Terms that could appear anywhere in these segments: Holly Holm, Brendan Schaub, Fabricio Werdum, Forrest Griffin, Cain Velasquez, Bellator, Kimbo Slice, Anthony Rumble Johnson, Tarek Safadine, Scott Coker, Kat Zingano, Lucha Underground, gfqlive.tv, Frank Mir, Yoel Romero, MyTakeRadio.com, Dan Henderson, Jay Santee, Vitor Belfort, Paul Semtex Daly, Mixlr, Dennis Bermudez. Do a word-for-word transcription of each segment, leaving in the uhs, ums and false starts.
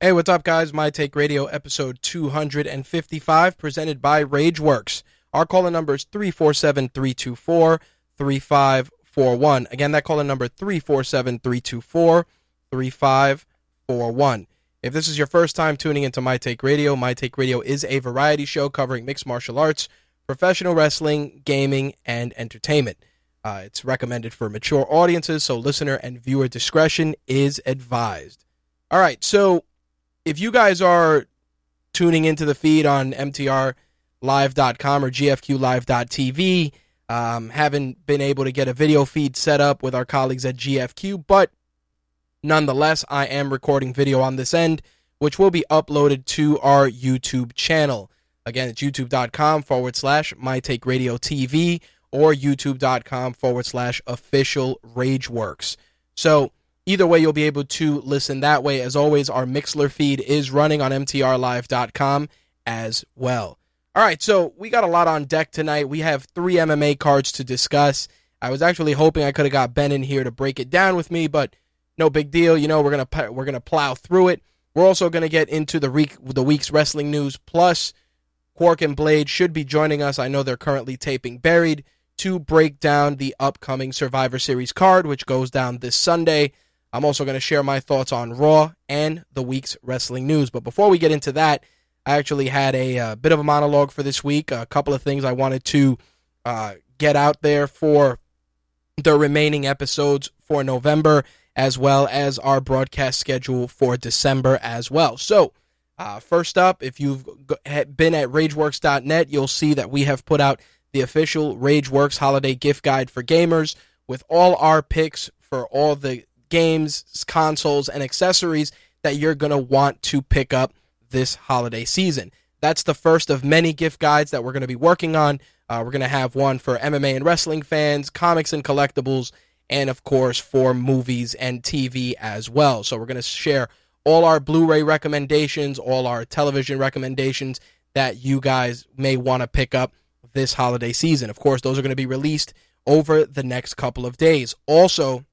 Hey, what's up, guys? My Take Radio, episode two fifty-five, presented by RageWorks. Our caller number is three four seven, three two four, three five four one. Again, that caller number, three four seven, three two four, three five four one. If this is your first time tuning into My Take Radio, My Take Radio is a variety show covering mixed martial arts, professional wrestling, gaming, and entertainment. Uh, it's recommended for mature audiences, so listener and viewer discretion is advised. All right, so if you guys are tuning into the feed on m t r live dot com or g f q live dot t v, um, haven't been able to get a video feed set up with our colleagues at G F Q, but nonetheless, I am recording video on this end, which will be uploaded to our YouTube channel. Again, it's youtube.com forward slash mytakeradiotv or youtube.com forward slash official RageWorks. So either way, you'll be able to listen that way. As always, our Mixlr feed is running on m t r live dot com as well. All right, so we got a lot on deck tonight. We have three M M A cards to discuss. I was actually hoping I could have got Ben in here to break it down with me, but no big deal. You know, we're gonna we're gonna plow through it. We're also gonna get into the re- the week's wrestling news. Plus, Quark and Blade should be joining us. I know they're currently taping Buried to break down the upcoming Survivor Series card, which goes down this Sunday. I'm also going to share my thoughts on Raw and the week's wrestling news. But before we get into that, I actually had a, a bit of a monologue for this week, a couple of things I wanted to uh, get out there for the remaining episodes for November, as well as our broadcast schedule for December as well. So uh, first up, if you've been at RageWorks dot net, you'll see that we have put out the official RageWorks Holiday Gift Guide for Gamers with all our picks for all the games, consoles, and accessories that you're going to want to pick up this holiday season. That's the first of many gift guides that we're going to be working on. Uh, we're going to have one for M M A and wrestling fans, comics and collectibles, and of course for movies and T V as well. So we're going to share all our Blu-ray recommendations, all our television recommendations that you guys may want to pick up this holiday season. Of course, those are going to be released over the next couple of days. Also,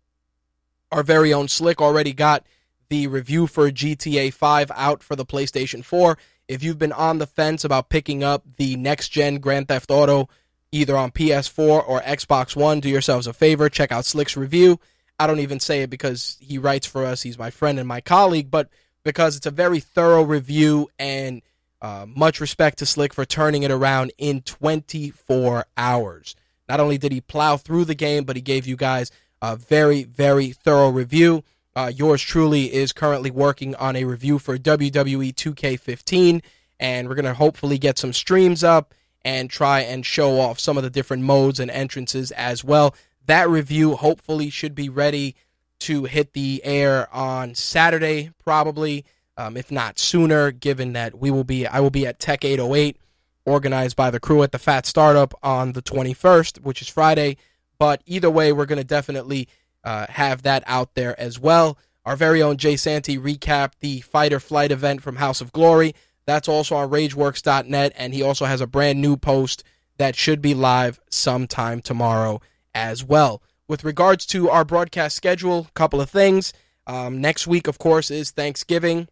our very own Slick already got the review for G T A five out for the PlayStation four. If you've been on the fence about picking up the next-gen Grand Theft Auto, either on P S four or Xbox One, do yourselves a favor. Check out Slick's review. I don't even say it because he writes for us. He's my friend and my colleague, but because it's a very thorough review, and uh, much respect to Slick for turning it around in twenty-four hours. Not only did he plow through the game, but he gave you guys a very, very thorough review. Uh, yours truly is currently working on a review for W W E two K fifteen, and we're going to hopefully get some streams up and try and show off some of the different modes and entrances as well. That review hopefully should be ready to hit the air on Saturday, probably, um, if not sooner, given that we will be I will be at Tech eight oh eight, organized by the crew at the Fat Startup on the twenty-first, which is Friday. But either way, we're going to definitely uh, have that out there as well. Our very own Jay Santee recapped the Fight or Flight event from House of Glory. That's also on RageWorks dot net, and he also has a brand new post that should be live sometime tomorrow as well. With regards to our broadcast schedule, a couple of things. Um, next week, of course, is Thanksgiving.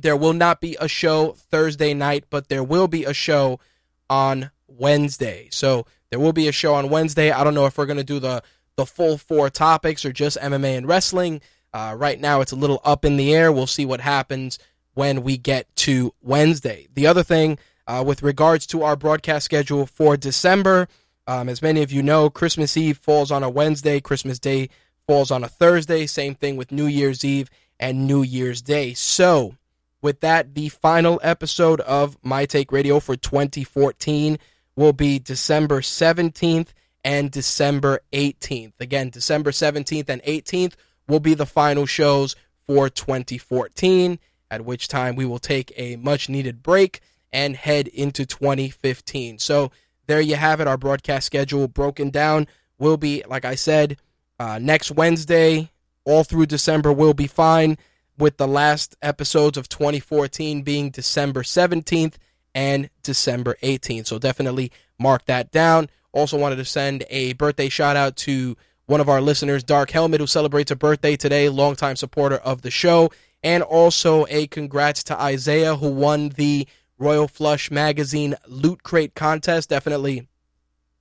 There will not be a show Thursday night, but there will be a show on Wednesday. So there will be a show on Wednesday. I don't know if we're going to do the, the full four topics or just M M A and wrestling. Uh, right now, it's a little up in the air. We'll see what happens when we get to Wednesday. The other thing, uh, with regards to our broadcast schedule for December, um, as many of you know, Christmas Eve falls on a Wednesday. Christmas Day falls on a Thursday. Same thing with New Year's Eve and New Year's Day. So with that, the final episode of My Take Radio for twenty fourteen will be December seventeenth and December eighteenth. Again, December seventeenth and eighteenth will be the final shows for twenty fourteen, at which time we will take a much-needed break and head into twenty fifteen. So there you have it. Our broadcast schedule broken down will be, like I said, uh, next Wednesday. All through December will be fine, with the last episodes of twenty fourteen being December seventeenth and December eighteenth. So definitely mark that down. Also wanted to send a birthday shout-out to one of our listeners, Dark Helmet, who celebrates a birthday today, longtime supporter of the show. And also a congrats to Isaiah, who won the Royal Flush Magazine Loot Crate contest. Definitely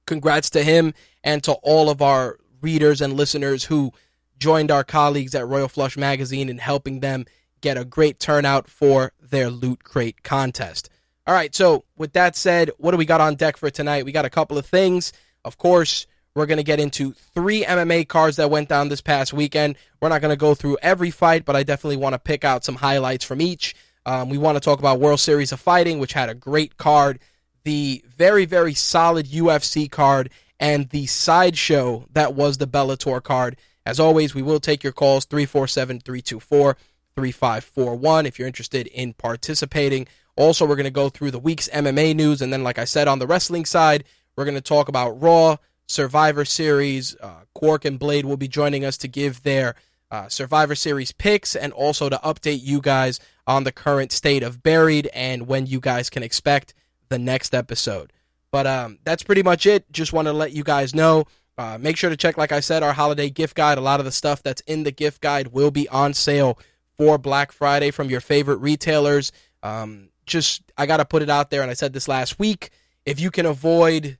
congrats to him and to all of our readers and listeners who joined our colleagues at Royal Flush Magazine in helping them get a great turnout for their Loot Crate contest. All right, so with that said, what do we got on deck for tonight? We got a couple of things. Of course, we're going to get into three M M A cards that went down this past weekend. We're not going to go through every fight, but I definitely want to pick out some highlights from each. Um, we want to talk about World Series of Fighting, which had a great card, the very, very solid U F C card, and the sideshow that was the Bellator card. As always, we will take your calls, three four seven, three two four, three five four one, if you're interested in participating. Also, we're going to go through the week's M M A news, and then, like I said, on the wrestling side, we're going to talk about Raw, Survivor Series. Uh, Quark and Blade will be joining us to give their uh, Survivor Series picks, and also to update you guys on the current state of Buried and when you guys can expect the next episode. But um, that's pretty much it. Just want to let you guys know. Uh, make sure to check, like I said, our holiday gift guide. A lot of the stuff that's in the gift guide will be on sale for Black Friday from your favorite retailers. Um, just, I got to put it out there, and I said this last week, if you can avoid,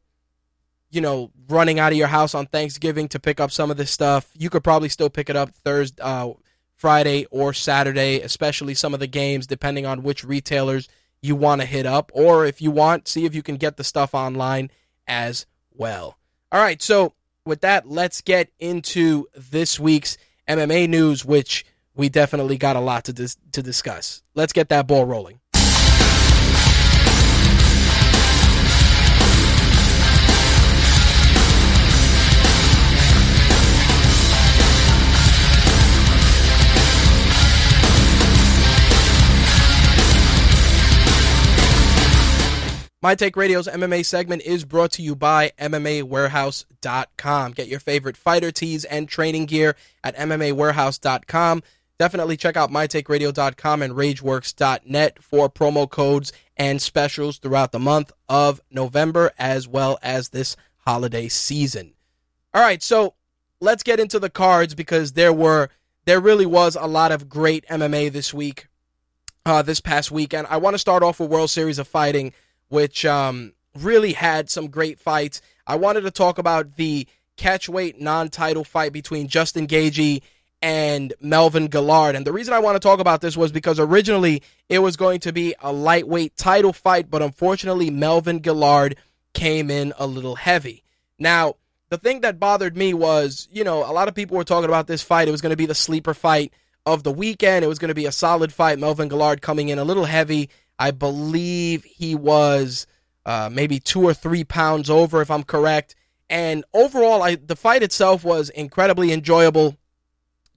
you know, running out of your house on Thanksgiving to pick up some of this stuff, you could probably still pick it up Thursday, uh, Friday, or Saturday, especially some of the games, depending on which retailers you want to hit up. Or if you want, see if you can get the stuff online as well. All right, so with that, let's get into this week's M M A news, which we definitely got a lot to dis- to discuss. Let's get that ball rolling. My Take Radio's M M A segment is brought to you by M M A Warehouse dot com. Get your favorite fighter tees and training gear at M M A Warehouse dot com. Definitely check out My Take Radio dot com and Rageworks dot net for promo codes and specials throughout the month of November, as well as this holiday season. All right, so let's get into the cards, because there were there really was a lot of great M M A this week, uh, this past weekend. I want to start off with World Series of Fighting, which um, really had some great fights. I wanted to talk about the catchweight non-title fight between Justin Gaethje and Melvin Guillard. And the reason I want to talk about this was because originally it was going to be a lightweight title fight, but unfortunately Melvin Guillard came in a little heavy. Now, the thing that bothered me was, you know, a lot of people were talking about this fight. It was going to be the sleeper fight of the weekend. It was going to be a solid fight. Melvin Guillard coming in a little heavy. I believe he was uh, maybe two or three pounds over, if I'm correct. And overall, I, the fight itself was incredibly enjoyable.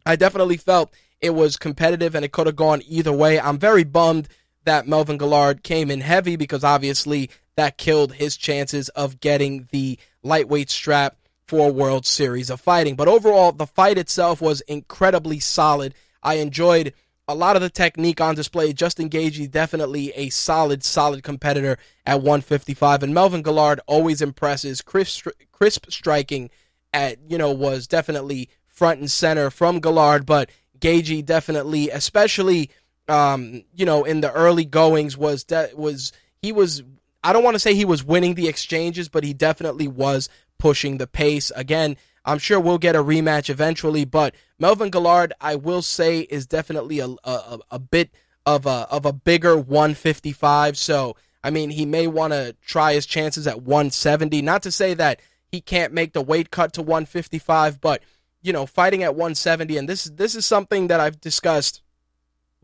I definitely felt it was competitive and it could have gone either way. I'm very bummed that Melvin Guillard came in heavy, because obviously that killed his chances of getting the lightweight strap for World Series of Fighting. But overall, the fight itself was incredibly solid. I enjoyed a lot of the technique on display. Justin Gaethje, definitely a solid, solid competitor at one fifty-five. And Melvin Guillard always impresses. Crisp, crisp striking at, you know, was definitely front and center from Guillard, but Gaethje definitely, especially, um, you know, in the early goings, was de- was he was, I don't want to say he was winning the exchanges, but he definitely was pushing the pace. Again, I'm sure we'll get a rematch eventually, but Melvin Guillard, I will say, is definitely a a, a bit of a of a bigger one fifty-five. So, I mean, he may want to try his chances at one seventy. Not to say that he can't make the weight cut to one fifty-five, but, you know, fighting at one seventy, and this this is something that I've discussed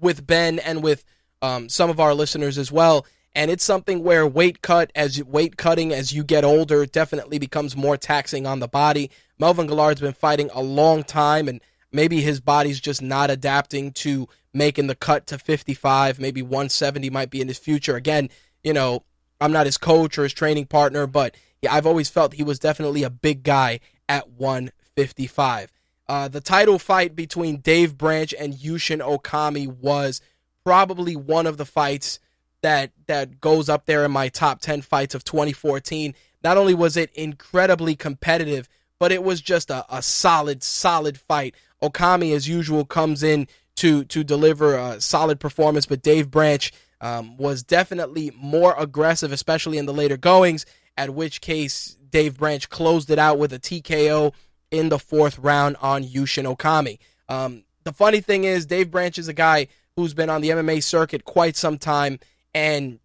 with Ben and with um, some of our listeners as well. And it's something where weight cut as weight cutting as you get older definitely becomes more taxing on the body. Melvin Guillard's been fighting a long time, and maybe his body's just not adapting to making the cut to fifty-five. Maybe one seventy might be in his future. Again, you know, I'm not his coach or his training partner, but yeah, I've always felt he was definitely a big guy at one fifty-five. Uh, the title fight between Dave Branch and Yushin Okami was probably one of the fights that that goes up there in my top ten fights of twenty fourteen. Not only was it incredibly competitive, but it was just a, a solid, solid fight. Okami, as usual, comes in to, to deliver a solid performance, but Dave Branch um, was definitely more aggressive, especially in the later goings, at which case Dave Branch closed it out with a T K O in the fourth round on Yushin Okami. Um, the funny thing is, Dave Branch is a guy who's been on the M M A circuit quite some time, and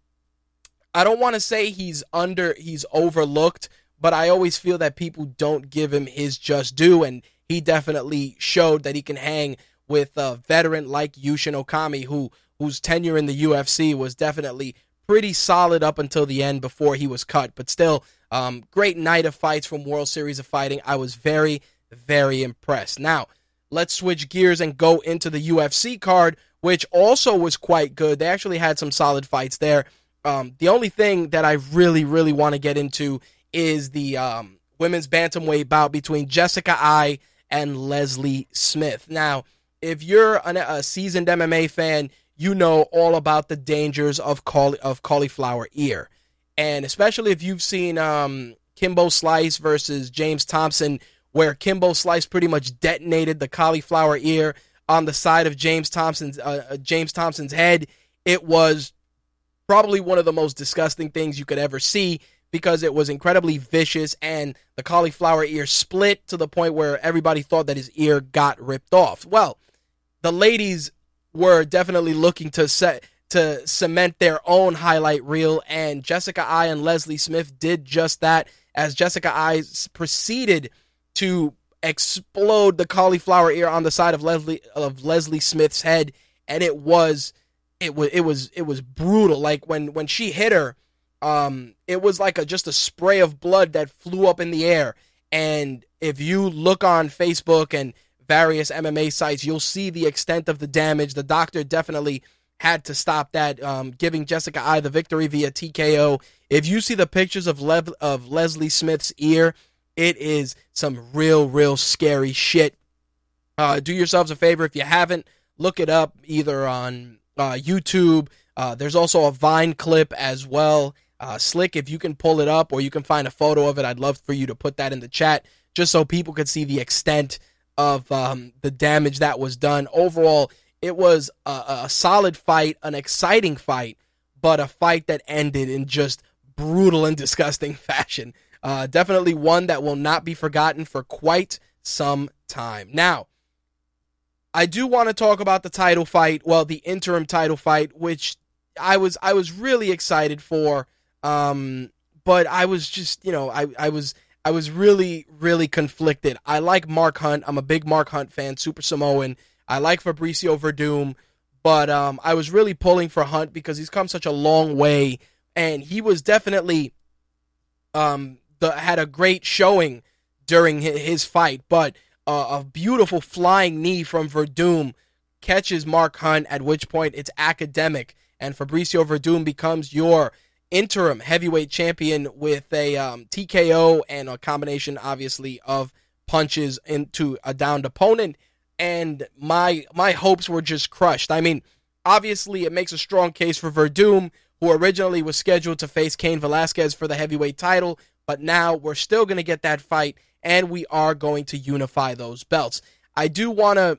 I don't want to say he's under, he's overlooked, but I always feel that people don't give him his just due, and he definitely showed that he can hang with a veteran like Yushin Okami, who whose tenure in the U F C was definitely pretty solid up until the end before he was cut. But still, um, great night of fights from World Series of Fighting. I was very, very impressed. Now, let's switch gears and go into the U F C card, which also was quite good. They actually had some solid fights there. Um, the only thing that I really, really want to get into is the um, women's bantamweight bout between Jessica Eye and Leslie Smith. Now, if you're an, a seasoned M M A fan, you know all about the dangers of caul- of cauliflower ear. And especially if you've seen um, Kimbo Slice versus James Thompson, where Kimbo Slice pretty much detonated the cauliflower ear on the side of James Thompson's uh, James Thompson's head. It was probably one of the most disgusting things you could ever see, because it was incredibly vicious, and the cauliflower ear split to the point where everybody thought that his ear got ripped off. Well, the ladies were definitely looking to set to cement their own highlight reel, and Jessica Eye and Leslie Smith did just that, as Jessica Eye proceeded to explode the cauliflower ear on the side of Leslie of Leslie Smith's head, and it was it was it was it was brutal. Like when when she hit her, um, it was like a just a spray of blood that flew up in the air. And if you look on Facebook and various M M A sites, you'll see the extent of the damage. The doctor definitely had to stop that, um, giving Jessica Eye the victory via T K O. If you see the pictures of Lev of Leslie Smith's ear, it is some real, real scary shit. Uh, do yourselves a favor. If you haven't, look it up either on uh, YouTube. Uh, there's also a Vine clip as well. Uh, Slick, if you can pull it up or you can find a photo of it, I'd love for you to put that in the chat just so people could see the extent of um, the damage that was done. Overall, it was a, a solid fight, an exciting fight, but a fight that ended in just brutal and disgusting fashion. Uh, definitely one that will not be forgotten for quite some time. Now, I do want to talk about the title fight, well, the interim title fight, which I was I was really excited for, um, but I was just, you know, I, I was I was really, really conflicted. I like Mark Hunt. I'm a big Mark Hunt fan, Super Samoan. I like Fabricio Werdum, but um, I was really pulling for Hunt because he's come such a long way, and he was definitely... Um, The, had a great showing during his, his fight, but uh, a beautiful flying knee from Werdum catches Mark Hunt, at which point it's academic, and Fabricio Werdum becomes your interim heavyweight champion with a um, T K O and a combination, obviously, of punches into a downed opponent. and my my hopes were just crushed. I mean, obviously it makes a strong case for Werdum, who originally was scheduled to face Cain Velasquez for the heavyweight title, but now we're still going to get that fight, and we are going to unify those belts. I do want to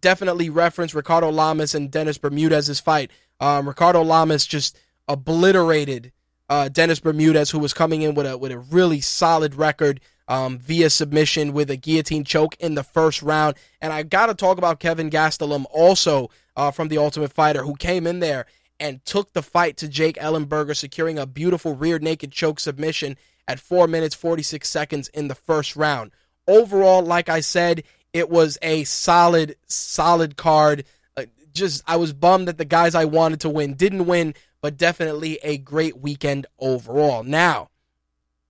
definitely reference Ricardo Lamas and Dennis Bermudez's fight. Um, Ricardo Lamas just obliterated uh, Dennis Bermudez, who was coming in with a with a really solid record um, via submission with a guillotine choke in the first round. And I got to talk about Kevin Gastelum also uh, from The Ultimate Fighter, who came in there and took the fight to Jake Ellenberger, securing a beautiful rear naked choke submission at four minutes, forty-six seconds in the first round. Overall, like I said, it was a solid, solid card. Uh, just, I was bummed that the guys I wanted to win didn't win, but definitely a great weekend overall. Now,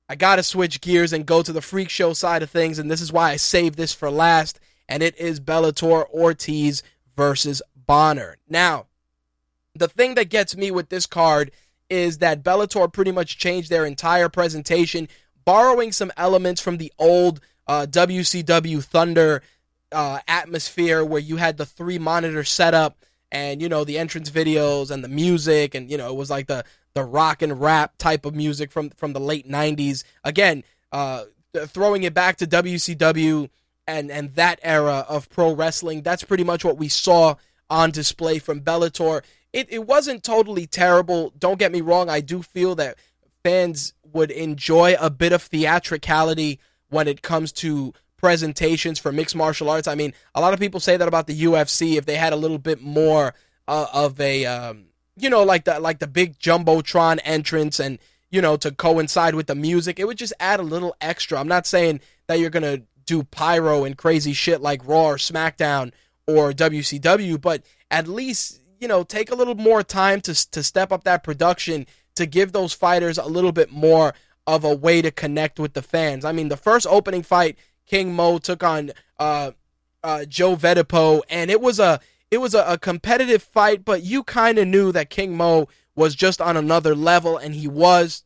I got to switch gears and go to the freak show side of things, and this is why I saved this for last, and it is Bellator Ortiz versus Bonnar. Now, the thing that gets me with this card is that Bellator pretty much changed their entire presentation, borrowing some elements from the old uh, W C W Thunder uh, atmosphere, where you had the three-monitor setup and, you know, the entrance videos and the music, and, you know, it was like the, the rock and rap type of music from, from the late nineties. Again, uh, throwing it back to W C W and, and that era of pro wrestling, that's pretty much what we saw on display from Bellator. It it wasn't totally terrible. Don't get me wrong. I do feel that fans would enjoy a bit of theatricality when it comes to presentations for mixed martial arts. I mean, a lot of people say that about the U F C. If they had a little bit more uh, of a, um, you know, like the like the big Jumbotron entrance and, you know, to coincide with the music, it would just add a little extra. I'm not saying that you're going to do pyro and crazy shit like Raw or SmackDown or W C W, but at least, you know, take a little more time to to step up that production, to give those fighters a little bit more of a way to connect with the fans. I mean, the first opening fight, King Mo took on uh, uh, Joe Vedepo, and it was a it was a, a competitive fight, but you kind of knew that King Mo was just on another level, and he was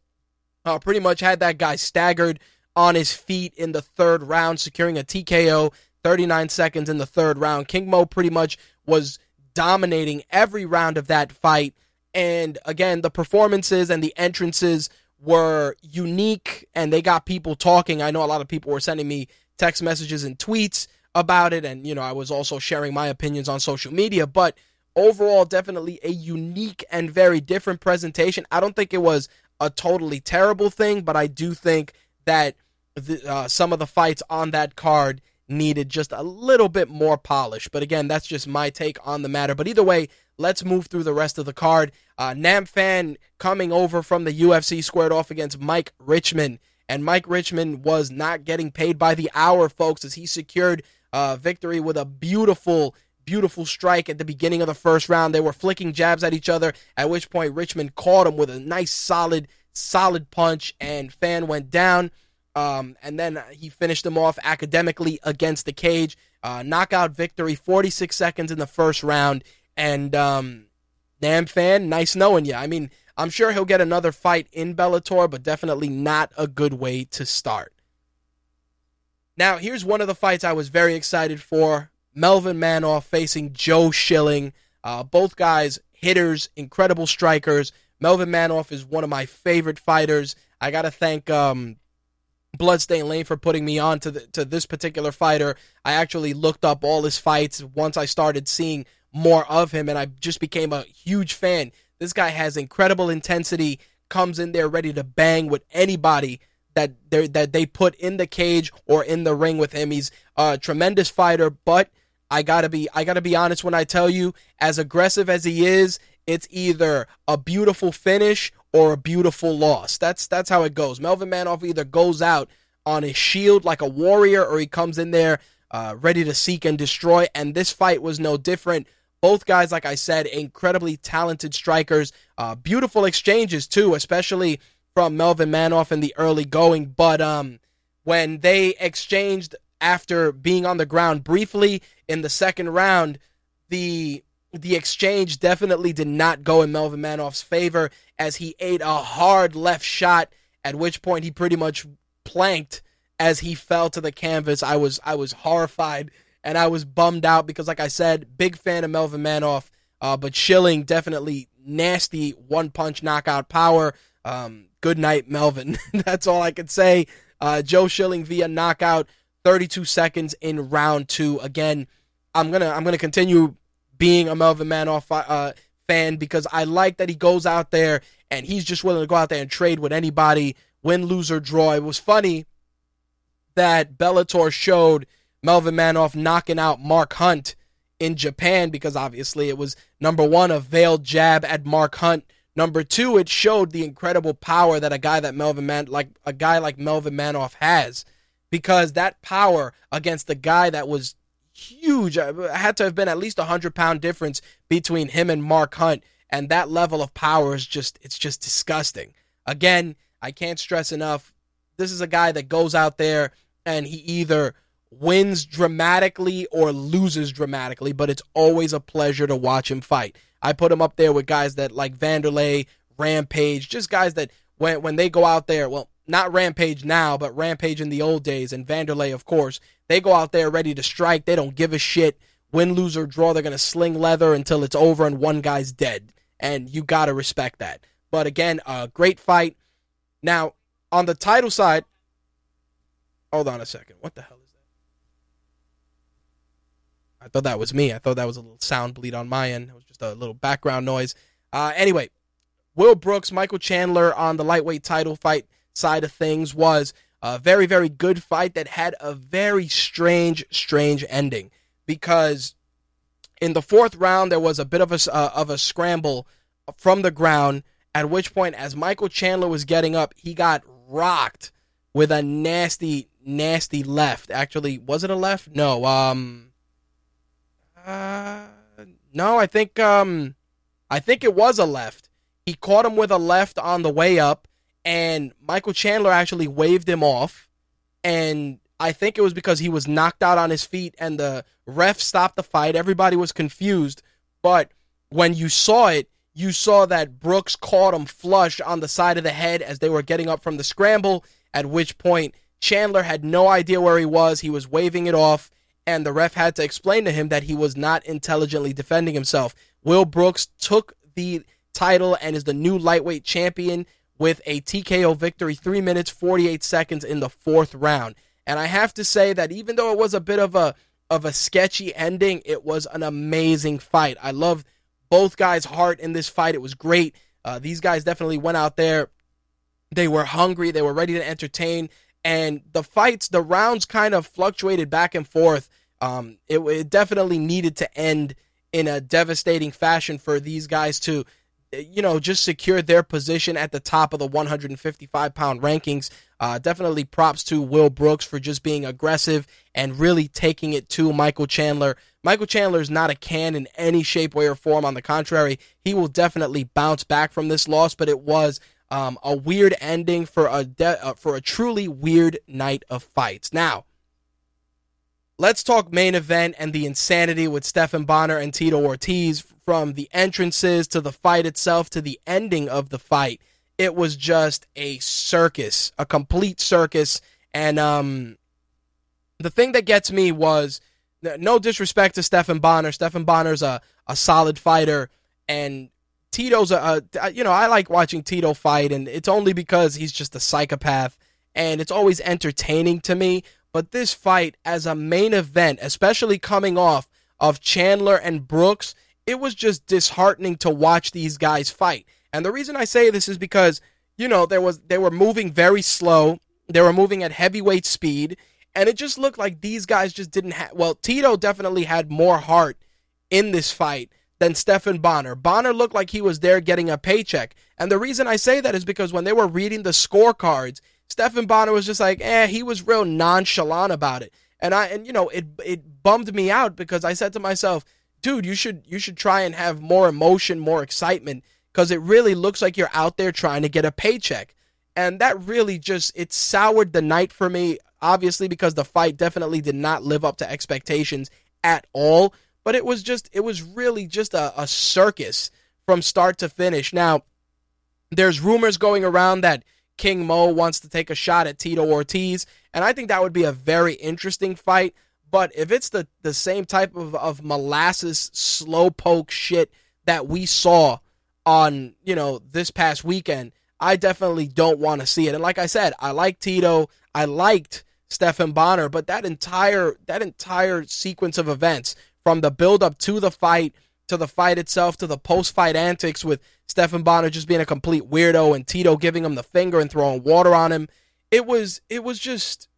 uh, pretty much had that guy staggered on his feet in the third round, securing a T K O, thirty-nine seconds in the third round. King Mo pretty much was dominating every round of that fight, and again, the performances and the entrances were unique, and they got people talking. I know a lot of people were sending me text messages and tweets about it, and, you know, I was also sharing my opinions on social media, but overall, definitely a unique and very different presentation. I don't think it was a totally terrible thing, but I do think that the, uh, some of the fights on that card needed just a little bit more polish. But again, that's just my take on the matter. But either way, let's move through the rest of the card. Uh, Nam Phan, coming over from the U F C, squared off against Mike Richmond. And Mike Richmond was not getting paid by the hour, folks, as he secured uh, victory with a beautiful, beautiful strike at the beginning of the first round. They were flicking jabs at each other, at which point Richmond caught him with a nice, solid, solid punch, and Phan went down. Um, and then he finished him off academically against the cage. Uh, knockout victory, forty-six seconds in the first round. And um, Nam Phan, nice knowing you. I mean, I'm sure he'll get another fight in Bellator, but definitely not a good way to start. Now, here's one of the fights I was very excited for. Melvin Manhoef facing Joe Schilling. Uh, both guys, hitters, incredible strikers. Melvin Manhoef is one of my favorite fighters. I got to thank Um, Bloodstained Lane for putting me on to the, to this particular fighter. I actually looked up all his fights once I started seeing more of him, and I just became a huge fan. This guy has incredible intensity, comes in there ready to bang with anybody that they that they put in the cage or in the ring with him. He's a tremendous fighter, but I gotta be I gotta be honest when I tell you, as aggressive as he is, it's either a beautiful finish or a beautiful loss. That's that's how it goes. Melvin Manhoef either goes out on his shield like a warrior, or he comes in there uh, ready to seek and destroy, and this fight was no different. Both guys, like I said, incredibly talented strikers. Uh, beautiful exchanges, too, especially from Melvin Manhoef in the early going, but um, when they exchanged after being on the ground briefly in the second round, the... The exchange definitely did not go in Melvin Manhoef's favor, as he ate a hard left shot, at which point he pretty much planked as he fell to the canvas. I was I was horrified and I was bummed out because, like I said, big fan of Melvin Manhoef, uh, but Schilling definitely nasty one-punch knockout power. Um, good night, Melvin. That's all I could say. Uh, Joe Schilling via knockout, thirty-two seconds in round two. Again, I'm gonna I'm gonna continue being a Melvin Manhoef uh, fan because I like that he goes out there and he's just willing to go out there and trade with anybody, win, lose, or draw. It was funny that Bellator showed Melvin Manhoef knocking out Mark Hunt in Japan because obviously it was, number one, a veiled jab at Mark Hunt. Number two, it showed the incredible power that a guy that Melvin Man like a guy like Melvin Manhoef has, because that power against the guy that was huge, it had to have been at least a hundred pound difference between him and Mark Hunt, and that level of power is just it's just disgusting. Again, I can't stress enough, this is a guy that goes out there and he either wins dramatically or loses dramatically, but it's always a pleasure to watch him fight. I put him up there with guys that like Vanderlei, Rampage, just guys that when when they go out there, well, not Rampage now, but Rampage in the old days, and Vanderlei, of course, they go out there ready to strike. They don't give a shit. Win, lose, or draw, they're going to sling leather until it's over and one guy's dead, and you got to respect that. But again, a great fight. Now, on the title side, hold on a second. What the hell is that? I thought that was me. I thought that was a little sound bleed on my end. It was just a little background noise. Uh, anyway, Will Brooks, Michael Chandler on the lightweight title fight side of things was a very, very good fight that had a very strange, strange ending, because in the fourth round, there was a bit of a, uh, of a scramble from the ground, at which point, as Michael Chandler was getting up, he got rocked with a nasty, nasty left. Actually, was it a left? No. Um, uh, no, I think um, I think it was a left. He caught him with a left on the way up, and Michael Chandler actually waved him off. And I think it was because he was knocked out on his feet, and the ref stopped the fight. Everybody was confused, but when you saw it, you saw that Brooks caught him flush on the side of the head as they were getting up from the scramble, at which point Chandler had no idea where he was. He was waving it off, and the ref had to explain to him that he was not intelligently defending himself. Will Brooks took the title and is the new lightweight champion with a T K O victory, three minutes, forty-eight seconds in the fourth round. And I have to say that even though it was a bit of a of a sketchy ending, it was an amazing fight. I loved both guys' heart in this fight. It was great. Uh, these guys definitely went out there. They were hungry. They were ready to entertain. And the fights, the rounds kind of fluctuated back and forth. Um, it, it definitely needed to end in a devastating fashion for these guys to, you know, just secure their position at the top of the one fifty-five pound rankings. Uh, definitely props to Will Brooks for just being aggressive and really taking it to Michael Chandler. Michael Chandler is not a can in any shape, way, or form. On the contrary, he will definitely bounce back from this loss, but it was um, a weird ending for a de- uh, for a truly weird night of fights. Now, let's talk main event and the insanity with Stephan Bonnar and Tito Ortiz, from the entrances to the fight itself to the ending of the fight. It was just a circus, a complete circus, and um, the thing that gets me was, no disrespect to Stephan Bonnar. Stephan Bonnar's a, a solid fighter, and Tito's a, a, you know, I like watching Tito fight, and it's only because he's just a psychopath, and it's always entertaining to me. But this fight, as a main event, especially coming off of Chandler and Brooks, it was just disheartening to watch these guys fight. And the reason I say this is because, you know, there was they were moving very slow. They were moving at heavyweight speed. And it just looked like these guys just didn't have... Well, Tito definitely had more heart in this fight than Stephan Bonnar. Bonnar looked like he was there getting a paycheck. And the reason I say that is because when they were reading the scorecards, Stephan Bonnar was just like, eh, he was real nonchalant about it. And, I, and you know, it it bummed me out because I said to myself, dude, you should you should try and have more emotion, more excitement, because it really looks like you're out there trying to get a paycheck. And that really just, it soured the night for me, obviously, because the fight definitely did not live up to expectations at all. But it was just, it was really just a, a circus from start to finish. Now, there's rumors going around that King Mo wants to take a shot at Tito Ortiz, and I think that would be a very interesting fight. But if it's the, the same type of, of molasses slowpoke shit that we saw on, you know, this past weekend, I definitely don't want to see it. And like I said, I like Tito. I liked Stephan Bonnar, but that entire that entire sequence of events, from the build-up to the fight, to the fight itself, to the post-fight antics with Stephan Bonnar just being a complete weirdo and Tito giving him the finger and throwing water on him, it was it was just,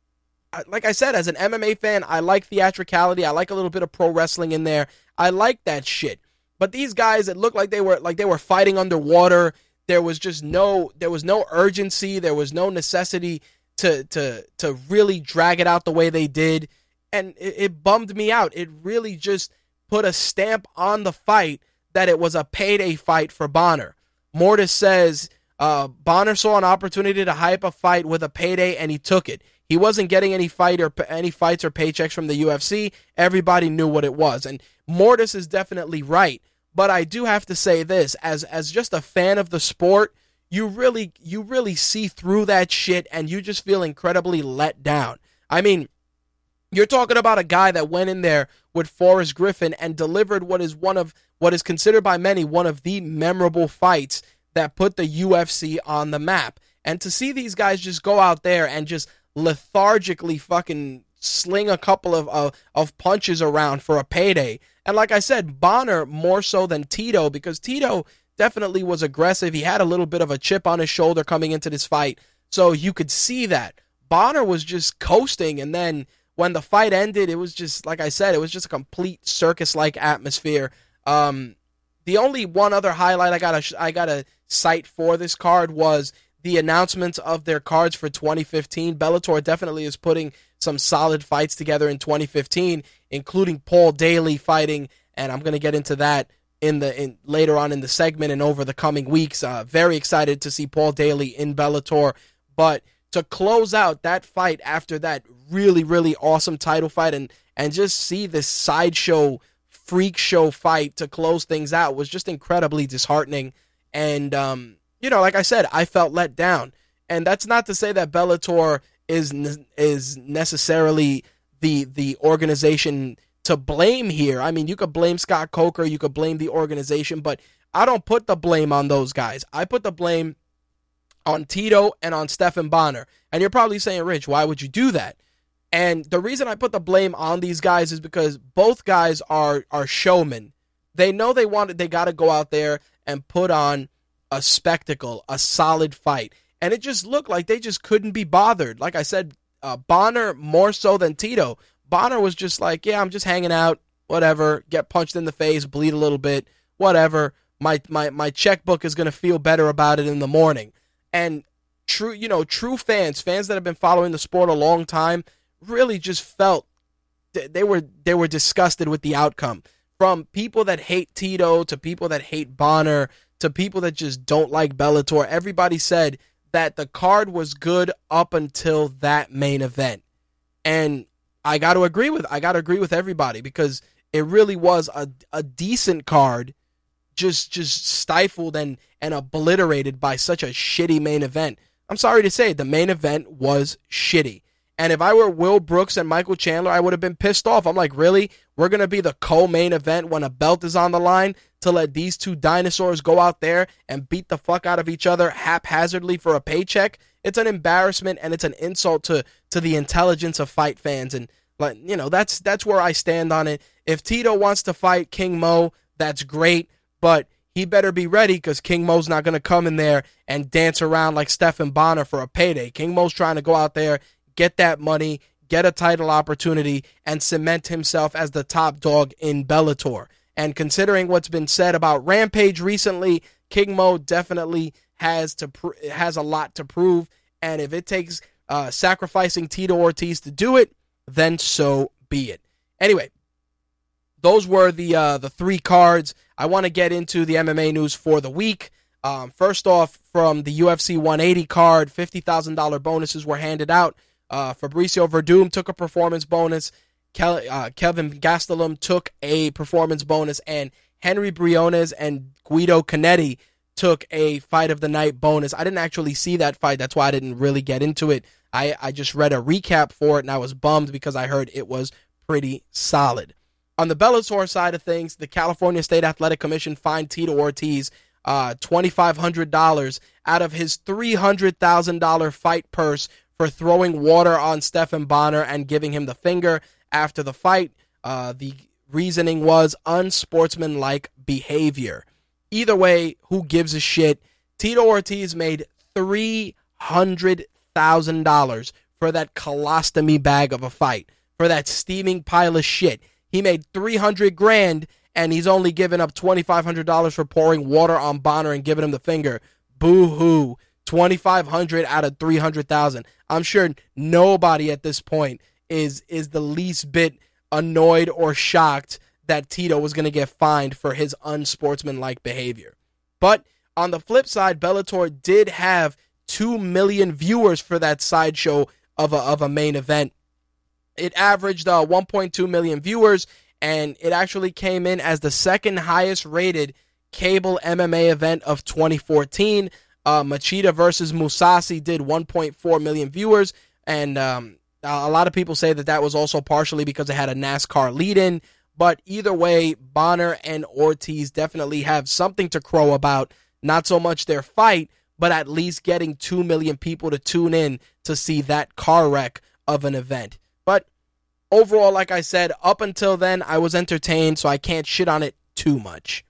like I said, as an M M A fan, I like theatricality. I like a little bit of pro wrestling in there. I like that shit. But these guys, it looked like they were like they were fighting underwater. There was just no there was no urgency. There was no necessity to to to really drag it out the way they did, and it, it bummed me out. It really just put a stamp on the fight that it was a payday fight for Bonnar. Mortis says uh, Bonnar saw an opportunity to hype a fight with a payday, and he took it. He wasn't getting any fight or any fights or paychecks from the U F C. Everybody knew what it was, and Mortis is definitely right. But I do have to say this: as as just a fan of the sport, you really, you really see through that shit, and you just feel incredibly let down. I mean, you're talking about a guy that went in there with Forrest Griffin and delivered what is one of what is considered by many one of the memorable fights that put the U F C on the map. And to see these guys just go out there and just lethargically fucking sling a couple of uh, of punches around for a payday. And like I said, Bonnar more so than Tito, because Tito definitely was aggressive. He had a little bit of a chip on his shoulder coming into this fight, so you could see that. Bonnar was just coasting, and then when the fight ended, it was just, like I said, it was just a complete circus-like atmosphere. Um, the only one other highlight I gotta, I gotta cite for this card was the announcements of their cards for twenty fifteen. Bellator definitely is putting some solid fights together in twenty fifteen, including Paul Daley fighting, and I'm going to get into that in the in later on in the segment and over the coming weeks. Uh, very excited to see Paul Daley in Bellator. But to close out that fight after that really, really awesome title fight and, and just see this sideshow, freak show fight to close things out was just incredibly disheartening. And, um... you know, like I said, I felt let down. And that's not to say that Bellator is ne- is necessarily the the organization to blame here. I mean, you could blame Scott Coker, you could blame the organization, but I don't put the blame on those guys. I put the blame on Tito and on Stephan Bonnar. And you're probably saying, Rich, why would you do that? And the reason I put the blame on these guys is because both guys are are showmen. They know they wanted, they got to go out there and put on a spectacle, a solid fight. And it just looked like they just couldn't be bothered. Like I said, uh, Bonnar more so than Tito. Bonnar was just like, yeah, I'm just hanging out, whatever, get punched in the face, bleed a little bit, whatever. My my my checkbook is going to feel better about it in the morning. And true, you know, true fans, fans that have been following the sport a long time, really just felt th- they were they were disgusted with the outcome. From people that hate Tito to people that hate Bonnar, to people that just don't like Bellator, everybody said that the card was good up until that main event. And I got to agree with I got to agree with everybody, because it really was a a decent card, just just stifled and and obliterated by such a shitty main event. I'm sorry to say, the main event was shitty. And if I were Will Brooks and Michael Chandler, I would have been pissed off. I'm like, really? We're going to be the co-main event when a belt is on the line to let these two dinosaurs go out there and beat the fuck out of each other haphazardly for a paycheck? It's an embarrassment, and it's an insult to to the intelligence of fight fans. And, like, you know, that's that's where I stand on it. If Tito wants to fight King Mo, that's great, but he better be ready, because King Mo's not going to come in there and dance around like Stephan Bonnar for a payday. King Mo's trying to go out there, get that money, get a title opportunity, and cement himself as the top dog in Bellator. And considering what's been said about Rampage recently, King Mo definitely has to pr- has a lot to prove. And if it takes uh, sacrificing Tito Ortiz to do it, then so be it. Anyway, those were the uh, the three cards. I want to get into the M M A news for the week. Um, first off, from the U F C one eighty card, fifty thousand dollars bonuses were handed out. Uh, Fabricio Werdum took a performance bonus. Kel- uh, Kelvin Gastelum took a performance bonus, and Henry Briones and Guido Canetti took a fight of the night bonus. I didn't actually see that fight. That's why I didn't really get into it. I, I just read a recap for it, and I was bummed because I heard it was pretty solid. On the Bellator side of things, the California State Athletic Commission fined Tito Ortiz uh, two thousand five hundred dollars out of his three hundred thousand dollars fight purse for throwing water on Stephan Bonnar and giving him the finger after the fight. Uh, the reasoning was unsportsmanlike behavior. Either way, who gives a shit? Tito Ortiz made three hundred thousand dollars for that colostomy bag of a fight, for that steaming pile of shit. He made three hundred grand, and he's only giving up twenty-five hundred dollars for pouring water on Bonnar and giving him the finger. Boo-hoo. twenty-five hundred out of three hundred thousand. I'm sure nobody at this point is is the least bit annoyed or shocked that Tito was going to get fined for his unsportsmanlike behavior. But on the flip side, Bellator did have two million viewers for that sideshow of a, of a main event. It averaged uh, one point two million viewers, and it actually came in as the second highest rated cable M M A event of twenty fourteen. Uh, Machida versus Mousasi did one point four million viewers, and um, a lot of people say that that was also partially because it had a NASCAR lead-in, but either way, Bonnar and Ortiz definitely have something to crow about, not so much their fight, but at least getting two million people to tune in to see that car wreck of an event. But overall, like I said, up until then, I was entertained, so I can't shit on it too much.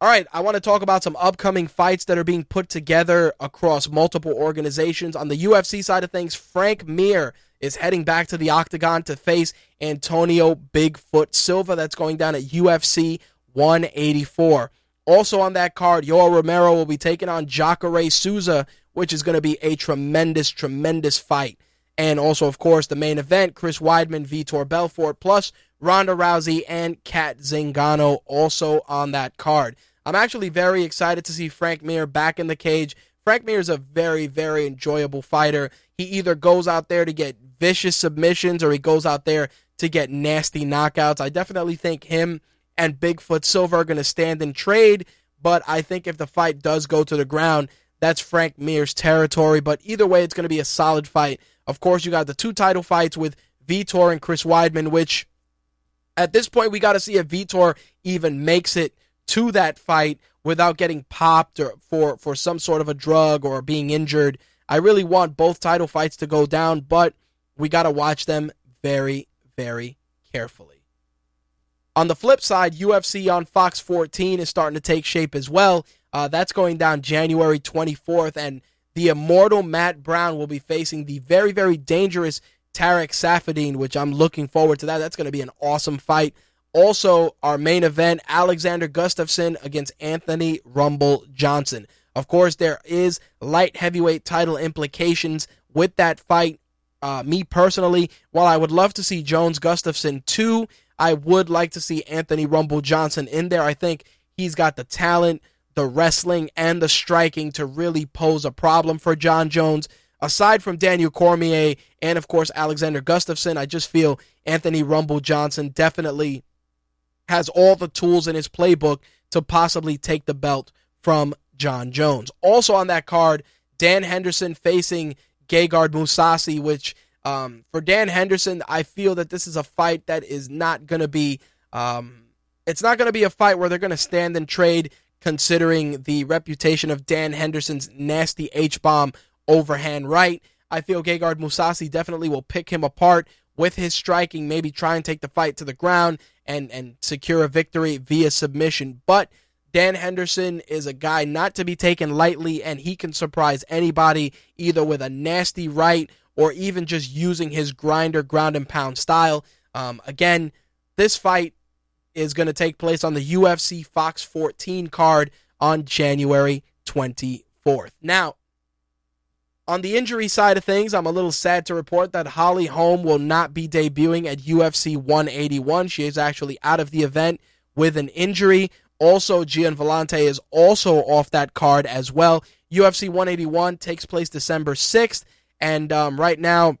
All right, I want to talk about some upcoming fights that are being put together across multiple organizations. On the U F C side of things, Frank Mir is heading back to the Octagon to face Antonio Bigfoot Silva. That's going down at U F C one eighty-four. Also on that card, Yoel Romero will be taking on Jacare Souza, which is going to be a tremendous, tremendous fight. And also, of course, the main event, Chris Weidman, Vitor Belfort, plus Ronda Rousey and Kat Zingano also on that card. I'm actually very excited to see Frank Mir back in the cage. Frank Mir is a very, very enjoyable fighter. He either goes out there to get vicious submissions or he goes out there to get nasty knockouts. I definitely think him and Bigfoot Silva are going to stand and trade, but I think if the fight does go to the ground, that's Frank Mir's territory. But either way, it's going to be a solid fight. Of course, you got the two title fights with Vitor and Chris Weidman, which at this point, we got to see if Vitor even makes it to that fight without getting popped or for, for some sort of a drug or being injured. I really want both title fights to go down, but we got to watch them very, very carefully. On the flip side, U F C on Fox fourteen is starting to take shape as well. Uh, that's going down January twenty-fourth, and the immortal Matt Brown will be facing the very, very dangerous Tarek Safadine, which I'm looking forward to that. That's going to be an awesome fight. Also, our main event, Alexander Gustafsson against Anthony Rumble Johnson. Of course, there is light heavyweight title implications with that fight. Uh, me personally, while I would love to see Jones Gustafsson too, I would like to see Anthony Rumble Johnson in there. I think he's got the talent, the wrestling, and the striking to really pose a problem for Jon Jones. Aside from Daniel Cormier and, of course, Alexander Gustafsson, I just feel Anthony Rumble Johnson definitely has all the tools in his playbook to possibly take the belt from Jon Jones. Also on that card, Dan Henderson facing Gegard Mousasi, which... Um, for Dan Henderson, I feel that this is a fight that is not going to be, um, it's not going to be a fight where they're going to stand and trade, considering the reputation of Dan Henderson's nasty H-bomb overhand right. I feel Gegard Mousasi definitely will pick him apart with his striking, maybe try and take the fight to the ground and, and secure a victory via submission. But Dan Henderson is a guy not to be taken lightly, and he can surprise anybody either with a nasty right or even just using his grinder, ground-and-pound style. Um, again, this fight is going to take place on the U F C Fox fourteen card on January twenty-fourth. Now, on the injury side of things, I'm a little sad to report that Holly Holm will not be debuting at U F C one eighty-one. She is actually out of the event with an injury. Also, Gian Vellante is also off that card as well. U F C one eighty-one takes place December sixth. And um, right now,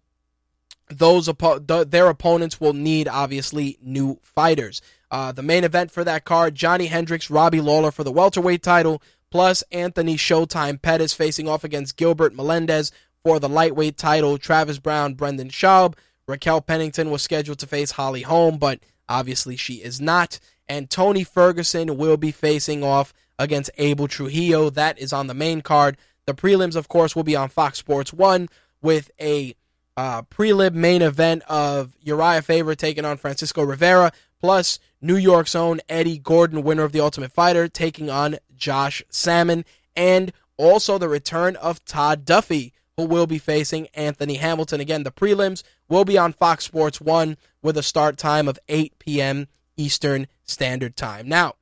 those oppo- th- their opponents will need, obviously, new fighters. Uh, the main event for that card, Johnny Hendricks, Robbie Lawler for the welterweight title, plus Anthony Showtime Pettis facing off against Gilbert Melendez for the lightweight title, Travis Brown, Brendan Schaub, Raquel Pennington was scheduled to face Holly Holm, but obviously she is not. And Tony Ferguson will be facing off against Abel Trujillo. That is on the main card. The prelims, of course, will be on Fox Sports one with a uh, prelim main event of Uriah Faber taking on Francisco Rivera, plus New York's own Eddie Gordon, winner of The Ultimate Fighter, taking on Josh Salmon, and also the return of Todd Duffy, who will be facing Anthony Hamilton. Again, the prelims will be on Fox Sports one with a start time of eight p.m. Eastern Standard Time. Now,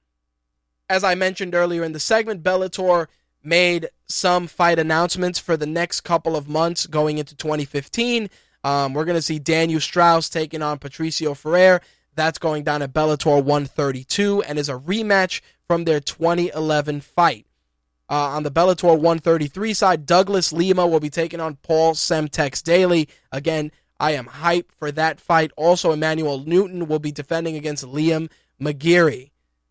as I mentioned earlier in the segment, Bellator made some fight announcements for the next couple of months going into twenty fifteen. Um, we're going to see Daniel Strauss taking on Patricio Ferrer. That's going down at Bellator one thirty-two and is a rematch from their twenty eleven fight. Uh, on the Bellator one thirty-three side, Douglas Lima will be taking on Paul Semtex Daly. Again, I am hyped for that fight. Also, Emmanuel Newton will be defending against Liam McGeary.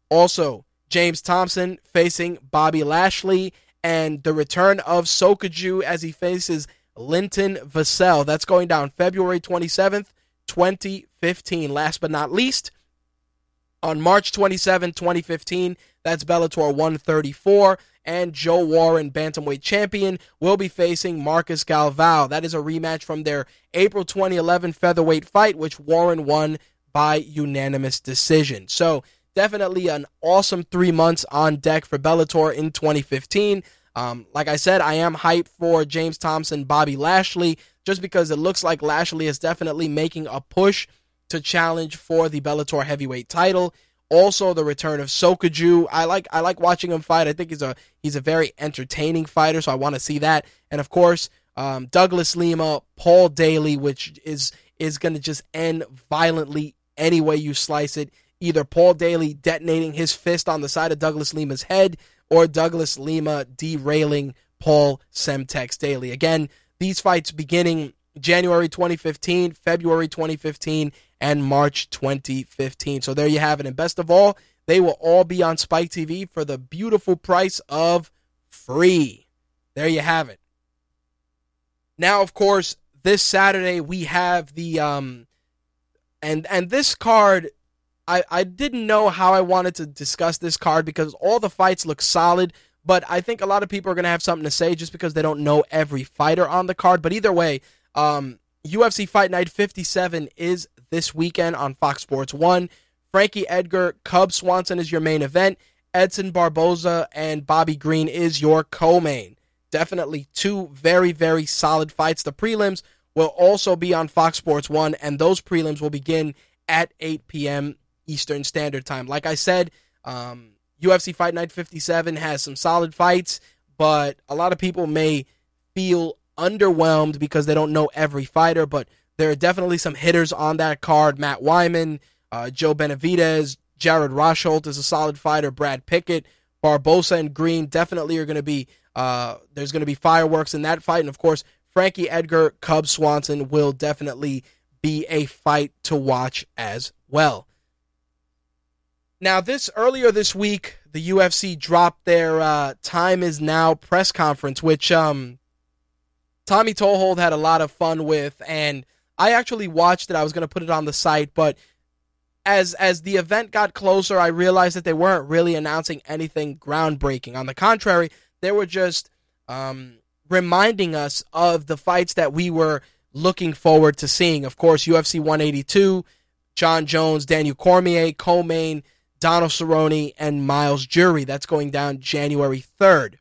Also, James Thompson facing Bobby Lashley, and the return of Sokaju as he faces Linton Vassell. That's going down February twenty-seventh, twenty fifteen. Last but not least, on March twenty-seventh, twenty fifteen, that's Bellator one thirty-four, and Joe Warren, bantamweight champion, will be facing Marcus Galvao. That is a rematch from their April twenty eleven featherweight fight, which Warren won by unanimous decision. So, definitely an awesome three months on deck for Bellator in twenty fifteen. Um, like I said, I am hyped for James Thompson, Bobby Lashley, just because it looks like Lashley is definitely making a push to challenge for the Bellator heavyweight title. Also, the return of Sokaju. I like I like watching him fight. I think he's a he's a very entertaining fighter, so I want to see that. And of course, um, Douglas Lima, Paul Daley, which is is going to just end violently any way you slice it. Either Paul Daley detonating his fist on the side of Douglas Lima's head, or Douglas Lima derailing Paul Semtex Daly. Again, these fights beginning January twenty fifteen, February twenty fifteen, and March twenty fifteen. So there you have it. And best of all, they will all be on Spike T V for the beautiful price of free. There you have it. Now, of course, this Saturday we have the um, and and this card. I, I didn't know how I wanted to discuss this card because all the fights look solid, but I think a lot of people are going to have something to say just because they don't know every fighter on the card. But either way, um, U F C Fight Night fifty-seven is this weekend on Fox Sports one. Frankie Edgar, Cub Swanson is your main event. Edson Barboza and Bobby Green is your co-main. Definitely two very, very solid fights. The prelims will also be on Fox Sports one, and those prelims will begin at eight p.m. Eastern Standard Time. Like I said, um, U F C Fight Night fifty-seven has some solid fights, but a lot of people may feel underwhelmed because they don't know every fighter, but there are definitely some hitters on that card. Matt Wyman, uh, Joe Benavidez, Jared Rosholt is a solid fighter, Brad Pickett, Barbosa and Green definitely are going to be, uh, there's going to be fireworks in that fight, and of course, Frankie Edgar, Cub Swanson will definitely be a fight to watch as well. Now, this earlier this week, the U F C dropped their uh, Time Is Now press conference, which um, Tommy Tohold had a lot of fun with, and I actually watched it. I was going to put it on the site, but as as the event got closer, I realized that they weren't really announcing anything groundbreaking. On the contrary, they were just um, reminding us of the fights that we were looking forward to seeing. Of course, U F C one eighty-two, Jon Jones, Daniel Cormier, co-main, Donald Cerrone, and Miles Jury. That's going down January third.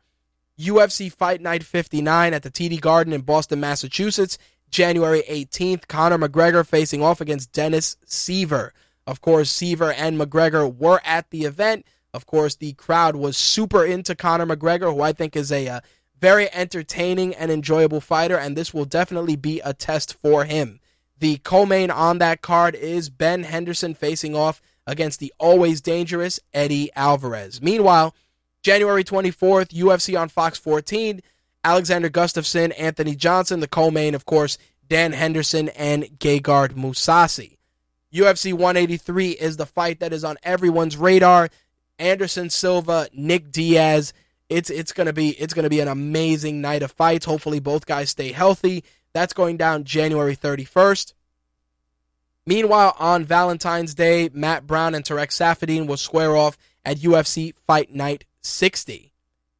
U F C Fight Night fifty-nine at the T D Garden in Boston, Massachusetts, January eighteenth. Conor McGregor facing off against Dennis Seaver. Of course, Seaver and McGregor were at the event. Of course, the crowd was super into Conor McGregor, who I think is a uh, very entertaining and enjoyable fighter, and this will definitely be a test for him. The co-main on that card is Ben Henderson facing off against the always dangerous Eddie Alvarez. Meanwhile, January twenty-fourth, U F C on Fox fourteen, Alexander Gustafsson, Anthony Johnson, the co-main, of course, Dan Henderson and Gegard Mousasi. U F C one eighty-three is the fight that is on everyone's radar. Anderson Silva, Nick Diaz. It's it's gonna be it's gonna be an amazing night of fights. Hopefully both guys stay healthy. That's going down January thirty-first. Meanwhile, on Valentine's Day, Matt Brown and Tarek Safadine will square off at U F C Fight Night sixty.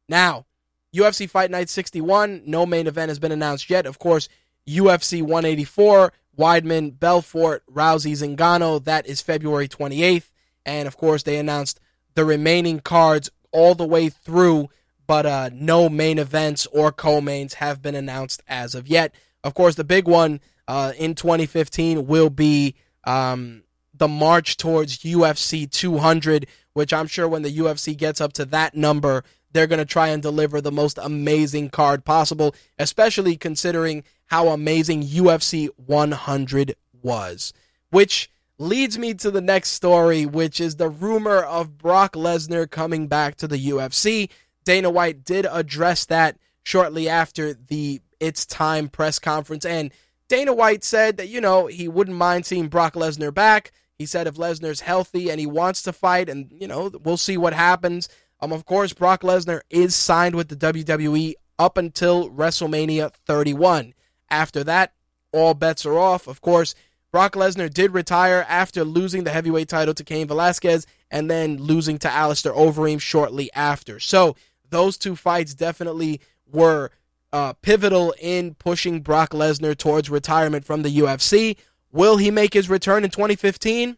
Now, U F C Fight Night sixty-one, no main event has been announced yet. Of course, U F C one eighty-four, Weidman, Belfort, Rousey, Zingano, that is February twenty-eighth. And, of course, they announced the remaining cards all the way through, but uh, no main events or co-mains have been announced as of yet. Of course, the big one uh, in twenty fifteen will be um, the march towards U F C two hundred, which I'm sure when the U F C gets up to that number, they're going to try and deliver the most amazing card possible, especially considering how amazing U F C one hundred was. Which leads me to the next story, which is the rumor of Brock Lesnar coming back to the U F C. Dana White did address that shortly after the It's Time press conference, and Dana White said that, you know, he wouldn't mind seeing Brock Lesnar back. He said if Lesnar's healthy and he wants to fight, and, you know, we'll see what happens. Um, of course, Brock Lesnar is signed with the W W E up until WrestleMania thirty-one. After that, all bets are off. Of course, Brock Lesnar did retire after losing the heavyweight title to Cain Velasquez and then losing to Alistair Overeem shortly after. So those two fights definitely were uh, pivotal in pushing Brock Lesnar towards retirement from the U F C. Will he make his return in twenty fifteen?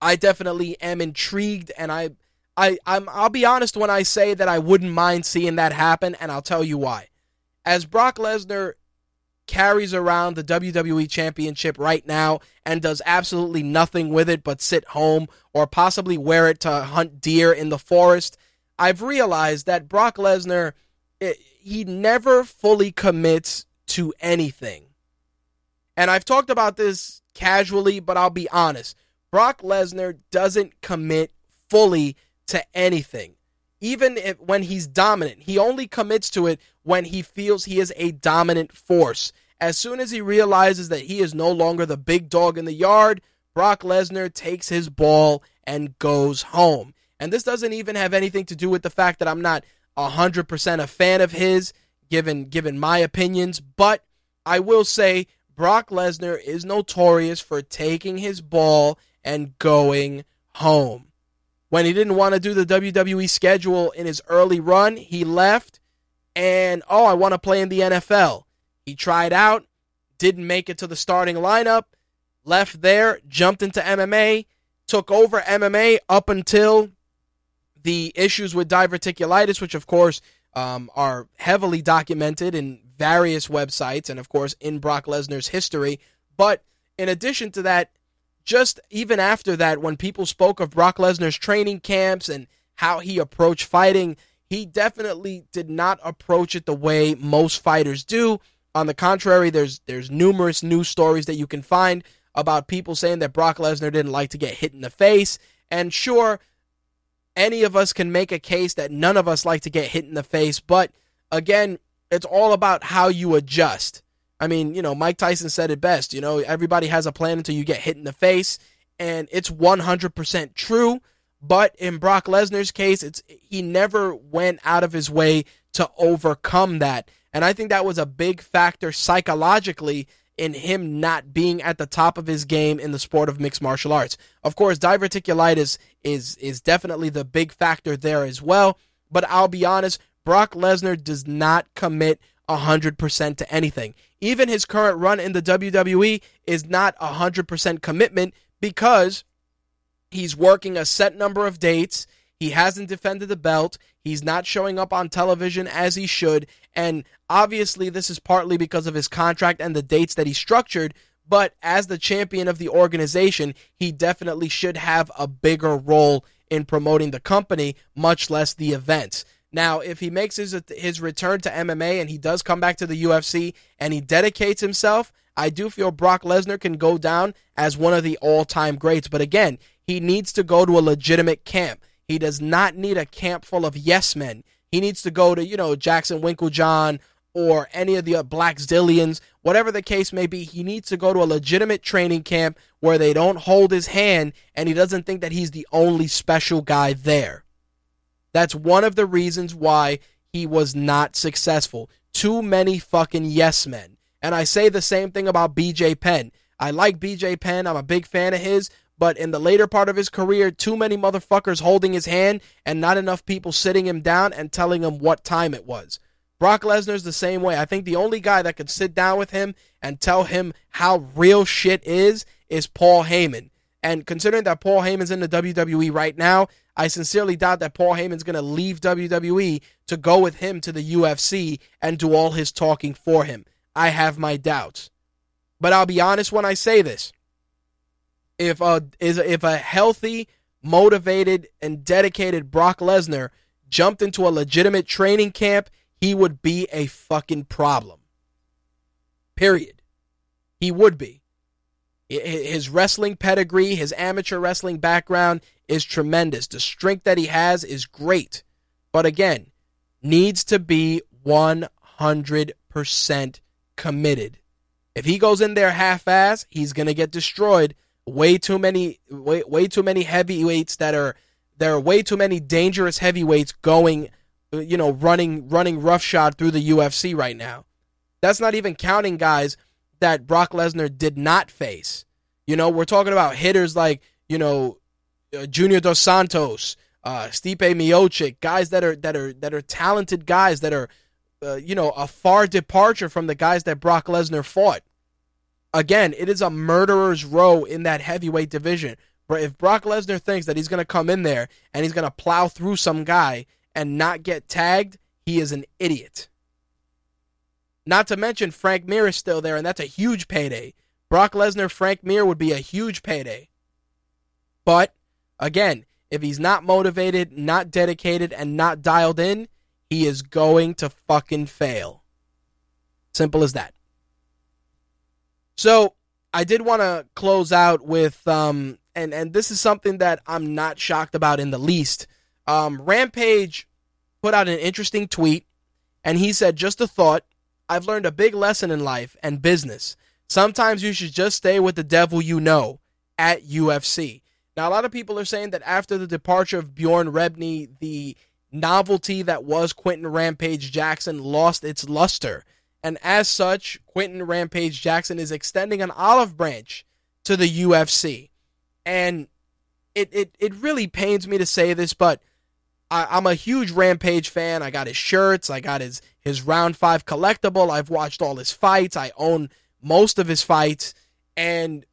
I definitely am intrigued, and I... I, I'm, I'll be honest when I say that I wouldn't mind seeing that happen, and I'll tell you why. As Brock Lesnar carries around the W W E Championship right now and does absolutely nothing with it but sit home or possibly wear it to hunt deer in the forest, I've realized that Brock Lesnar, it, he never fully commits to anything. And I've talked about this casually, but I'll be honest. Brock Lesnar doesn't commit fully to anything, even if, when he's dominant. He only commits to it when he feels he is a dominant force. As soon as he realizes that he is no longer the big dog in the yard, Brock Lesnar takes his ball and goes home. And this doesn't even have anything to do with the fact that I'm not one hundred percent a fan of his, given, given my opinions, but I will say Brock Lesnar is notorious for taking his ball and going home. When he didn't want to do the W W E schedule in his early run, he left, and, oh, I want to play in the N F L. He tried out, didn't make it to the starting lineup, left there, jumped into M M A, took over M M A up until the issues with diverticulitis, which, of course, um, are heavily documented in various websites and, of course, in Brock Lesnar's history. But in addition to that, just even after that, when people spoke of Brock Lesnar's training camps and how he approached fighting, he definitely did not approach it the way most fighters do. On the contrary, there's there's numerous news stories that you can find about people saying that Brock Lesnar didn't like to get hit in the face. And sure, any of us can make a case that none of us like to get hit in the face. But again, it's all about how you adjust. I mean, you know, Mike Tyson said it best. You know, everybody has a plan until you get hit in the face, and it's one hundred percent true. But in Brock Lesnar's case, it's he never went out of his way to overcome that. And I think that was a big factor psychologically in him not being at the top of his game in the sport of mixed martial arts. Of course, diverticulitis is, is definitely the big factor there as well. But I'll be honest, Brock Lesnar does not commit one hundred percent to anything. Even his current run in the W W E is not one hundred percent commitment because he's working a set number of dates, he hasn't defended the belt, he's not showing up on television as he should, and obviously this is partly because of his contract and the dates that he structured, but as the champion of the organization, he definitely should have a bigger role in promoting the company, much less the events. Now, if he makes his his return to M M A and he does come back to the U F C and he dedicates himself, I do feel Brock Lesnar can go down as one of the all-time greats. But again, he needs to go to a legitimate camp. He does not need a camp full of yes-men. He needs to go to, you know, Jackson Winklejohn or any of the Black Zillions, whatever the case may be. He needs to go to a legitimate training camp where they don't hold his hand and he doesn't think that he's the only special guy there. That's one of the reasons why he was not successful. Too many fucking yes men. And I say the same thing about B J Penn. I like B J Penn. I'm a big fan of his. But in the later part of his career, too many motherfuckers holding his hand and not enough people sitting him down and telling him what time it was. Brock Lesnar's the same way. I think the only guy that could sit down with him and tell him how real shit is is Paul Heyman. And considering that Paul Heyman's in the W W E right now, I sincerely doubt that Paul Heyman's going to leave W W E to go with him to the U F C and do all his talking for him. I have my doubts. But I'll be honest when I say this. If a, is, if a healthy, motivated, and dedicated Brock Lesnar jumped into a legitimate training camp, he would be a fucking problem. Period. He would be. His wrestling pedigree, his amateur wrestling background is tremendous. The strength that he has is great. But again, needs to be one hundred percent committed. If he goes in there half-ass, he's going to get destroyed. Way too many way, way too many heavyweights that are there are way too many dangerous heavyweights going, you know, running running roughshod through the U F C right now. That's not even counting guys that Brock Lesnar did not face. You know, we're talking about hitters like, you know, Junior Dos Santos, uh, Stipe Miocic, guys that are that are that are talented guys that are uh, you know, a far departure from the guys that Brock Lesnar fought. Again, it is a murderer's row in that heavyweight division. But if Brock Lesnar thinks that he's going to come in there and he's going to plow through some guy and not get tagged, he is an idiot. Not to mention Frank Mir is still there, and that's a huge payday. Brock Lesnar, Frank Mir would be a huge payday. But, again, if he's not motivated, not dedicated, and not dialed in, he is going to fucking fail. Simple as that. So I did want to close out with, um, and, and this is something that I'm not shocked about in the least. Um, Rampage put out an interesting tweet, and he said, just a thought, I've learned a big lesson in life and business. Sometimes you should just stay with the devil you know at U F C. Now, a lot of people are saying that after the departure of Bjorn Rebney, the novelty that was Quentin Rampage Jackson lost its luster. And as such, Quentin Rampage Jackson is extending an olive branch to the U F C. And it it, it really pains me to say this, but I, I'm a huge Rampage fan. I got his shirts. I got his, his Round five collectible. I've watched all his fights. I own most of his fights. And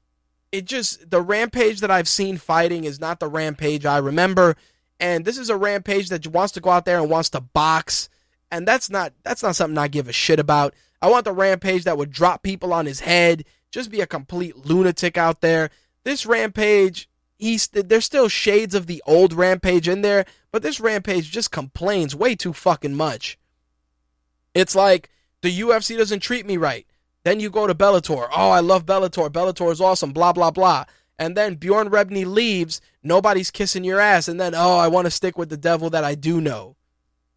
it just, the Rampage that I've seen fighting is not the Rampage I remember. And this is a Rampage that wants to go out there and wants to box. And that's not that's not something I give a shit about. I want the Rampage that would drop people on his head, just be a complete lunatic out there. This Rampage, he's there's still shades of the old Rampage in there, but this Rampage just complains way too fucking much. It's like, the U F C doesn't treat me right. Then you go to Bellator. Oh, I love Bellator. Bellator is awesome, blah, blah, blah. And then Bjorn Rebney leaves, nobody's kissing your ass, and then, oh, I want to stick with the devil that I do know.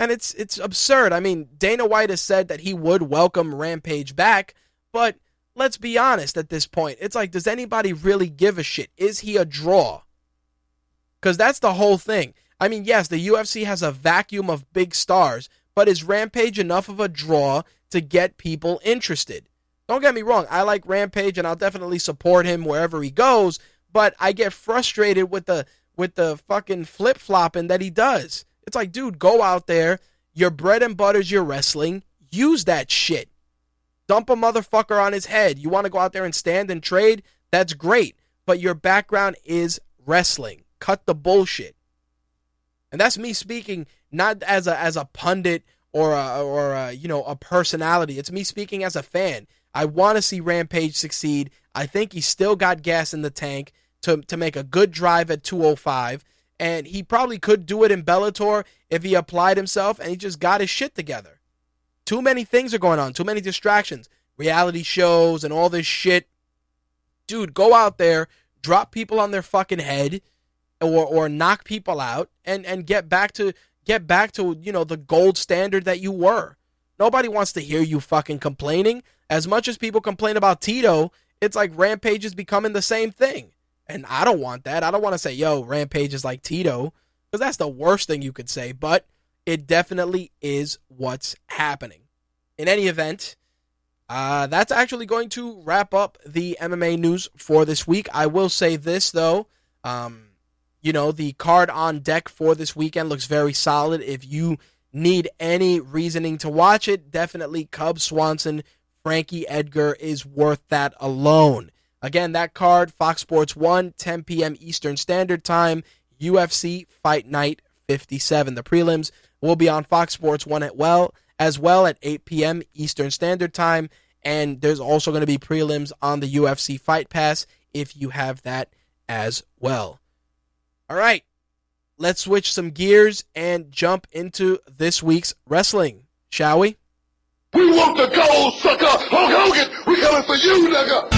And it's it's absurd. I mean, Dana White has said that he would welcome Rampage back, but let's be honest at this point. It's like, does anybody really give a shit? Is he a draw? Because that's the whole thing. I mean, yes, the U F C has a vacuum of big stars, but is Rampage enough of a draw to get people interested? Don't get me wrong. I like Rampage, and I'll definitely support him wherever he goes, but I get frustrated with the, with the fucking flip-flopping that he does. It's like, dude, go out there. Your bread and butter's your wrestling. Use that shit. Dump a motherfucker on his head. You want to go out there and stand and trade? That's great. But your background is wrestling. Cut the bullshit. And that's me speaking not as a as a pundit or a, or a, you know, a personality. It's me speaking as a fan. I want to see Rampage succeed. I think he's still got gas in the tank to to make a good drive at two oh five. And he probably could do it in Bellator if he applied himself and he just got his shit together. Too many things are going on. Too many distractions. Reality shows and all this shit. Dude, go out there, drop people on their fucking head or or knock people out and, and get back to, get back to, you know, the gold standard that you were. Nobody wants to hear you fucking complaining. As much as people complain about Tito, it's like Rampage is becoming the same thing. And I don't want that. I don't want to say, yo, Rampage is like Tito, because that's the worst thing you could say, but it definitely is what's happening. In any event, Uh, that's actually going to wrap up the M M A news for this week. I will say this, though. Um, you know, the card on deck for this weekend looks very solid. If you need any reasoning to watch it, definitely Cub Swanson, Frankie Edgar is worth that alone. Again, that card, Fox Sports one, ten p.m. Eastern Standard Time, U F C Fight Night fifty-seven. The prelims will be on Fox Sports one at well, as well at eight p.m. Eastern Standard Time, and there's also going to be prelims on the U F C Fight Pass if you have that as well. All right, let's switch some gears and jump into this week's wrestling, shall we? We want the gold, sucker! Hulk Hogan, we coming for you, nigga!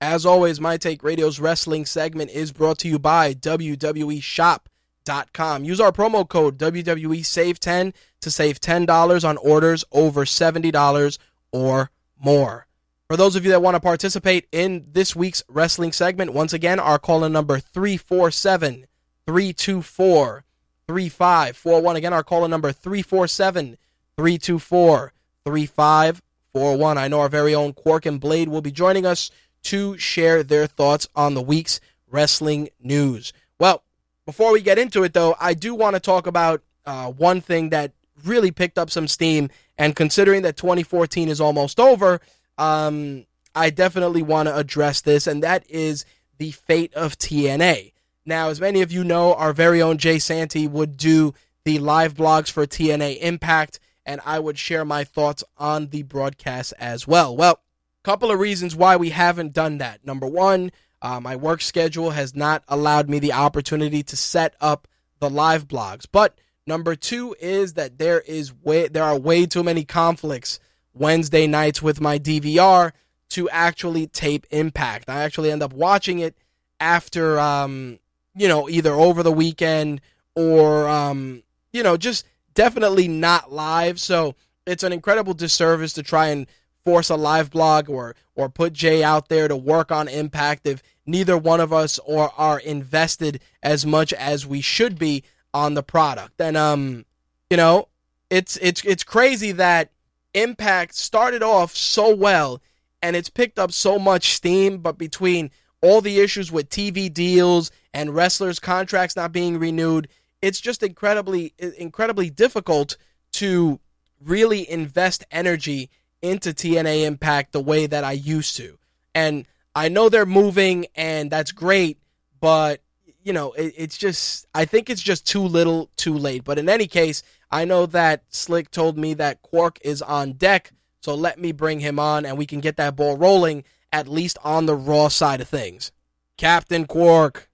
As always, My Take Radio's wrestling segment is brought to you by W W E Shop dot com. Use our promo code W W E Save ten to save ten dollars on orders over seventy dollars or more. For those of you that want to participate in this week's wrestling segment, once again, our call-in number three four seven, three two four, three five four one. Again, our call-in number three four seven, three two four, three five four one. I know our very own Quark and Blade will be joining us to share their thoughts on the week's wrestling news. Well, before we get into it, though, I do want to talk about uh, one thing that really picked up some steam, and considering that twenty fourteen is almost over, um, I definitely want to address this, and that is the fate of T N A. Now, as many of you know, our very own Jay Santee would do the live blogs for T N A Impact, and I would share my thoughts on the broadcast as well. Well, couple of reasons why we haven't done that. Number one, uh, my work schedule has not allowed me the opportunity to set up the live blogs. But number two is that there is way, there are way too many conflicts Wednesday nights with my D V R to actually tape Impact. I actually end up watching it after, um, you know, either over the weekend or, um, you know, just definitely not live. So it's an incredible disservice to try and force a live blog or or put Jay out there to work on Impact if neither one of us or are invested as much as we should be on the product. And um you know, it's it's it's crazy that Impact started off so well and it's picked up so much steam, but between all the issues with T V deals and wrestlers' contracts not being renewed, it's just incredibly incredibly difficult to really invest energy into T N A Impact the way that I used to. And I know they're moving, and that's great, but, you know, it, it's just, I think it's just too little, too late. But in any case, I know that Slick told me that Quark is on deck, so let me bring him on, and we can get that ball rolling, at least on the Raw side of things. Captain Quark,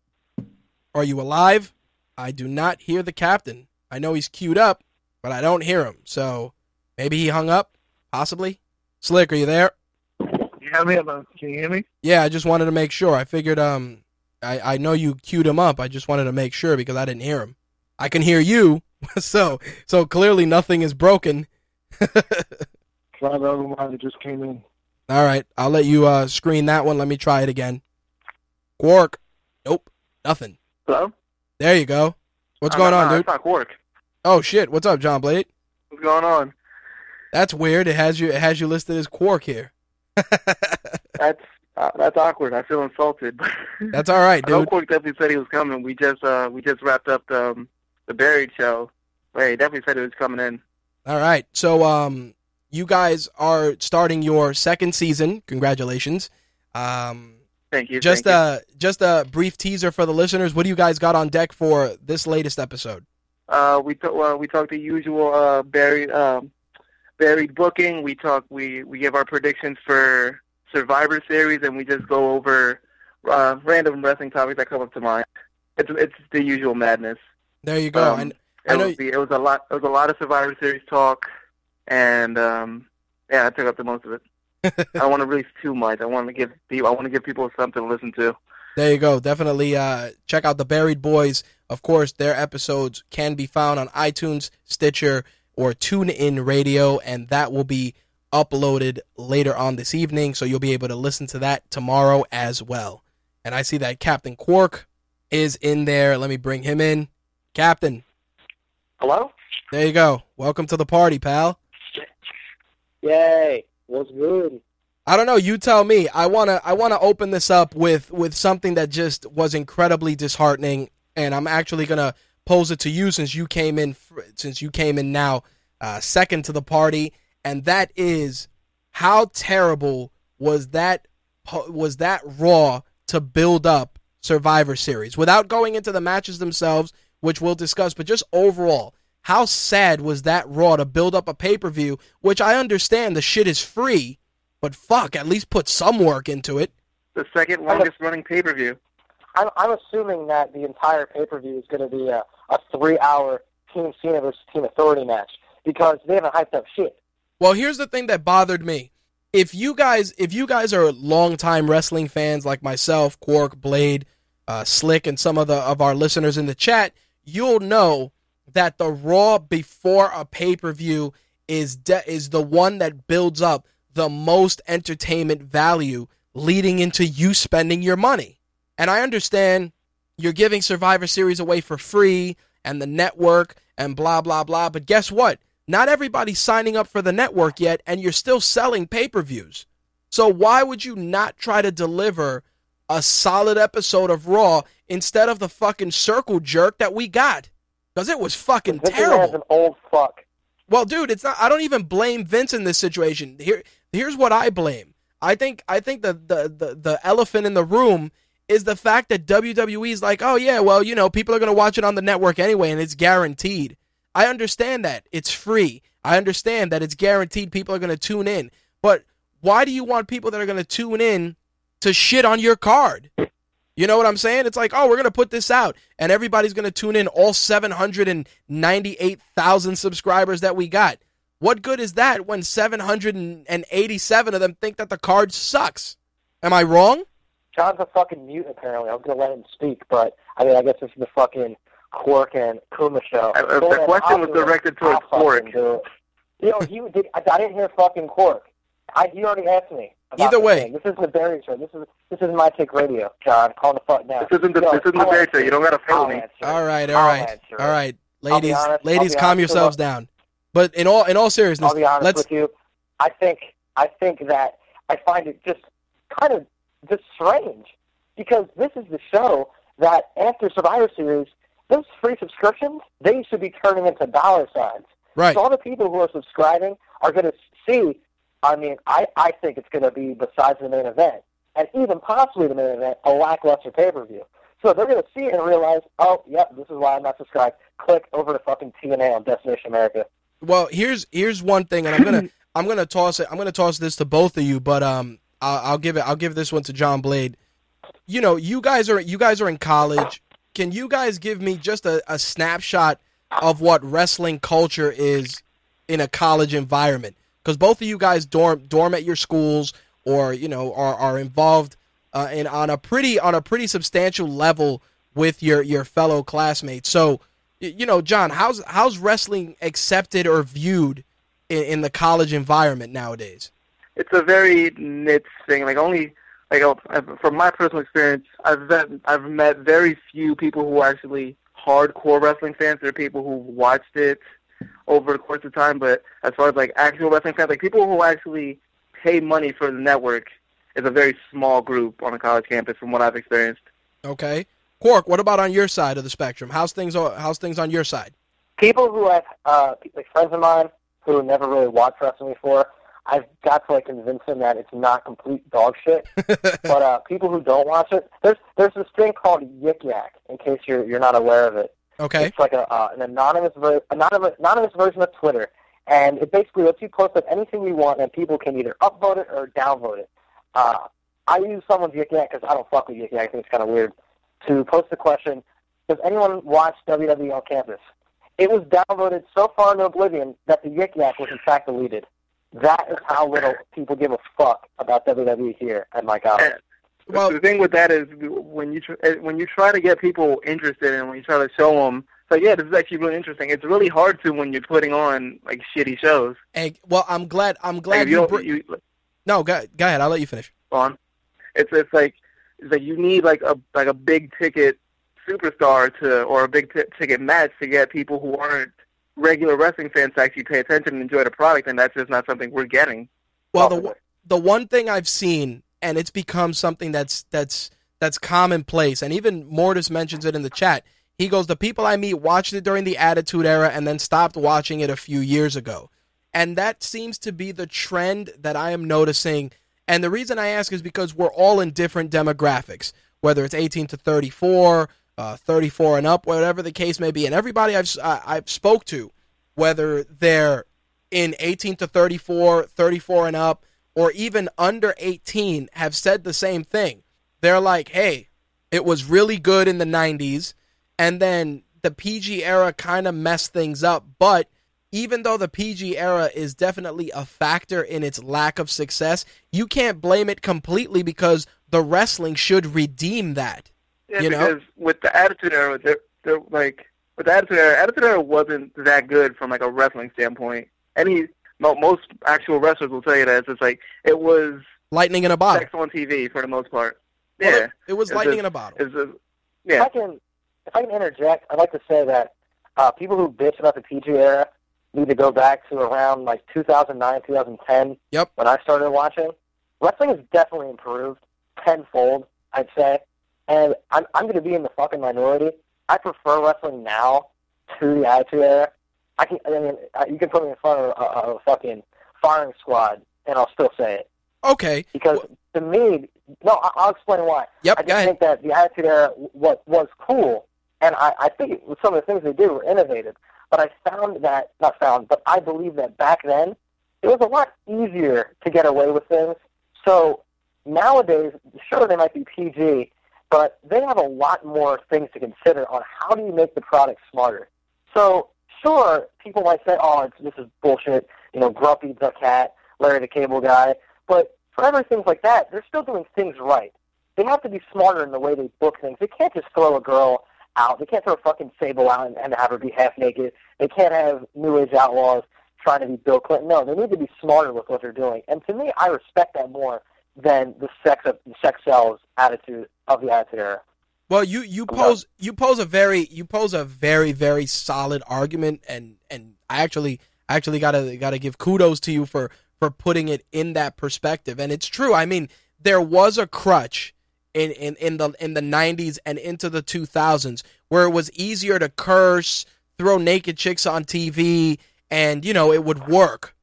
are you alive? I do not hear the captain. I know he's queued up, but I don't hear him, so maybe he hung up. Possibly. Slick, are you there? Yeah, man. Can you hear me? Yeah, I just wanted to make sure. I figured um, I, I know you queued him up. I just wanted to make sure because I didn't hear him. I can hear you, so so clearly nothing is broken. Try the other one that just came in. All right, I'll let you uh, screen that one. Let me try it again. Quark. Nope, nothing. Hello? There you go. What's uh, going no, on, no, dude? It's not Quark. Oh, shit. What's up, John Blade? What's going on? That's weird. It has you. It has you listed as Quark here. that's uh, that's awkward. I feel insulted. That's all right, dude. I know Quark definitely said he was coming. We just uh, we just wrapped up the um, the Buried show. But he definitely said he was coming in. All right. So um, you guys are starting your second season. Congratulations. Um, thank you. Just thank a you. just a brief teaser for the listeners. What do you guys got on deck for this latest episode? Uh, we t- uh, we talked the usual uh, Buried. Um, Buried booking. We talk. We, we give our predictions for Survivor Series, and we just go over uh, random wrestling topics that come up to mind. It's it's the usual madness. There you go. Um, and I know it was, the, it was a lot. It was a lot of Survivor Series talk, and um, yeah, I took up the most of it. I don't want to release too much. I want to give people. I want to give people something to listen to. There you go. Definitely uh, check out the Buried Boys. Of course, their episodes can be found on iTunes, Stitcher, or TuneIn Radio, and that will be uploaded later on this evening, so you'll be able to listen to that tomorrow as well. And I see that Captain Quark is in there. Let me bring him in. Captain. Hello? There you go. Welcome to the party, pal. Yay. What's good? I don't know. You tell me. I want to I wanna open this up with, with something that just was incredibly disheartening, and I'm actually going to pose it to you since you came in since you came in now uh, second to the party, and that is how terrible was that was that Raw to build up Survivor Series without going into the matches themselves, which we'll discuss, but just overall. How sad was that Raw to build up a pay-per-view, which I understand the shit is free, but fuck, at least put some work into it. The second longest-running pay-per-view. I'm, I'm assuming that the entire pay-per-view is going to be a, a three-hour Team Cena versus Team Authority match, because they haven't hyped up shit. Well, here's the thing that bothered me. If you guys, if you guys are long-time wrestling fans like myself, Quark, Blade, uh, Slick, and some of the of our listeners in the chat, you'll know that the Raw before a pay-per-view is de- is the one that builds up the most entertainment value leading into you spending your money. And I understand you're giving Survivor Series away for free and the network and blah, blah, blah. But guess what? Not everybody's signing up for the network yet, and you're still selling pay-per-views. So why would you not try to deliver a solid episode of Raw instead of the fucking circle jerk that we got? Because it was fucking Vince terrible. Vince an old fuck. Well, dude, it's not. I don't even blame Vince in this situation. Here, here's what I blame. I think, I think the, the, the, the elephant in the room is the fact that W W E is like, oh yeah, well, you know, people are going to watch it on the network anyway, and it's guaranteed. I understand that it's free. I understand that it's guaranteed. People are going to tune in, but why do you want people that are going to tune in to shit on your card? You know what I'm saying? It's like, oh, we're going to put this out, and everybody's going to tune in, all seven hundred ninety-eight thousand subscribers that we got. What good is that when seven hundred eighty-seven of them think that the card sucks? Am I wrong? John's a fucking mute, apparently. I was going to let him speak, but I mean, I guess this is the fucking Quark and Kuma show. I, uh, the question was directed towards Quark. You know, he did, I, I didn't hear fucking Quark. I, he already asked me. Either way, this isn't the Barry show. This is this isn't My Take Radio, John. Call the fuck now. This isn't the, no, this isn't the Barry show. You don't gotta fail me. All right, all right, all right, ladies, ladies, calm yourselves down. But in all in all seriousness, I'll be honest let's... with you. I think I think that I find it just kind of just strange, because this is the show that after Survivor Series, those free subscriptions, they should be turning into dollar signs. Right. So all the people who are subscribing are going to see. I mean, I, I think it's going to be, besides the main event, and even possibly the main event, a lackluster pay-per-view. So they're going to see it and realize, oh, yep, yeah, this is why I'm not subscribed. Click over to fucking T N A on Destination America. Well, here's here's one thing, and I'm gonna I'm gonna toss it. I'm gonna toss this to both of you, but um, I'll, I'll give it. I'll give this one to John Blade. You know, you guys are you guys are in college. Can you guys give me just a, a snapshot of what wrestling culture is in a college environment? Because both of you guys dorm dorm at your schools, or you know, are are involved uh, in on a pretty on a pretty substantial level with your, your fellow classmates. So, you know, John, how's how's wrestling accepted or viewed in, in the college environment nowadays? It's a very niche thing. Like only like from my personal experience, I've met, I've met very few people who are actually hardcore wrestling fans. There are people who watched it over the course of time, but as far as like actual wrestling fans, like people who actually pay money for the network, is a very small group on a college campus from what I've experienced. Okay. Quark, what about on your side of the spectrum? How's things how's things on your side? People who I've, uh, like friends of mine who never really watched wrestling before, I've got to like convince them that it's not complete dog shit. but uh, people who don't watch it, there's there's this thing called Yik Yak, in case you're you're not aware of it. Okay. It's like a uh, an anonymous, ver- anonymous, anonymous version of Twitter, and it basically lets you post up anything you want, and people can either upvote it or downvote it. Uh, I use someone's Yik Yak, because I don't fuck with Yik Yak, I think it's kind of weird, to post the question, does anyone watch W W E on campus? It was downvoted so far into oblivion that the Yik Yak was in fact deleted. That is how little people give a fuck about W W E here at my college. Well, the thing with that is when you tr- when you try to get people interested and when you try to show them So, yeah, this is actually really interesting. It's really hard to when you're putting on, like, shitty shows. Hey, well, I'm glad I'm glad like, you... you, br- you like, no, go, go ahead. I'll let you finish. On. It's it's like, it's like you need, like, a like a big-ticket superstar to or a big-ticket t- match to get people who aren't regular wrestling fans to actually pay attention and enjoy the product, and that's just not something we're getting. Well, the, the one thing I've seen, and it's become something that's that's that's commonplace, and even Mortis mentions it in the chat, he goes, the people I meet watched it during the Attitude Era and then stopped watching it a few years ago. And that seems to be the trend that I am noticing. And the reason I ask is because we're all in different demographics, whether it's eighteen to thirty-four, uh, thirty-four and up, whatever the case may be. And everybody I've uh, I've spoke to, whether they're in eighteen to thirty-four, thirty-four and up, or even under eighteen, have said the same thing. They're like, hey, it was really good in the nineties. And then the P G era kind of messed things up. But even though the P G era is definitely a factor in its lack of success, you can't blame it completely because the wrestling should redeem that. Yeah, you know? Because with the Attitude Era, they're, they're like with the Attitude Era, Attitude Era wasn't that good from like a wrestling standpoint. Any most actual wrestlers will tell you that. It's just like it was lightning in a bottle. Sex on T V for the most part. Yeah, well, it, it was it's lightning just, in a bottle. It's just, yeah. I can- If I can interject, I'd like to say that uh, people who bitch about the P G era need to go back to around like two thousand nine, two thousand ten, yep. when I started watching. Wrestling has definitely improved tenfold, I'd say. And I'm I'm going to be in the fucking minority. I prefer wrestling now to the Attitude Era. I can I mean you can put me in front of a, a fucking firing squad, and I'll still say it. Okay. Because to me, no, I'll explain why. Yep. I just think that the Attitude Era was was cool. And I, I think some of the things they did were innovative. But I found that, not found, but I believe that back then, it was a lot easier to get away with things. So nowadays, sure, they might be P G, but they have a lot more things to consider on how do you make the product smarter. So sure, people might say, oh, it's, this is bullshit, you know, Grumpy the Cat, Larry the Cable Guy. But for other things like that, they're still doing things right. They have to be smarter in the way they book things. They can't just throw a girl out. They can't throw a fucking Sable out and, and have her be half naked. They can't have New Age Outlaws trying to be Bill Clinton. No, they need to be smarter with what they're doing. And to me, I respect that more than the sex of the sex sells attitude of the Attitude Era. Well, you, you pose you pose a very you pose a very very solid argument, and, and I actually I actually gotta gotta give kudos to you for for putting it in that perspective. And it's true. I mean, there was a crutch In, in, in the in the nineties and into the two thousands, where it was easier to curse, throw naked chicks on T V, and, you know, it would work.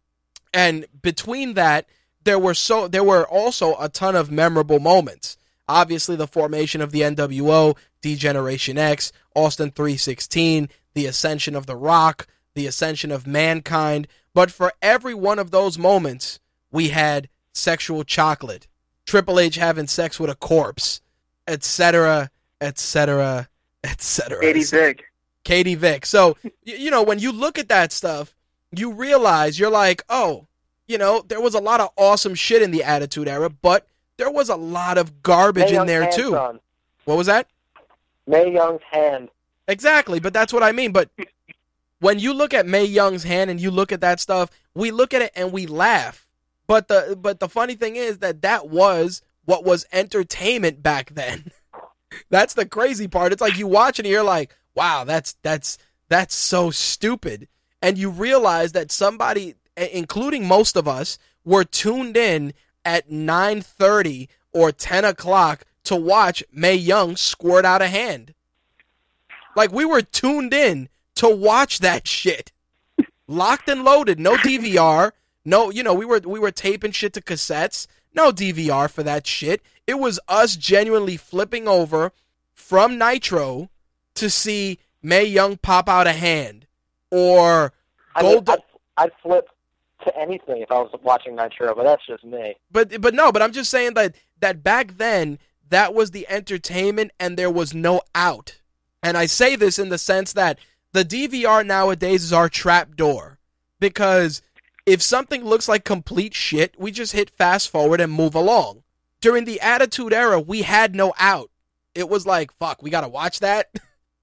And between that, there were so there were also a ton of memorable moments. Obviously, the formation of the N W O, D-Generation X, Austin three sixteen, the ascension of The Rock, the ascension of Mankind. But for every one of those moments, we had sexual chocolate, Triple H having sex with a corpse, et cetera, et cetera, et cetera. Katie Vick. Katie Vick. So, you know, when you look at that stuff, you realize, you're like, oh, you know, there was a lot of awesome shit in the Attitude Era, but there was a lot of garbage in there, too. On. What was that? Mae Young's hand. Exactly, but that's what I mean. But when you look at Mae Young's hand and you look at that stuff, we look at it and we laugh. But the but the funny thing is that that was what was entertainment back then. That's the crazy part. It's like you watch it and you're like, wow, that's that's that's so stupid. And you realize that somebody, including most of us, were tuned in at nine thirty or ten o'clock to watch Mae Young squirt out a hand. Like, we were tuned in to watch that shit. Locked and loaded, no D V R. No, you know, we were we were taping shit to cassettes. No D V R for that shit. It was us genuinely flipping over from Nitro to see Mae Young pop out a hand or Gold. I mean, I'd, I'd flip to anything if I was watching Nitro, but that's just me. But but no, but I'm just saying that that back then that was the entertainment and there was no out. And I say this in the sense that the D V R nowadays is our trap door because if something looks like complete shit, we just hit fast forward and move along. During the Attitude Era, we had no out. It was like, fuck, we gotta watch that?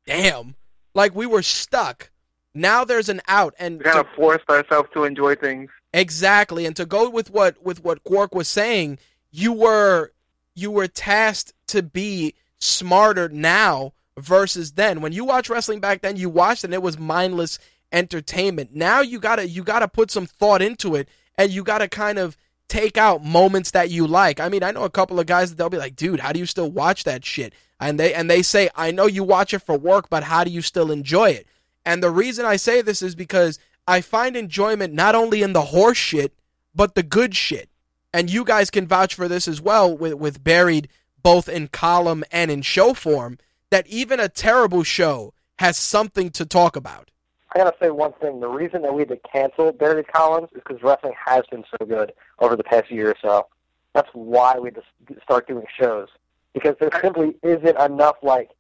Damn. Like, we were stuck. Now there's an out. And we kind to, of forced ourselves to enjoy things. Exactly. And to go with what with what Quark was saying, you were you were tasked to be smarter now versus then. When you watch wrestling back then, you watched and it was mindless entertainment. Now you gotta you gotta put some thought into it, and you gotta kind of take out moments that you like. I mean, I know a couple of guys that they'll be like, dude, how do you still watch that shit? And they and they say, I know you watch it for work, but how do you still enjoy it? And the reason I say this is because I find enjoyment not only in the horse shit, but the good shit. And you guys can vouch for this as well with, with Buried, both in column and in show form, that even a terrible show has something to talk about. I gotta say one thing. The reason that we had to cancel Buried columns is because wrestling has been so good over the past year or so. That's why we had to start doing shows, because there simply isn't enough like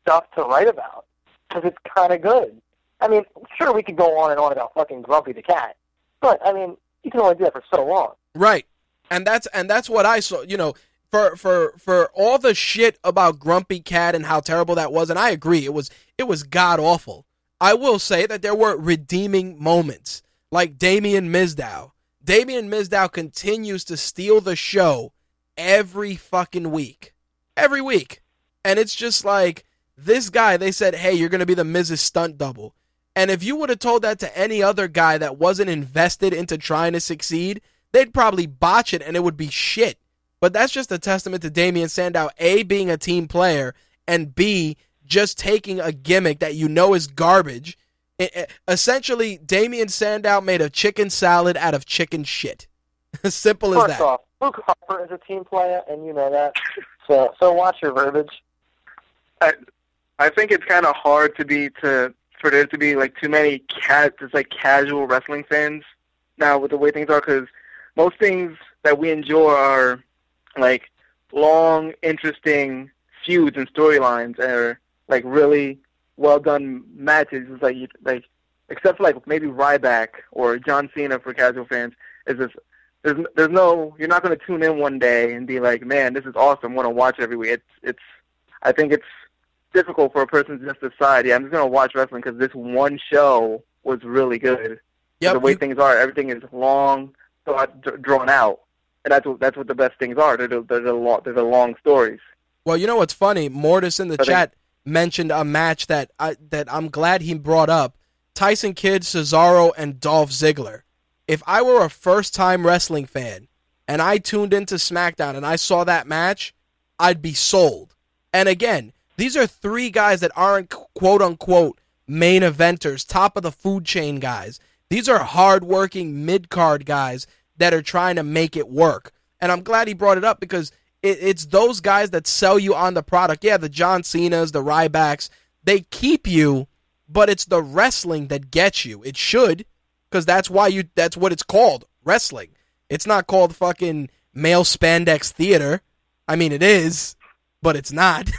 stuff to write about, because it's kind of good. I mean, sure, we could go on and on about fucking Grumpy the Cat, but I mean, you can only do that for so long. Right, and that's and that's what I saw. You know, for for for all the shit about Grumpy Cat and how terrible that was, and I agree, it was it was god awful. I will say that there were redeeming moments, like Damian Mizdow. Damian Mizdow continues to steal the show every fucking week. Every week. And it's just like, this guy, they said, hey, you're going to be the Miz's stunt double. And if you would have told that to any other guy that wasn't invested into trying to succeed, they'd probably botch it and it would be shit. But that's just a testament to Damian Sandow, A, being a team player, and B, just taking a gimmick that you know is garbage. It, it, essentially, Damian Sandow made a chicken salad out of chicken shit. As simple as that. First off, Luke Harper is a team player, and you know that. So, so watch your verbiage. I, I think it's kind of hard to be to for there to be like too many cat, just like casual wrestling fans now with the way things are, because most things that we enjoy are like long, interesting feuds and storylines, or like really well done matches. It's like like except for like maybe Ryback or John Cena for casual fans. Is this there's there's no you're not going to tune in one day and be like, man, this is awesome, want to watch it every week. It's it's I think it's difficult for a person to just decide, yeah, I'm just going to watch wrestling because this one show was really good. Yep, the way you... things are, everything is long, thought, drawn out, and that's what that's what the best things are. They're the, they're the long they're the long stories. Well, you know what's funny? Mortis in the I chat. Think... mentioned a match that I that I'm glad he brought up: Tyson Kidd, Cesaro, and Dolph Ziggler. If I were a first-time wrestling fan and I tuned into SmackDown and I saw that match, I'd be sold. And again, these are three guys that aren't quote-unquote main eventers, top of the food chain guys. These are hard-working mid-card guys that are trying to make it work. And I'm glad he brought it up, because it's those guys that sell you on the product. Yeah, the John Cenas, the Rybacks, they keep you, but it's the wrestling that gets you. It should, because that's why you. That's what it's called, wrestling. It's not called fucking male spandex theater. I mean, it is, but it's not.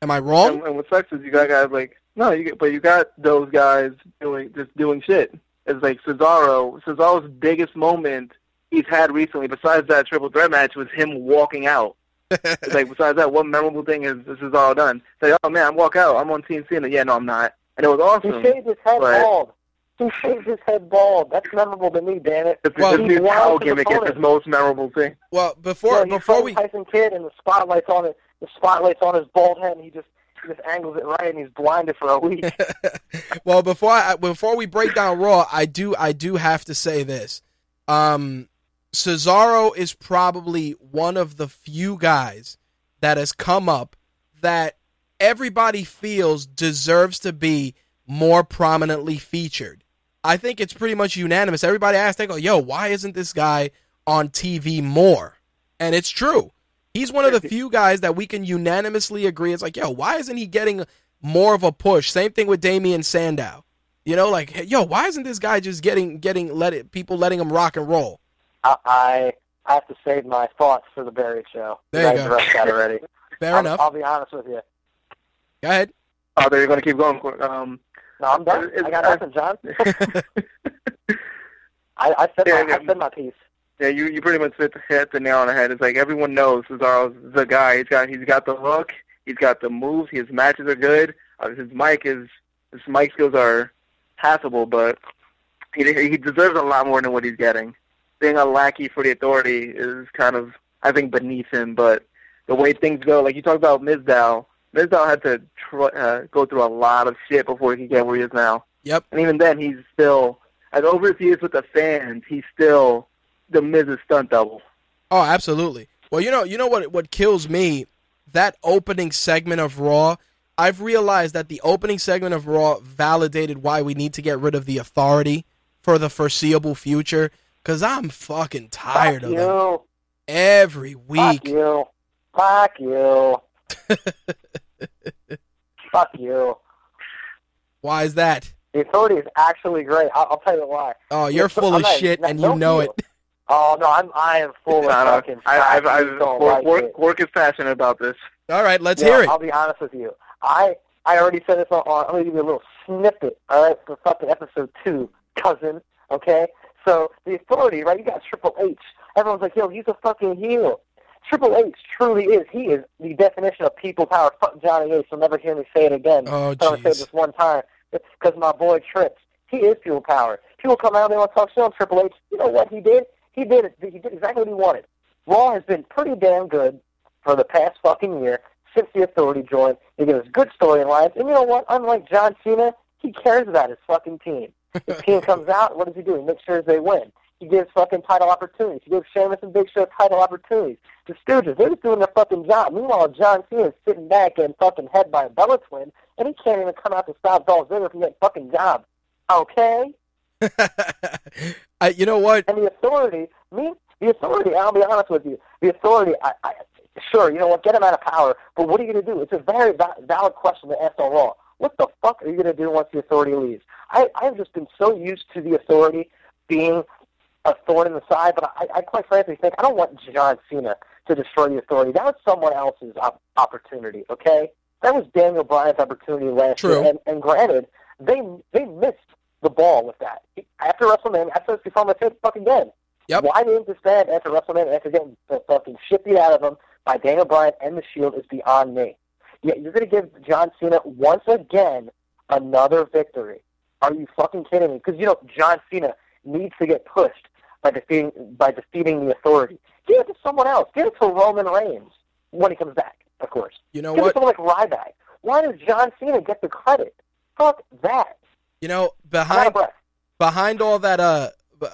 Am I wrong? And, and what sucks is you got guys like no, you, but you got those guys doing just doing shit. It's like Cesaro. Cesaro's biggest moment he's had recently, besides that triple threat match, was him walking out. It's like, besides that, what memorable thing is this is all done? It's like, oh man, I'm walk out. I'm on Team Cena. Yeah, no, I'm not. And it was awesome. He shaved his head but... bald. He shaved his head bald. That's memorable to me, damn it. It's well, this new cow gimmick is his most memorable thing. Well, before yeah, before we Tyson Kidd, and the spotlight's on it. The spotlight's on his bald head, and he just he just angles it right, and he's blinded for a week. Well, before I, before we break down Raw, I do I do have to say this. Um, Cesaro is probably one of the few guys that has come up that everybody feels deserves to be more prominently featured. I think it's pretty much unanimous. Everybody asks, they go, yo, why isn't this guy on T V more? And it's true. He's one of the few guys that we can unanimously agree. It's like, yo, why isn't he getting more of a push? Same thing with Damian Sandow. You know, like, yo, why isn't this guy just getting getting let it, people letting him rock and roll? I I have to save my thoughts for the Buried show. There you, you go. That already. Fair I'm, enough. I'll be honest with you. Go ahead. Oh, there you're going to keep going. Um, no, I'm done. I got nothing, uh, John. I, I, said yeah, my, yeah. I said my piece. Yeah, you, you pretty much hit the nail on the head. It's like everyone knows Cesaro's the guy. He's got he's got the look. He's got the moves. His matches are good. Uh, his mic is his mic skills are passable, but he he deserves a lot more than what he's getting. Being a lackey for the authority is kind of, I think, beneath him, but the way things go, like you talked about Mizdow, Mizdow had to tr- uh, go through a lot of shit before he get where he is now. Yep. And even then, he's still, as over as he is with the fans, he's still the Miz's stunt double. Oh, absolutely. Well, you know, you know what, what kills me? That opening segment of Raw, I've realized that the opening segment of Raw validated why we need to get rid of the authority for the foreseeable future, because I'm fucking tired Fuck of you. It. Every week. Fuck you. Fuck you. Fuck you. Why is that? The authority is actually great. I'll, I'll tell you why. Oh, you're it's, full I'm of not, shit, not, and you know you. It. Oh, no, I'm, I am full of fucking I've, I've, I've, work, work, work is passionate about this. All right, let's yeah, hear it. I'll be honest with you. I, I already said this on, on I'm going to give you a little snippet, all right, for fucking episode two, cousin, okay? So the authority, right, you got Triple H. Everyone's like, yo, he's a fucking heel. Triple H truly is. He is the definition of people power. Fuck Johnny Ace. You'll never hear me say it again. Oh, jeez. I'm going to say this one time because my boy trips. He is people power. People come out and they want to talk shit on Triple H. You know what he did? He did it. He did exactly what he wanted. Raw has been pretty damn good for the past fucking year since the authority joined. He gives good storylines. And you know what? Unlike John Cena, he cares about his fucking team. His team comes out, what does he do? He makes sure they win. He gives fucking title opportunities. He gives Sheamus and Big Show title opportunities. The Stooges, they're just doing their fucking job. Meanwhile, John Cena's sitting back and fucking head by a Bella twin, and he can't even come out to stop Dolph Ziggler from that fucking job. Okay? I, you know what? And the authority, me, the authority, I'll be honest with you, the authority, I, I, sure, you know what, get him out of power, but what are you going to do? It's a very valid question to ask on Raw. What the fuck are you going to do once the authority leaves? I, I've just been so used to the authority being a thorn in the side, but I, I quite frankly think I don't want John Cena to destroy the authority. That was someone else's op- opportunity, okay? That was Daniel Bryan's opportunity last True. year, and, and granted, they they missed the ball with that. After WrestleMania, I said this before, I'm going to say it fucking again. Yep. Why they didn't stand after WrestleMania, after getting the fucking shit beat out of them by Daniel Bryan and The Shield is beyond me. Yeah, you're going to give John Cena, once again, another victory. Are you fucking kidding me? Because, you know, John Cena needs to get pushed by defeating by defeating the authority. Give it to someone else. Give it to Roman Reigns when he comes back, of course. You know Give what? Give it to someone like Ryback. Why does John Cena get the credit? Fuck that. You know, behind behind all that, uh, b-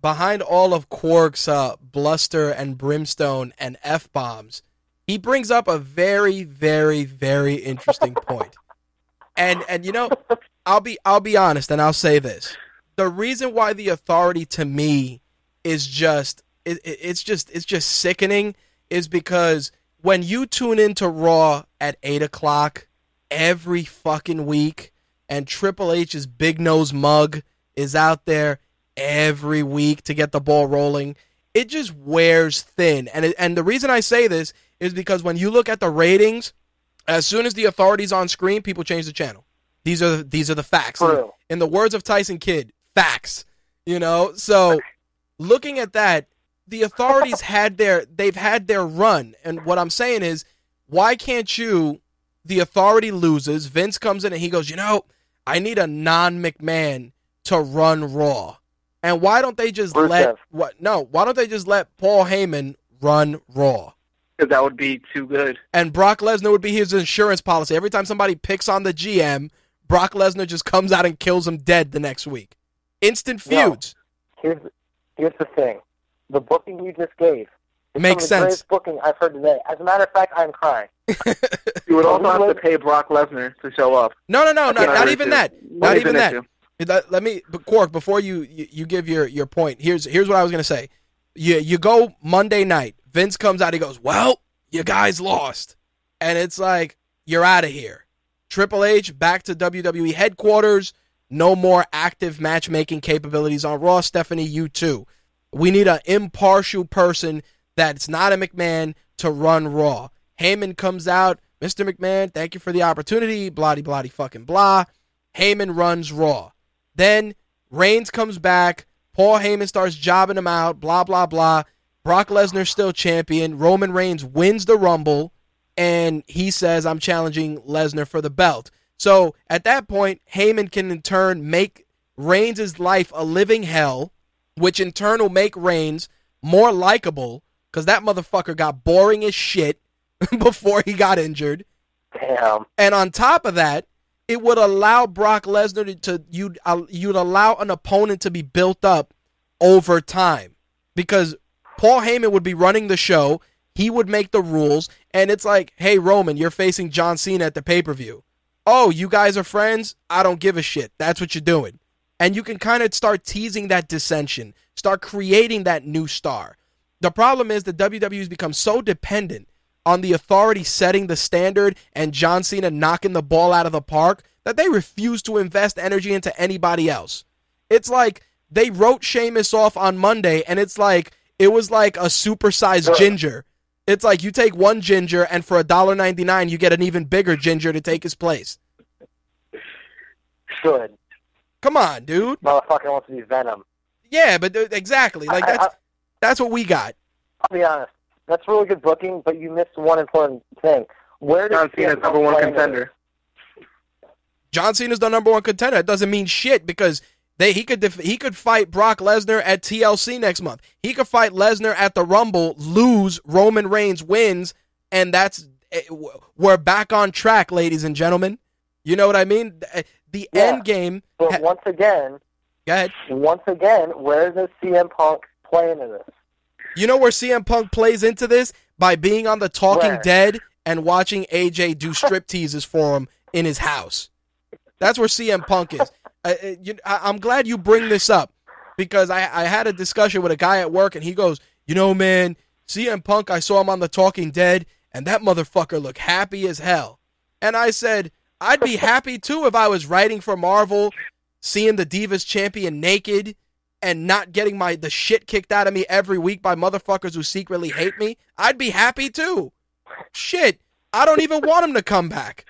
behind all of Quark's uh, bluster and brimstone and F-bombs, he brings up a very, very, very interesting point. And and you know, I'll be I'll be honest, and I'll say this. The reason why the authority to me is just it, it, it's just it's just sickening is because when you tune into Raw at eight o'clock every fucking week, and Triple H's big nose mug is out there every week to get the ball rolling, it just wears thin. And it, and the reason I say this is because when you look at the ratings, as soon as the authority's on screen, people change the channel. These are these are the facts. In, in the words of Tyson Kidd. Facts, you know. So, looking at that, the authorities had their they've had their run, and what I'm saying is, why can't you? The authority loses. Vince comes in and he goes, you know, I need a non-McMahon to run Raw, and why don't they just Bruce let F. what? No, why don't they just let Paul Heyman run Raw? Because that would be too good. And Brock Lesnar would be his insurance policy. Every time somebody picks on the G M, Brock Lesnar just comes out and kills him dead the next week. Instant feuds. No. Here's, here's the thing. The booking you just gave is makes some of the sense. Greatest booking I've heard today. As a matter of fact, I'm crying. You would also have to pay Brock Lesnar to show up. No, no, no, no not, not even that. Not Let even that. Let, let me, Quark, before you, you, you give your, your point, here's here's what I was going to say. You, you go Monday night. Vince comes out. He goes, well, you guys lost. And it's like, you're out of here. Triple H back to W W E headquarters. No more active matchmaking capabilities on Raw. Stephanie, you too. We need an impartial person that's not a McMahon to run Raw. Heyman comes out. Mister McMahon, thank you for the opportunity. Bloody, bloody, fucking blah. Heyman runs Raw. Then Reigns comes back. Paul Heyman starts jobbing him out. Blah, blah, blah. Brock Lesnar still champion. Roman Reigns wins the Rumble. And he says, I'm challenging Lesnar for the belt. So at that point, Heyman can in turn make Reigns' life a living hell, which in turn will make Reigns more likable, because that motherfucker got boring as shit before he got injured. Damn. And on top of that, it would allow Brock Lesnar to, to you'd, uh, you'd allow an opponent to be built up over time, because Paul Heyman would be running the show, he would make the rules, and it's like, hey, Roman, you're facing John Cena at the pay-per-view. Oh, you guys are friends? I don't give a shit. That's what you're doing. And you can kind of start teasing that dissension, start creating that new star. The problem is that W W E has become so dependent on the authority setting the standard and John Cena knocking the ball out of the park that they refuse to invest energy into anybody else. It's like they wrote Sheamus off on Monday, and it's like it was like a supersized ginger. It's like you take one ginger, and for a dollar ninety-nine, you get an even bigger ginger to take his place. Should. Come on, dude. Motherfucker wants to be Venom. Yeah, but exactly. Like I, that's I, that's what we got. I'll be honest. That's really good booking, but you missed one important thing. Where John Cena's number one contender. John Cena's the number one contender. It doesn't mean shit, because they he could def- he could fight Brock Lesnar at T L C next month. He could fight Lesnar at the Rumble, lose, Roman Reigns wins, and that's we're back on track, ladies and gentlemen. You know what I mean? The yeah, end game. But ha- once again, go ahead. Once again, where does C M Punk play into this? You know where C M Punk plays into this? By being on the Talking where? Dead and watching A J do strip teases for him in his house. That's where C M Punk is. uh, you, I, I'm glad you bring this up, because I, I had a discussion with a guy at work, and he goes, you know, man, C M Punk, I saw him on the Talking Dead, and that motherfucker looked happy as hell. And I said, I'd be happy, too, if I was writing for Marvel, seeing the Divas Champion naked, and not getting my the shit kicked out of me every week by motherfuckers who secretly hate me. I'd be happy too. Shit, I don't even want him to come back.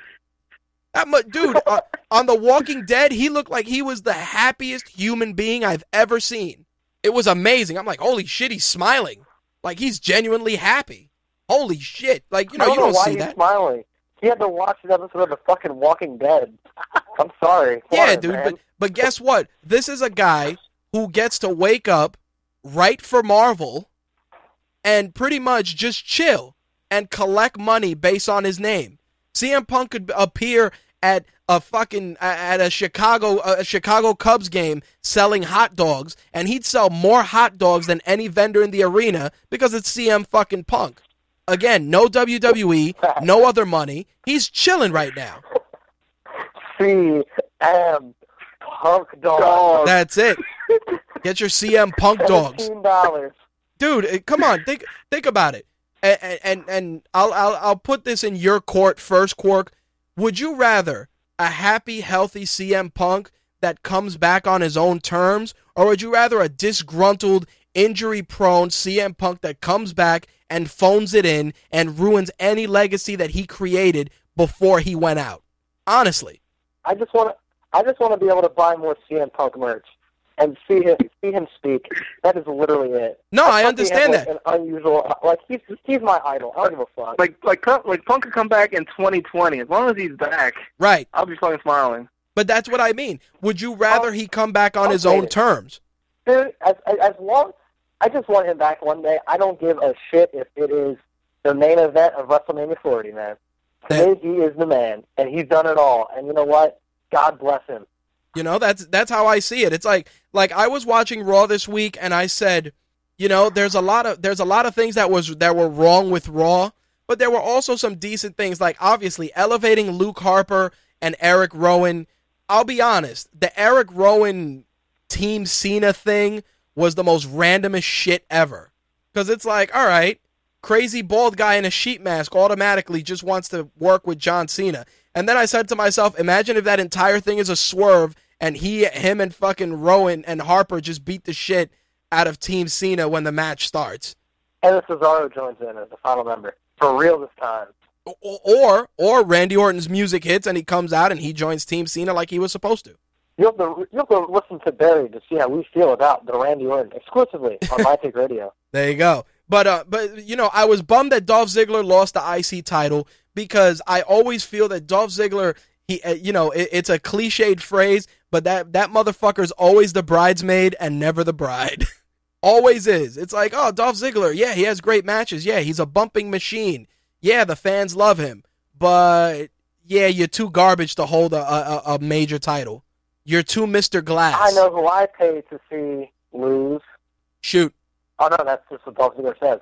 That mu- dude uh, on The Walking Dead, he looked like he was the happiest human being I've ever seen. It was amazing. I'm like, holy shit, he's smiling. Like he's genuinely happy. Holy shit! Like you know, I don't you don't know why see he's that. Smiling. He had to watch an episode of The fucking Walking Dead. I'm sorry. Come yeah, on, dude. Man. But but guess what? This is a guy who gets to wake up, write for Marvel, and pretty much just chill and collect money based on his name. C M Punk could appear at a fucking at a Chicago a Chicago Cubs game selling hot dogs, and he'd sell more hot dogs than any vendor in the arena because it's C M fucking Punk. Again, no W W E, no other money. He's chilling right now. C M Punk dog. That's it. Get your C M Punk dogs. seventeen dollars. Dude, come on, think think about it. And and and I'll I'll I'll put this in your court first, Quark. Would you rather a happy, healthy C M Punk that comes back on his own terms, or would you rather a disgruntled, injury-prone C M Punk that comes back and phones it in and ruins any legacy that he created before he went out? Honestly, I just want to I just want to be able to buy more C M Punk merch. And see him, see him speak. That is literally it. No, I, I understand that. An unusual, like he's he's my idol. I don't give a fuck. Like like like Punk could come back in twenty twenty as long as he's back. Right. I'll be fucking smiling. But that's what I mean. Would you rather I'll, he come back on I'll his own it. terms? Dude, as, as long, I just want him back one day. I don't give a shit if it is the main event of WrestleMania forty, man. That, he is the man, and he's done it all. And you know what? God bless him. You know, that's that's how I see it. It's like like I was watching Raw this week, and I said, you know, there's a lot of there's a lot of things that was that were wrong with Raw, but there were also some decent things. Like obviously elevating Luke Harper and Eric Rowan. I'll be honest, the Eric Rowan Team Cena thing was the most randomest shit ever. Because it's like, all right, crazy bald guy in a sheet mask automatically just wants to work with John Cena. And then I said to myself, imagine if that entire thing is a swerve. And he, him and fucking Rowan and Harper just beat the shit out of Team Cena when the match starts. And Cesaro joins in as the final member. For real this time. Or, or or Randy Orton's music hits and he comes out and he joins Team Cena like he was supposed to. You'll have to, you'll have to listen to Barry to see how we feel about the Randy Orton exclusively on My Take Radio. There you go. But, uh, but you know, I was bummed that Dolph Ziggler lost the I C title because I always feel that Dolph Ziggler... He, uh, you know, it, it's a cliched phrase, but that, that motherfucker's always the bridesmaid and never the bride. Always is. It's like, oh, Dolph Ziggler, yeah, he has great matches. Yeah, he's a bumping machine. Yeah, the fans love him. But, yeah, you're too garbage to hold a, a, a major title. You're too Mister Glass. I know who I paid to see lose. Shoot. Oh, no, that's just what Dolph Ziggler says.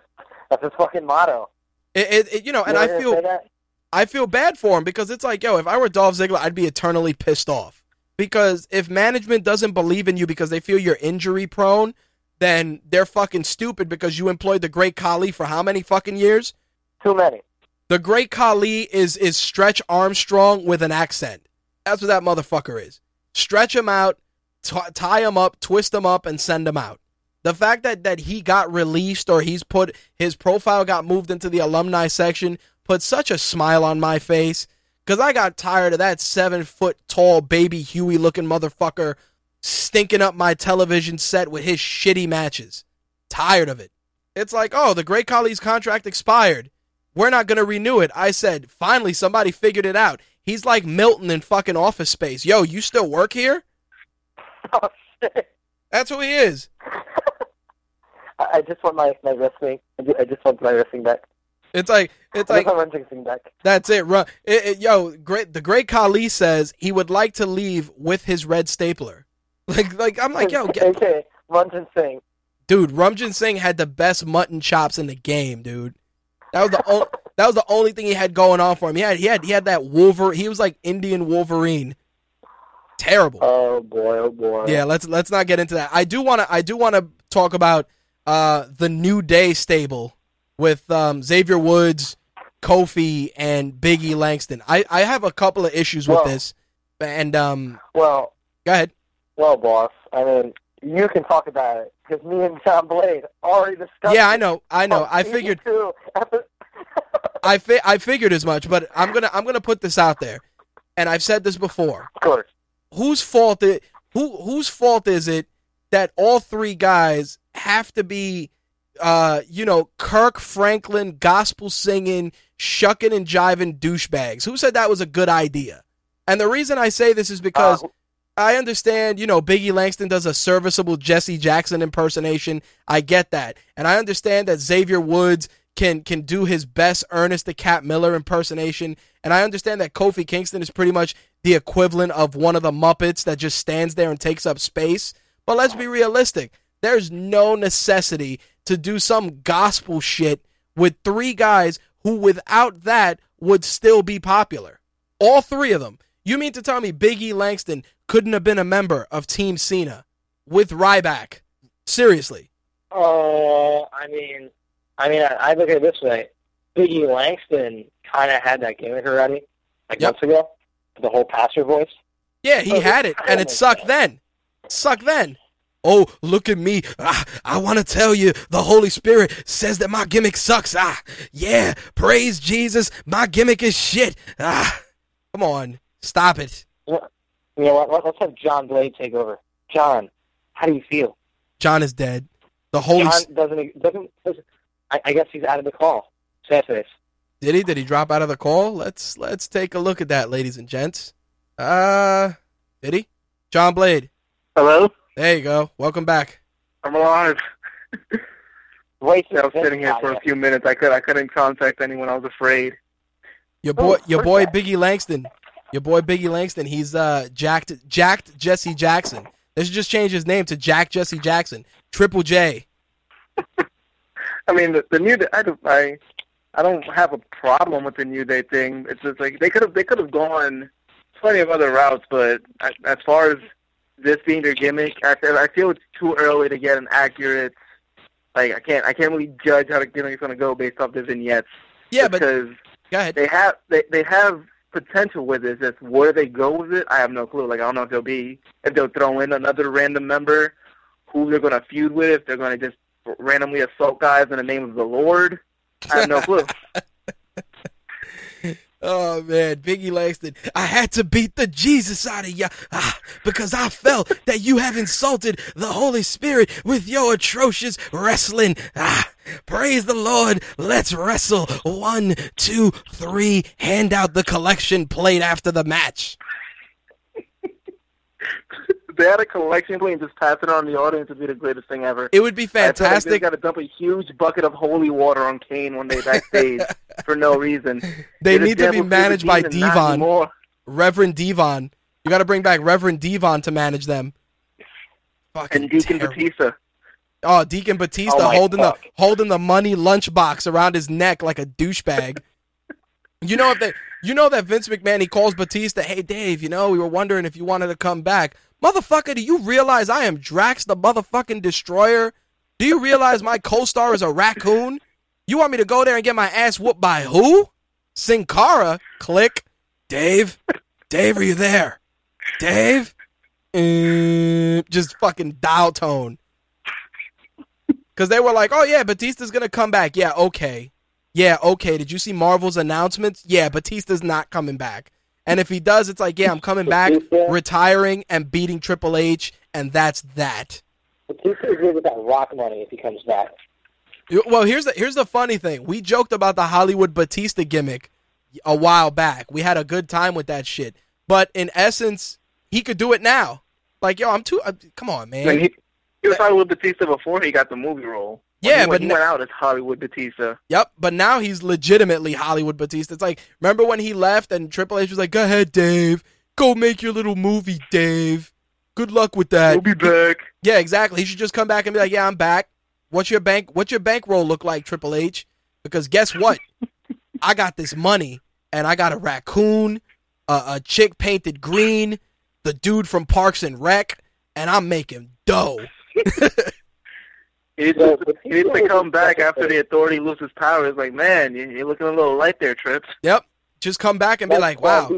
That's his fucking motto. It, it, it, you know, and I feel... I feel bad for him because it's like, yo, if I were Dolph Ziggler, I'd be eternally pissed off. Because if management doesn't believe in you because they feel you're injury prone, then they're fucking stupid because you employed the Great Khali for how many fucking years? Too many. The Great Khali is, is Stretch Armstrong with an accent. That's what that motherfucker is. Stretch him out, t- tie him up, twist him up, and send him out. The fact that, that he got released or he's put his profile got moved into the alumni section put such a smile on my face because I got tired of that seven-foot-tall, baby Huey-looking motherfucker stinking up my television set with his shitty matches. Tired of it. It's like, oh, the Great Khali's contract expired. We're not going to renew it. I said, finally, somebody figured it out. He's like Milton in fucking Office Space. Yo, you still work here? Oh, shit. That's who he is. I just want my, my wrestling. I just want my wrestling back. It's like, it's like, that's it. Run. It, it, yo, great. The Great Khali says he would like to leave with his red stapler. Like, like I'm like, yo, get... okay, Rumjin Singh. Dude, Rumjin Singh had the best mutton chops in the game, dude. That was the only, that was the only thing he had going on for him. He had, he had, he had that Wolverine. He was like Indian Wolverine. Terrible. Oh boy, oh boy. Yeah, let's let's not get into that. I do wanna, I do wanna talk about uh, the New Day stable. With um, Xavier Woods, Kofi, and Big E Langston. I, I have a couple of issues with well, this. and um, Well, go ahead. Well, boss, I mean, you can talk about it, because me and John Blade already discussed Yeah, I know, I know. I figured I fi- I figured as much, but I'm going to I'm gonna put this out there, and I've said this before. Of course. Whose fault it, who, whose fault is it that all three guys have to be... Uh, you know, Kirk Franklin, gospel singing, shucking and jiving douchebags. Who said that was a good idea? And the reason I say this is because uh, I understand, you know, Big E Langston does a serviceable Jesse Jackson impersonation. I get that. And I understand that Xavier Woods can can do his best Ernest the Cat Miller impersonation. And I understand that Kofi Kingston is pretty much the equivalent of one of the Muppets that just stands there and takes up space. But let's be realistic. There's no necessity to do some gospel shit with three guys who without that would still be popular. All three of them. You mean to tell me Big E Langston couldn't have been a member of Team Cena with Ryback? Seriously. Oh, I mean, I mean, I, I look at it this way. Big E Langston kind of had that gimmick already, like yep. months ago, the whole pastor voice. Yeah, he oh, had it, and it sucked sense. then. It sucked then. Oh, look at me. Ah, I want to tell you, the Holy Spirit says that my gimmick sucks. Ah, yeah, praise Jesus. My gimmick is shit. Ah, come on. Stop it. You know what? Let's have John Blade take over. John, how do you feel? John is dead. The Holy John doesn't, doesn't, doesn't I, I guess he's out of the call. Did he? Did he drop out of the call? Let's, let's take a look at that, ladies and gents. Uh, did he? John Blade. Hello? There you go. Welcome back. I'm alive. Wait, I was sitting here for a few minutes. I could I couldn't contact anyone. I was afraid. Your boy, your boy, Big E Langston. Your boy, Big E Langston. He's uh jacked, jacked Jesse Jackson. They should just change his name to Jack Jesse Jackson. Triple J. I mean, the, the new Day, I, I I don't have a problem with the New Day thing. It's just like they could have they could have gone plenty of other routes, but as, as far as this being their gimmick, I feel, I feel it's too early to get an accurate. Like I can't, I can't really judge how the gimmick's going to go based off the vignettes. Yeah, because but go ahead. they have, they, they have potential with this. Just where they go with it, I have no clue. Like I don't know if they'll be, if they'll throw in another random member, who they're going to feud with, if they're going to just randomly assault guys in the name of the Lord. I have no clue. Oh, man, Biggie Langston, I had to beat the Jesus out of ya ah, because I felt that you have insulted the Holy Spirit with your atrocious wrestling. Ah, praise the Lord. Let's wrestle. One, two, three. Hand out the collection plate after the match. They had a collection plate and just pass it on the audience. It would be the greatest thing ever. It would be fantastic. They got to dump a huge bucket of holy water on Kane one day backstage for no reason. They They're need to be managed by Devon, Reverend Devon. You got to bring back Reverend Devon to manage them. Fucking and Deacon terrible. Batista. Oh, Deacon Batista oh holding fuck. the holding the money lunchbox around his neck like a douchebag. You know if they, you know that Vince McMahon, he calls Batista, hey Dave, you know we were wondering if you wanted to come back. Motherfucker, do you realize I am Drax the motherfucking Destroyer? Do you realize my co-star is a raccoon? You want me to go there and get my ass whooped by who? Sin Cara? Click. Dave? Dave, are you there? Dave? Mm, just fucking dial tone. Because they were like, oh yeah, Batista's going to come back. Yeah, okay. Yeah, okay. Did you see Marvel's announcements? Yeah, Batista's not coming back. And if he does, it's like, yeah, I'm coming back, Batista, retiring, and beating Triple H, and that's that. Batista is good with that Rock money if he comes back. Well, here's the, here's the funny thing. We joked about the Hollywood Batista gimmick a while back. We had a good time with that shit. But in essence, he could do it now. Like, yo, I'm too... Uh, come on, man. Like he, he was Hollywood Batista before he got the movie role. Yeah, he but he went out as Hollywood Batista. Yep, but now he's legitimately Hollywood Batista. It's like, remember when he left and Triple H was like, go ahead, Dave. Go make your little movie, Dave. Good luck with that. We'll be back. Yeah, exactly. He should just come back and be like, yeah, I'm back. What's your bank? What's your bankroll look like, Triple H? Because guess what? I got this money, and I got a raccoon, a, a chick painted green, the dude from Parks and Rec, and I'm making dough. He needs to come back after the Authority loses power. It's like, man, you're looking a little light there, Trips. Yep. Just come back and be like, wow.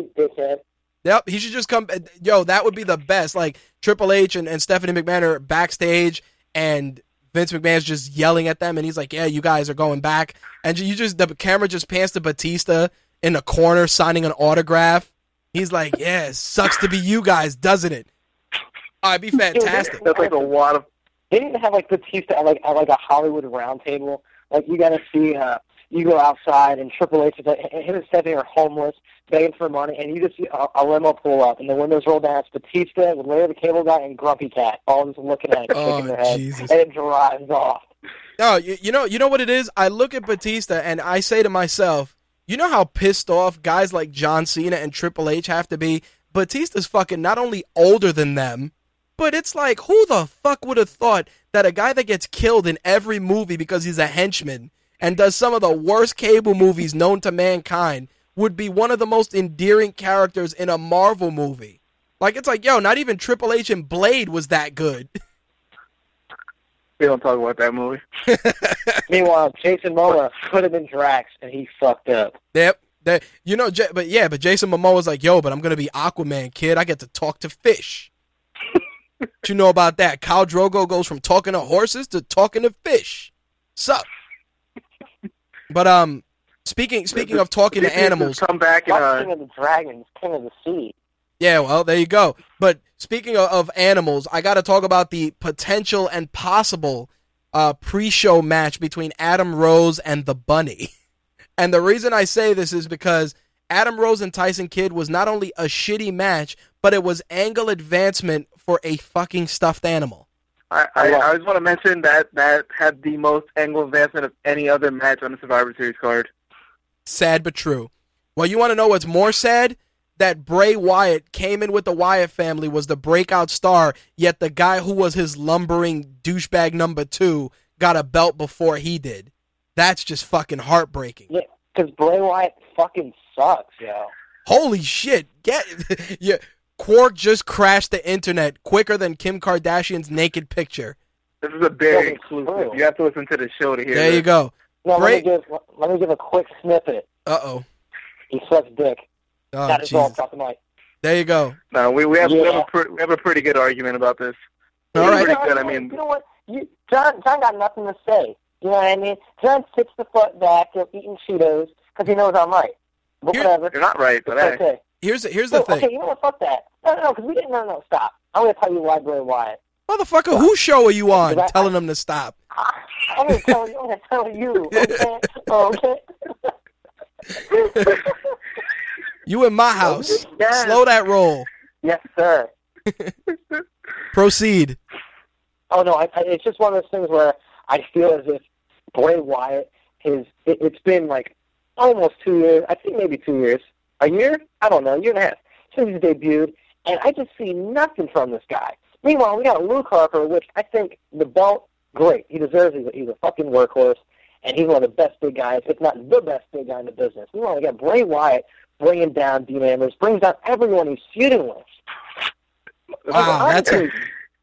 Yep. He should just come. Yo, that would be the best. Like, Triple H and, and Stephanie McMahon are backstage, and Vince McMahon's just yelling at them, and he's like, yeah, you guys are going back. And you just, the camera just pans to Batista in the corner signing an autograph. He's like, yeah, it sucks to be you guys, doesn't it? Oh, it'd be fantastic. That's like a lot of. They need to have, like, Batista at, like, at, like, a Hollywood round table. Like, you got to see, uh, you go outside, and Triple H is, like, him and Stephanie are homeless, begging for money, and you just see a, a limo pull up, and the windows roll down. It's Batista with Larry the Cable Guy and Grumpy Cat, all just looking at it, oh, shaking their head, Jesus. And it drives off. No, you, you know, you know what it is? I look at Batista, and I say to myself, you know how pissed off guys like John Cena and Triple H have to be? Batista's fucking not only older than them, but it's like, who the fuck would have thought that a guy that gets killed in every movie because he's a henchman and does some of the worst cable movies known to mankind would be one of the most endearing characters in a Marvel movie? Like, it's like, yo, not even Triple H and Blade was that good. We don't talk about that movie. Meanwhile, Jason Momoa could have been Drax, and he fucked up. Yep. That, you know, but yeah, but Jason Momoa was like, yo, but I'm going to be Aquaman, kid. I get to talk to fish. What you know about that? Khal Drogo goes from talking to horses to talking to fish. Sup? But um, speaking speaking of talking to animals, come back and uh, King of the Dragons, King of the Sea. Yeah, well, there you go. But speaking of, of animals, I got to talk about the potential and possible uh, pre-show match between Adam Rose and the Bunny. And the reason I say this is because Adam Rose and Tyson Kidd was not only a shitty match, but it was angle advancement for a fucking stuffed animal. I, I, I just want to mention that that had the most angle advancement of any other match on the Survivor Series card. Sad but true. Well, you want to know what's more sad? That Bray Wyatt came in with the Wyatt family, was the breakout star, yet the guy who was his lumbering douchebag number two got a belt before he did. That's just fucking heartbreaking. Yeah, because Bray Wyatt fucking sucks, yo. Holy shit. Get yeah. Quark just crashed the internet quicker than Kim Kardashian's naked picture. This is a very exclusive. You have to listen to the show to hear There this. You go. No, let, me give, let me give a quick snippet. Uh-oh. He sucks dick. Oh, that is Jesus. All top of night. There you go. No, we, we, have, yeah. we, have, a pr- we have a pretty good argument about this. All yeah, right. You know, good, I mean, you know what? You, John, John got nothing to say. You know what I mean? John sits the foot back, he's eating Cheetos, because he knows I'm right. Whatever. You're not right, but okay. Hey. Here's, here's the so, thing. Okay, you know what? Fuck that. No, no, because we didn't. No, no, stop. I'm going to tell you why, Bray Wyatt. Motherfucker, stop. Whose show are you on I, telling I, them to stop? I, I'm going to tell you. I'm going to tell you. Okay? Oh, okay? You in my house. Yes. Slow that roll. Yes, sir. Proceed. Oh, no. I, I, it's just one of those things where I feel as if Bray Wyatt is, it, it's been like almost two years. I think maybe two years. A year? I don't know. A year and a half. Since he debuted. And I just see nothing from this guy. Meanwhile, we got Luke Harper, which I think the belt, great. He deserves it. He's a fucking workhorse. And he's one of the best big guys, if not the best big guy in the business. Meanwhile, we got Bray Wyatt bringing down Dean Ambrose, brings down everyone he's feuding with. Wow, that's a,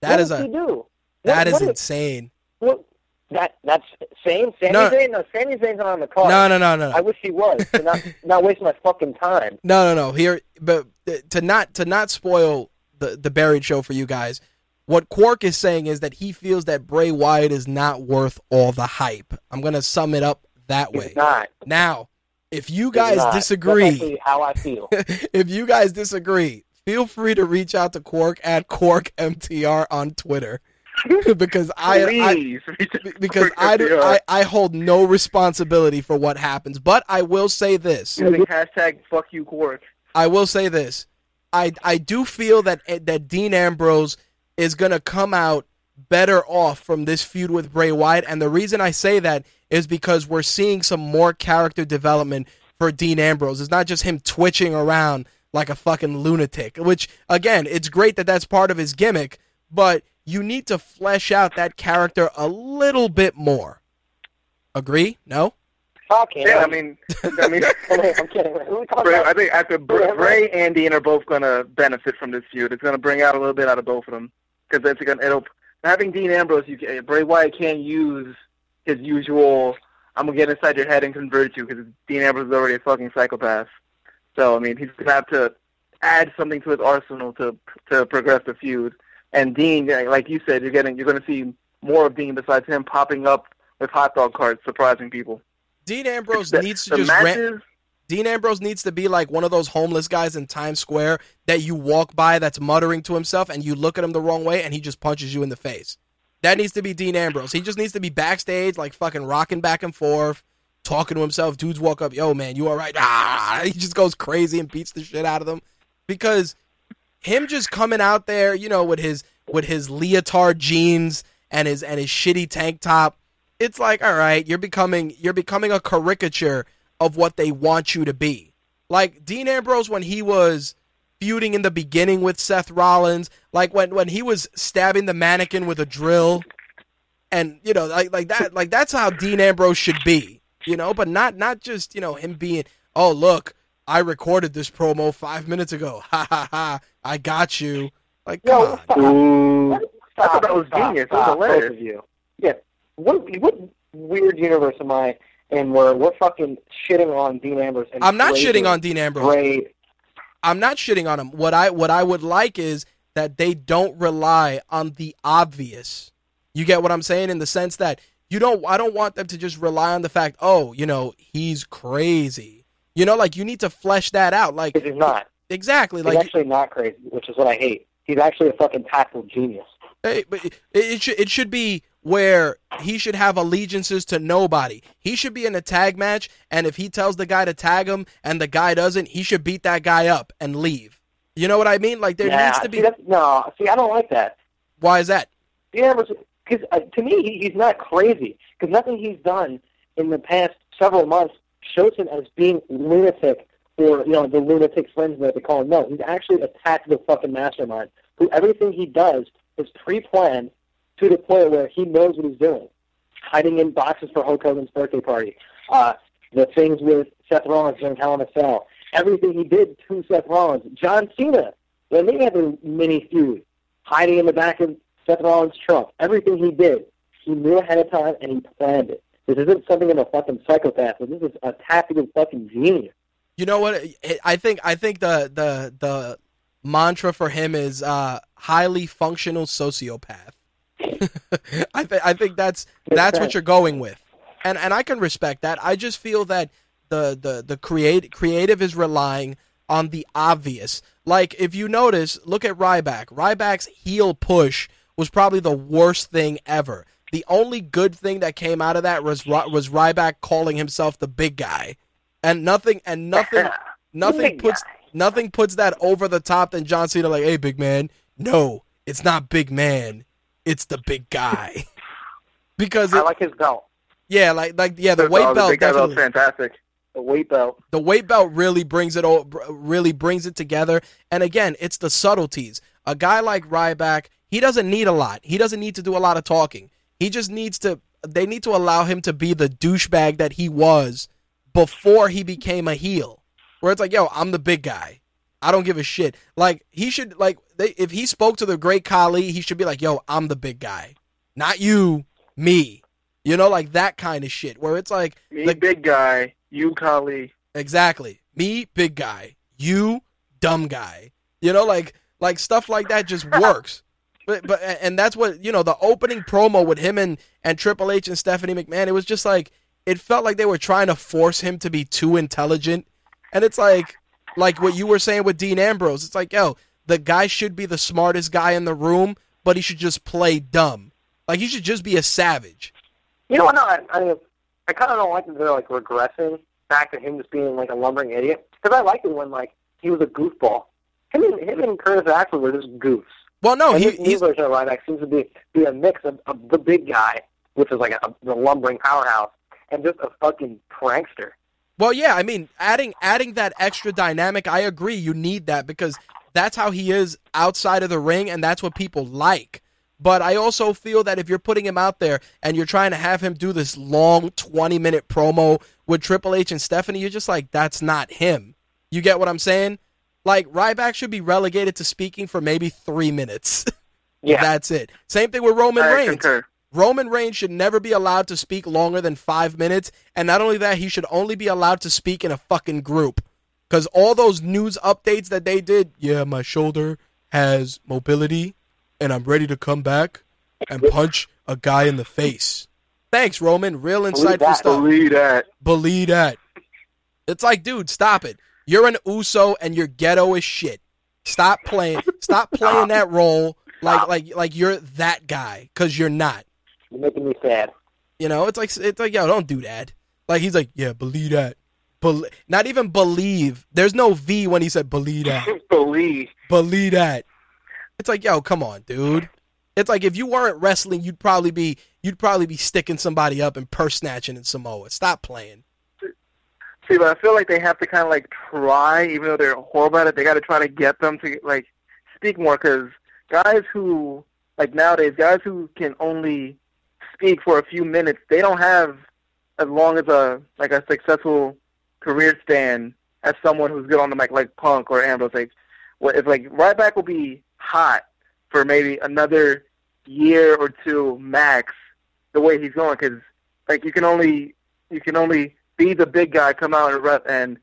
that is a, do? that what, is what insane. Is, what, that that's same Sami no. Zayn. No, Sami Zayn's not on the card. No, no, no, no. I wish he was. To not not waste my fucking time. No, no, no. Here, but to not to not spoil the the buried show for you guys. What Quark is saying is that he feels that Bray Wyatt is not worth all the hype. I'm gonna sum it up that way. It's not. Now, if you guys it's not. disagree, that's actually how I feel. If you guys disagree, feel free to reach out to Quark at QuarkMTR on Twitter. because I, Please, I because I, do, I I hold no responsibility for what happens, but I will say this: using hashtag fuck you Quark. I will say this: I I do feel that that Dean Ambrose is gonna come out better off from this feud with Bray Wyatt, and the reason I say that is because we're seeing some more character development for Dean Ambrose. It's not just him twitching around like a fucking lunatic. Which again, it's great that that's part of his gimmick, but you need to flesh out that character a little bit more. Agree? No? Okay. Yeah, I mean, I mean I'm kidding. Bray, I think after Br- Bray and Dean are both going to benefit from this feud. It's going to bring out a little bit out of both of them. Because it's going to having Dean Ambrose, you can, Bray Wyatt can't use his usual. I'm gonna get inside your head and convert you because Dean Ambrose is already a fucking psychopath. So I mean, he's gonna have to add something to his arsenal to to progress the feud. And Dean, like you said, you're getting you're going to see more of Dean besides him popping up with hot dog carts, surprising people. Dean Ambrose the, needs to just matches, rant. Dean Ambrose needs to be like one of those homeless guys in Times Square that you walk by that's muttering to himself, and you look at him the wrong way, and he just punches you in the face. That needs to be Dean Ambrose. He just needs to be backstage, like fucking rocking back and forth, talking to himself. Dudes walk up, yo man, you all right? Ah, he just goes crazy and beats the shit out of them because. Him just coming out there, you know, with his with his leotard jeans and his and his shitty tank top, it's like, all right, you're becoming you're becoming a caricature of what they want you to be. Like Dean Ambrose when he was feuding in the beginning with Seth Rollins, like when, when he was stabbing the mannequin with a drill, and you know, like like that, like that's how Dean Ambrose should be, you know, but not not just you know him being, oh look. I recorded this promo five minutes ago. Ha ha ha! I got you. Like, come on. I thought that was genius. That was hilarious. Both of you. Yeah. What what weird universe am I in where we're fucking shitting on Dean Ambrose? And I'm not shitting on Dean Ambrose. Great. I'm not shitting on him. What I what I would like is that they don't rely on the obvious. You get what I'm saying in the sense that you don't. I don't want them to just rely on the fact. Oh, you know, he's crazy. You know, like, you need to flesh that out. Like he's not. Exactly. He's like, actually not crazy, which is what I hate. He's actually a fucking tactical genius. Hey, but it, it, should, it should be where he should have allegiances to nobody. He should be in a tag match, and if he tells the guy to tag him and the guy doesn't, he should beat that guy up and leave. You know what I mean? Like, there yeah, needs to be... See, no, see, I don't like that. Why is that? Yeah, because uh, to me, he, he's not crazy. Because nothing he's done in the past several months shows him as being lunatic, or, you know, the lunatic friends that they call him. No, he's actually a tactical fucking mastermind who everything he does is pre-planned to the point where he knows what he's doing. Hiding in boxes for Hulk Hogan's birthday party. Uh, the things with Seth Rollins during Hell in a Cell. Everything he did to Seth Rollins. John Cena, when they had a mini feud. Hiding in the back of Seth Rollins' trunk. Everything he did, he knew ahead of time and he planned it. This isn't something of a fucking psychopath. This is a tactical fucking genius. You know what? I think I think the the, the mantra for him is uh, highly functional sociopath. I th- I think that's that's what you're going with, and and I can respect that. I just feel that the the the create creative is relying on the obvious. Like, if you notice, look at Ryback. Ryback's heel push was probably the worst thing ever. The only good thing that came out of that was was Ryback calling himself the big guy, and nothing and nothing nothing puts guy. nothing puts that over the top than John Cena. Like, hey, big man. No, it's not big man. It's the big guy. Because it, I like his belt. Yeah, like like yeah, the, the weight oh, belt. The big guy belt's fantastic. The weight belt. The weight belt really brings it all, really brings it together. And again, it's the subtleties. A guy like Ryback, he doesn't need a lot. He doesn't need to do a lot of talking. He just needs to. They need to allow him to be the douchebag that he was before he became a heel. Where it's like, yo, I'm the big guy. I don't give a shit. Like, he should, like, they, if he spoke to the great Khali, he should be like, yo, I'm the big guy. Not you, me. You know, like that kind of shit. Where it's like... Me, the, big guy. You, Khali. Exactly. Me, big guy. You, dumb guy. You know, like, like stuff like that just works. but but And that's what, you know, the opening promo with him and, and Triple H and Stephanie McMahon, it was just like, it felt like they were trying to force him to be too intelligent. And it's like... Like what you were saying with Dean Ambrose. It's like, yo, the guy should be the smartest guy in the room, but he should just play dumb. Like, he should just be a savage. You know what? No, I, I, I kind of don't like that they're, like, regressing back to him just being, like, a lumbering idiot. Because I liked it when, like, he was a goofball. Him and, him and Curtis Axel were just goofs. Well, no, and he, he's... version version of Ryback seems to be, be a mix of, of the big guy, which is, like, a, the lumbering powerhouse, and just a fucking prankster. Well, yeah, I mean, adding adding that extra dynamic, I agree. You need that because that's how he is outside of the ring, and that's what people like. But I also feel that if you're putting him out there and you're trying to have him do this long twenty-minute promo with Triple H and Stephanie, you're just like, that's not him. You get what I'm saying? Like, Ryback should be relegated to speaking for maybe three minutes. Yeah. That's it. Same thing with Roman I Reigns. Concur. Roman Reigns should never be allowed to speak longer than five minutes, and not only that, he should only be allowed to speak in a fucking group. Because all those news updates that they did, yeah, my shoulder has mobility, and I'm ready to come back and punch a guy in the face. Thanks, Roman. Real insightful Believe stuff. Believe that. Believe that. It's like, dude, stop it. You're an Uso, and you're ghetto as shit. Stop playing. Stop playing that role like like like you're that guy, because you're not. You're making me sad. You know, it's like, it's like, yo, don't do that. Like, he's like, yeah, believe that. Bel- not even believe. There's no V when he said believe that. believe. Believe that. It's like, yo, come on, dude. It's like, if you weren't wrestling, you'd probably be, you'd probably be sticking somebody up and purse snatching in Samoa. Stop playing. See, but I feel like they have to kind of, like, try, even though they're horrible at it, they got to try to get them to, like, speak more. Because guys who, like, nowadays, guys who can only... speak for a few minutes, they don't have as long as a like a successful career stand as someone who's good on the mic, like Punk or Ambrose. Like, what if like Ryback will be hot for maybe another year or two max, the way he's going, because like you can only you can only be the big guy, come out and rep, and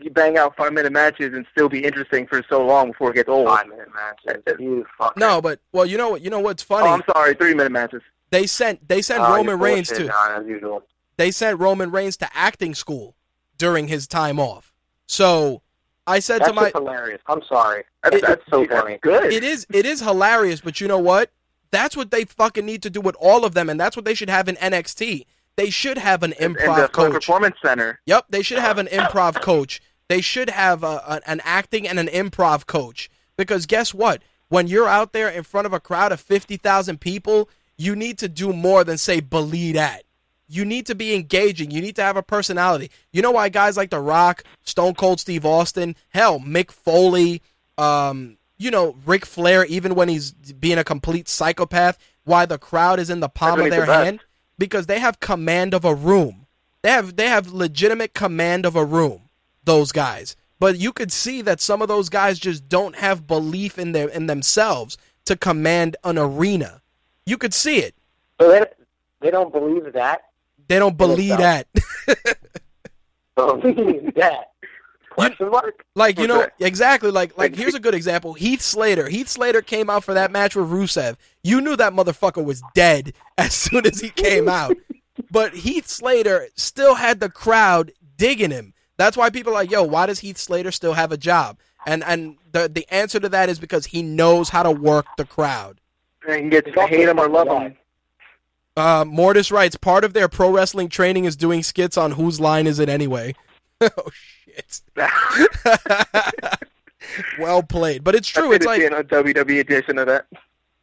you bang out five minute matches and still be interesting for so long before it gets old. Five minute matches, you fucker. No, but well, you know what? You know what's funny? Oh, I'm sorry, three minute matches. They sent they sent uh, Roman Reigns to no, they sent Roman Reigns to acting school during his time off. So I said that's to my that's hilarious. I'm sorry. That's, it, that's so it, funny. Good. It is it is hilarious, but you know what? That's what they fucking need to do with all of them, and that's what they should have in N X T. They should have an improv in the coach. Performance Center. Yep, they should have an improv coach. They should have a, a, an acting and an improv coach, because guess what? When you're out there in front of a crowd of fifty thousand people, you need to do more than say, believe that. You need to be engaging. You need to have a personality. You know why guys like The Rock, Stone Cold Steve Austin, hell, Mick Foley, um, you know, Ric Flair, even when he's being a complete psychopath, why the crowd is in the palm of their hand? Because they have command of a room. They have they have legitimate command of a room, those guys. But you could see that some of those guys just don't have belief in their in themselves to command an arena. You could see it. So they, they don't believe that? They don't believe that. Believe that. Question mark? Like, you know, exactly. Like, like here's a good example. Heath Slater. Heath Slater came out for that match with Rusev. You knew that motherfucker was dead as soon as he came out. But Heath Slater still had the crowd digging him. That's why people are like, yo, why does Heath Slater still have a job? And and the the answer to that is because he knows how to work the crowd. And gets to hate him or love him. Uh, Mortis writes, part of their pro wrestling training is doing skits on Whose Line Is It Anyway? Oh, shit. Well played. But it's true. It's like a W W E edition of that.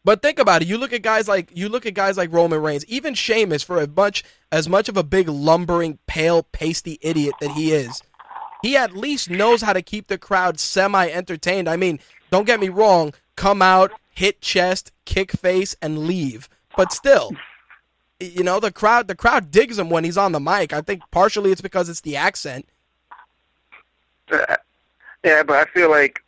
But think about it. You look at guys like you look at guys like Roman Reigns, even Sheamus, for as much as much of a big lumbering, pale, pasty idiot that he is, he at least knows how to keep the crowd semi-entertained. I mean, don't get me wrong, come out, hit chest, kick face, and leave. But still, you know, the crowd the crowd digs him when he's on the mic. I think partially it's because it's the accent. Uh, yeah, but I feel like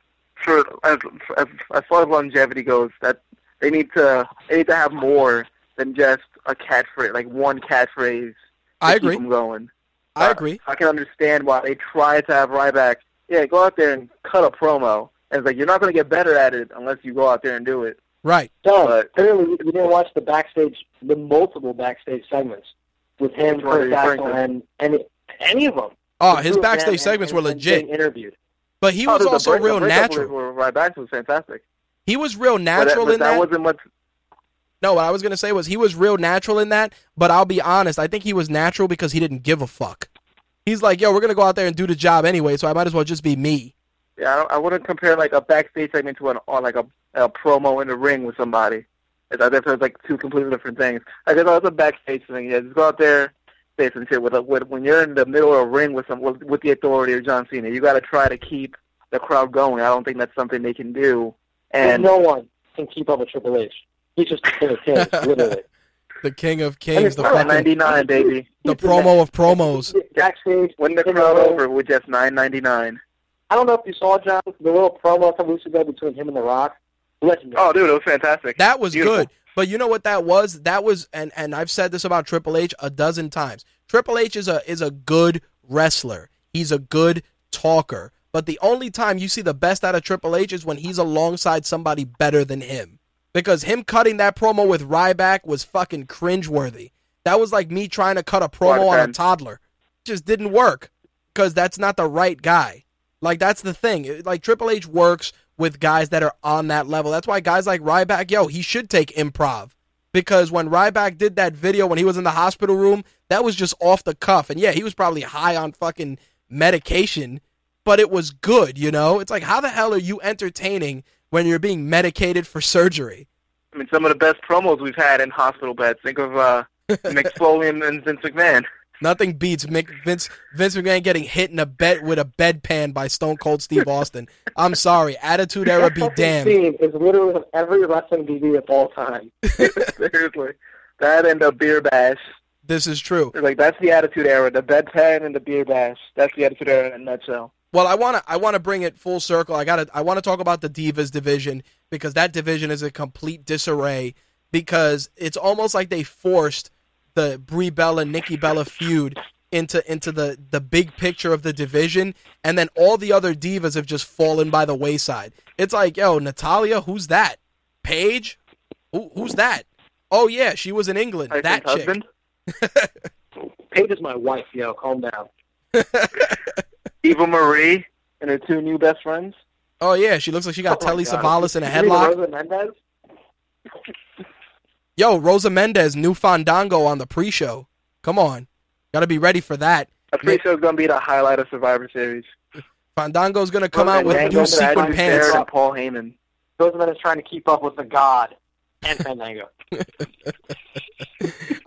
for as, as far as longevity goes, that They need to they need to have more than just a catchphrase, like one catchphrase to I agree. keep them going. I uh, agree. I can understand why they try to have Ryback, yeah, go out there and cut a promo. And it's like, you're not going to get better at it unless you go out there and do it. Right. So, but, clearly, we didn't watch the backstage, the multiple backstage segments with him, Kurt Axel, and any, any of them. Oh, the his backstage segments and, were and, legit. And interviewed. But he was oh, also break, real natural. Ryback was fantastic. He was real natural but, but in that. that wasn't much... No, what I was going to say was he was real natural in that, but I'll be honest, I think he was natural because he didn't give a fuck. He's like, yo, we're going to go out there and do the job anyway, so I might as well just be me. Yeah, I, don't, I wouldn't compare like a backstage segment to an, or like a, a promo in the ring with somebody. I think it's like two completely different things. I think that's a backstage thing. Yeah, just go out there, say some shit. With, with, when you're in the middle of a ring with, some, with, with the Authority or John Cena, you got to try to keep the crowd going. I don't think that's something they can do. And no one can keep up with Triple H. He's just the king of kings, literally. The king of kings, the fucking ninety-nine baby. The promo of promos. Actually, when the crowd over with just nine ninety-nine. I don't know if you saw, John, the little promo a couple weeks ago between him and The Rock. Legendary. Oh, dude, it was fantastic. That was Beautiful. good. But you know what that was? That was, and and I've said this about Triple H a dozen times. Triple H is a is a good wrestler. He's a good talker. But the only time you see the best out of Triple H is when he's alongside somebody better than him. Because him cutting that promo with Ryback was fucking cringeworthy. That was like me trying to cut a promo on a toddler. It just didn't work. Because that's not the right guy. Like, that's the thing. Like, Triple H works with guys that are on that level. That's why guys like Ryback, yo, he should take improv. Because when Ryback did that video when he was in the hospital room, that was just off the cuff. And yeah, he was probably high on fucking medication. But it was good, you know? It's like, how the hell are you entertaining when you're being medicated for surgery? I mean, some of the best promos we've had in hospital beds. Think of uh, Mick Foley and Vince McMahon. Nothing beats Mick, Vince Vince McMahon getting hit in a bed with a bedpan by Stone Cold Steve Austin. I'm sorry, Attitude Era be damned. Is literally every wrestling D V of all time. Seriously, that and the beer bash. This is true. It's like, that's the Attitude Era, the bedpan and the beer bash. That's the Attitude Era in a nutshell. Well, I want to I want to bring it full circle. I got I want to talk about the Divas division because that division is a complete disarray because it's almost like they forced the Brie Bella Nikki Bella feud into into the the big picture of the division, and then all the other divas have just fallen by the wayside. It's like, yo, Natalia, who's that? Paige? Who, who's that? Oh yeah, she was in England. I that chick. Paige is my wife, yo. Calm down. Eva Marie and her two new best friends. Oh, yeah. She looks like she got oh Telly Savalas in a headlock. Rosa Mendez? Yo, Rosa Mendez, new Fandango on the pre-show. Come on. Got to be ready for that. The pre-show is going to be the highlight of Survivor Series. Fandango's going to come Rosa out with new sequin pants. And Paul Heyman. Rosa Mendez trying to keep up with the God and Fandango.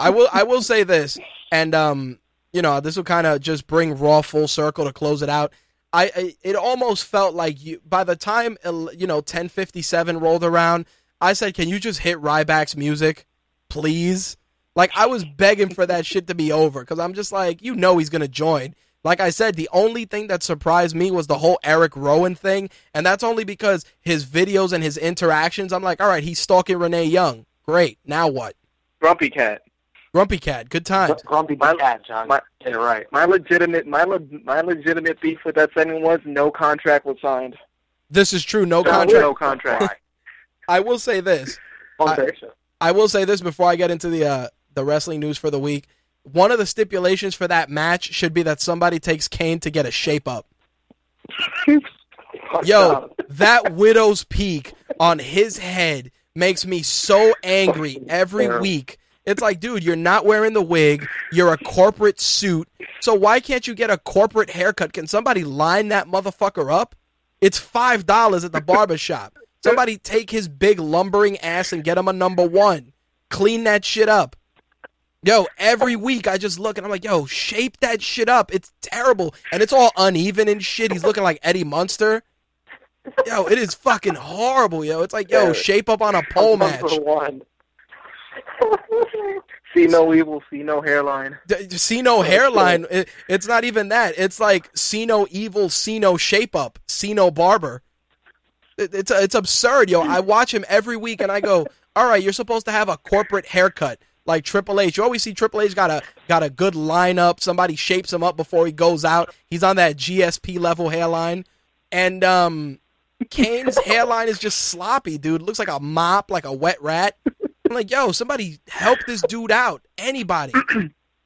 I will, I will say this, and... um. You know, this will kind of just bring Raw full circle to close it out. I, I It almost felt like you by the time, you know, ten fifty-seven rolled around, I said, can you just hit Ryback's music, please? Like, I was begging for that shit to be over because I'm just like, you know he's going to join. Like I said, the only thing that surprised me was the whole Eric Rowan thing, and that's only because his videos and his interactions, I'm like, all right, he's stalking Renee Young. Great. Now what? Grumpy Cat. Grumpy Cat, good times. Grumpy my, Cat, John. My, yeah, right. My legitimate, my le, my legitimate beef with that segment was no contract was signed. This is true. No, no contract. No contract. I will say this. I, I will say this before I get into the uh, the wrestling news for the week. one of the stipulations for that match should be that somebody takes Kane to get a shape up. Yo, that widow's peak on his head makes me so angry every week. It's like, dude, you're not wearing the wig. You're a corporate suit. So why can't you get a corporate haircut? Can somebody line that motherfucker up? It's five dollars at the barbershop. Somebody take his big lumbering ass and get him a number one. Clean that shit up. Yo, every week I just look and I'm like, yo, shape that shit up. It's terrible. And it's all uneven and shit. He's looking like Eddie Munster. Yo, it is fucking horrible, yo. It's like, yo, shape up on a pole match. Number one. See no evil, see no hairline. See no hairline. It, it's not even that. It's like see no evil, see no shape up, see no barber. It, it's it's absurd, yo. I watch him every week and I go, all right, you're supposed to have a corporate haircut like Triple H. You always see Triple H got a got a good lineup. Somebody shapes him up before he goes out. He's on that G S P level hairline, and um, Kane's hairline is just sloppy, dude. It looks like a mop, like a wet rat. I'm like, yo, somebody help this dude out. Anybody.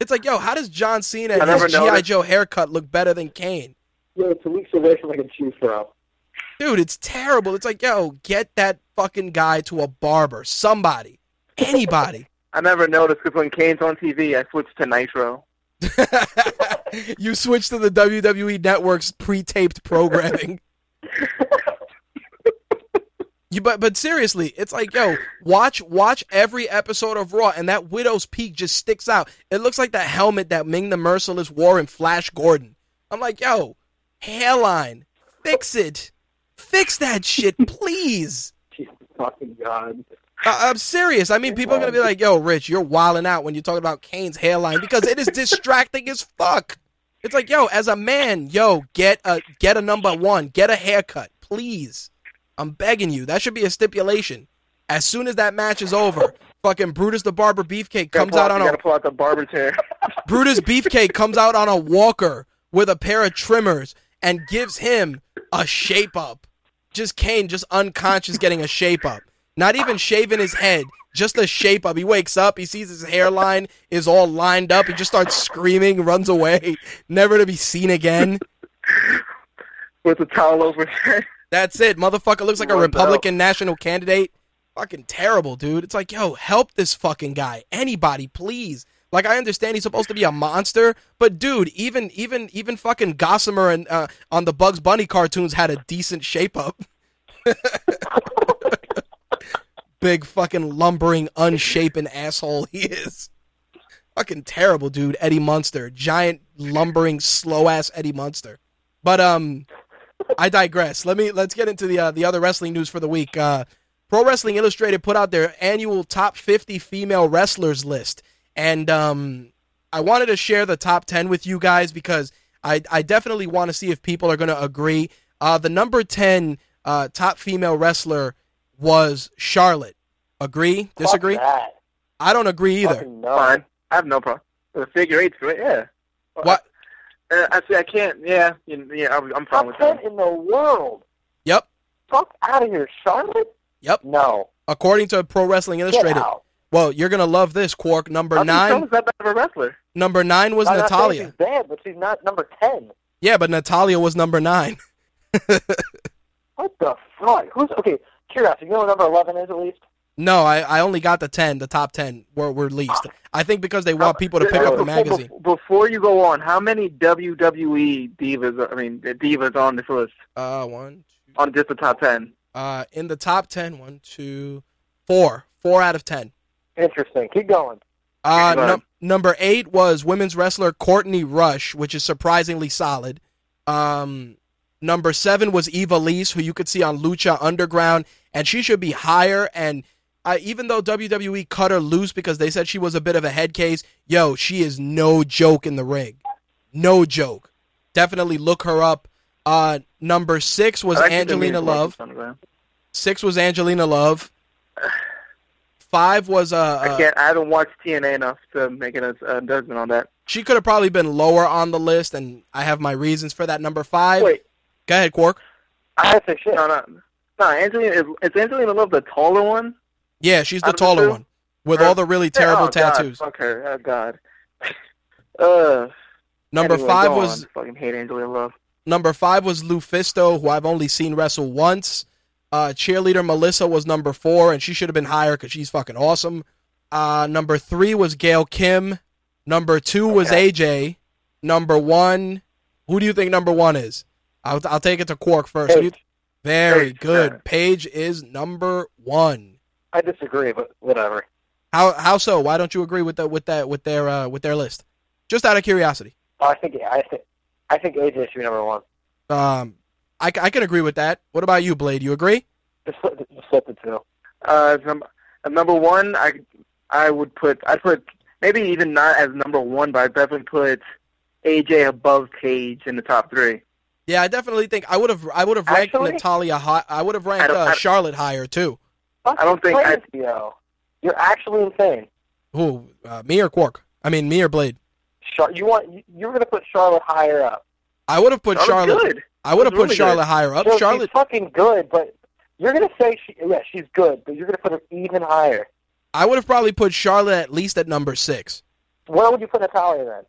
It's like, yo, how does John Cena and his G I. Joe haircut look better than Kane? Yo, it's weeks away from like a cheese throw. Dude, it's terrible. It's like, yo, get that fucking guy to a barber. Somebody. Anybody. I never noticed because when Kane's on T V, I switched to Nitro. You switched to the W W E Network's pre-taped programming. You, but but seriously, it's like, yo, watch watch every episode of Raw, and that widow's peak just sticks out. It looks like that helmet that Ming the Merciless wore in Flash Gordon. I'm like, yo, hairline, fix it. Fix that shit, please. Jesus fucking God. I, I'm serious. I mean, people are going to be like, yo, Rich, you're wilding out when you're talking about Kane's hairline because it is distracting as fuck. It's like, yo, as a man, yo, get a get a number one. Get a haircut, please. I'm begging you. That should be a stipulation. As soon as that match is over, fucking Brutus the Barber Beefcake comes out, out on a... You gotta pull out the barber chair. Brutus Beefcake comes out on a walker with a pair of trimmers and gives him a shape-up. Just Kane, just unconscious getting a shape-up. Not even shaving his head. Just a shape-up. He wakes up. He sees his hairline is all lined up. He just starts screaming, runs away, never to be seen again. With a towel over his head. That's it. Motherfucker looks like a Republican national candidate. Fucking terrible, dude. It's like, yo, help this fucking guy. Anybody, please. Like, I understand he's supposed to be a monster, but, dude, even even, even fucking Gossamer and uh, on the Bugs Bunny cartoons had a decent shape-up. Big fucking lumbering, unshapen asshole he is. Fucking terrible, dude. Eddie Munster. Giant, lumbering, slow-ass Eddie Munster. But, um... I digress. Let me let's get into the uh, the other wrestling news for the week. Uh, Pro Wrestling Illustrated put out their annual top fifty female wrestlers list, and um, I wanted to share the top ten with you guys because I I definitely want to see if people are going to agree. Uh, the number ten uh, top female wrestler was Charlotte. Agree? Disagree? Fuck that. I don't agree either. No. Fine. I have no problem. The figure eight's great. Yeah. What? Uh, actually, I can't. Yeah, yeah, I'm, I'm fine with that. Top ten in the world. Yep. Fuck out of here, Charlotte. Yep. No. According to Pro Wrestling Illustrated. Get out. Well, you're gonna love this, Quark. Number I'm nine. Charlotte's not bad of a wrestler. Number nine was I'm Natalia. Not saying she's bad, but she's not number ten. Yeah, but Natalia was number nine. What the fuck? Who's okay? Curiosity. You know what number eleven is at least? No, I, I only got the ten. The top ten were, were leased. I think because they want people to pick up the magazine. Before you go on, how many W W E divas? Are, I mean, divas on this list? Uh, one, two, on just the top ten. Uh, in the top ten, one, two, four, four out of ten. Interesting. Keep going. Uh, Keep going. Num- number eight was women's wrestler Courtney Rush, which is surprisingly solid. Um, number seven was Eva Lise, who you could see on Lucha Underground, and she should be higher and. Uh, even though W W E cut her loose because they said she was a bit of a head case, yo, she is no joke in the ring. No joke. Definitely look her up. Uh, number six was Angelina Love. Six was Angelina Love. Five was... Uh, I can't. I haven't watched T N A enough to make a uh, judgment on that. She could have probably been lower on the list, and I have my reasons for that. Number five... Wait. Go ahead, Quark. I have to shit. No, no. No, Angelina, is, is Angelina Love the taller one? Yeah, she's the taller one with all the really terrible tattoos. Fuck her. Oh, God. Uh, number anyway, five was... I fucking hate Angelia Love. Number five was Lou Fisto, who I've only seen wrestle once. Uh, cheerleader Melissa was number four, and she should have been higher because she's fucking awesome. Uh, number three was Gail Kim. Number two okay. was A J. Number one... Who do you think number one is? I'll, I'll take it to Quark first. Paige. Very Paige. good. Paige is number one. I disagree, but whatever. How how so? Why don't you agree with that with that with their uh, with their list? Just out of curiosity. Oh, I think I think I think A J should be number one. Um, I, I can agree with that. What about you, Blade? You agree? Just flip the two. Uh, number number one, I I would put I put maybe even not as number one, but I definitely put A J above Paige in the top three. Yeah, I definitely think I would have. I would have ranked Actually, Natalia high. I would have ranked uh, Charlotte higher too. I don't think I. Yo. You're actually insane. Who? Uh, me or Quark? I mean, me or Blade? Char- you want? You were gonna put Charlotte higher up. I would have put Charlotte's Charlotte. Good. I would have put really Charlotte good. higher up. She was, Charlotte, she's fucking good, but you're gonna say she, yeah, she's good, but you're gonna put her even higher. I would have probably put Charlotte at least at number six. Where would you put Natalia then?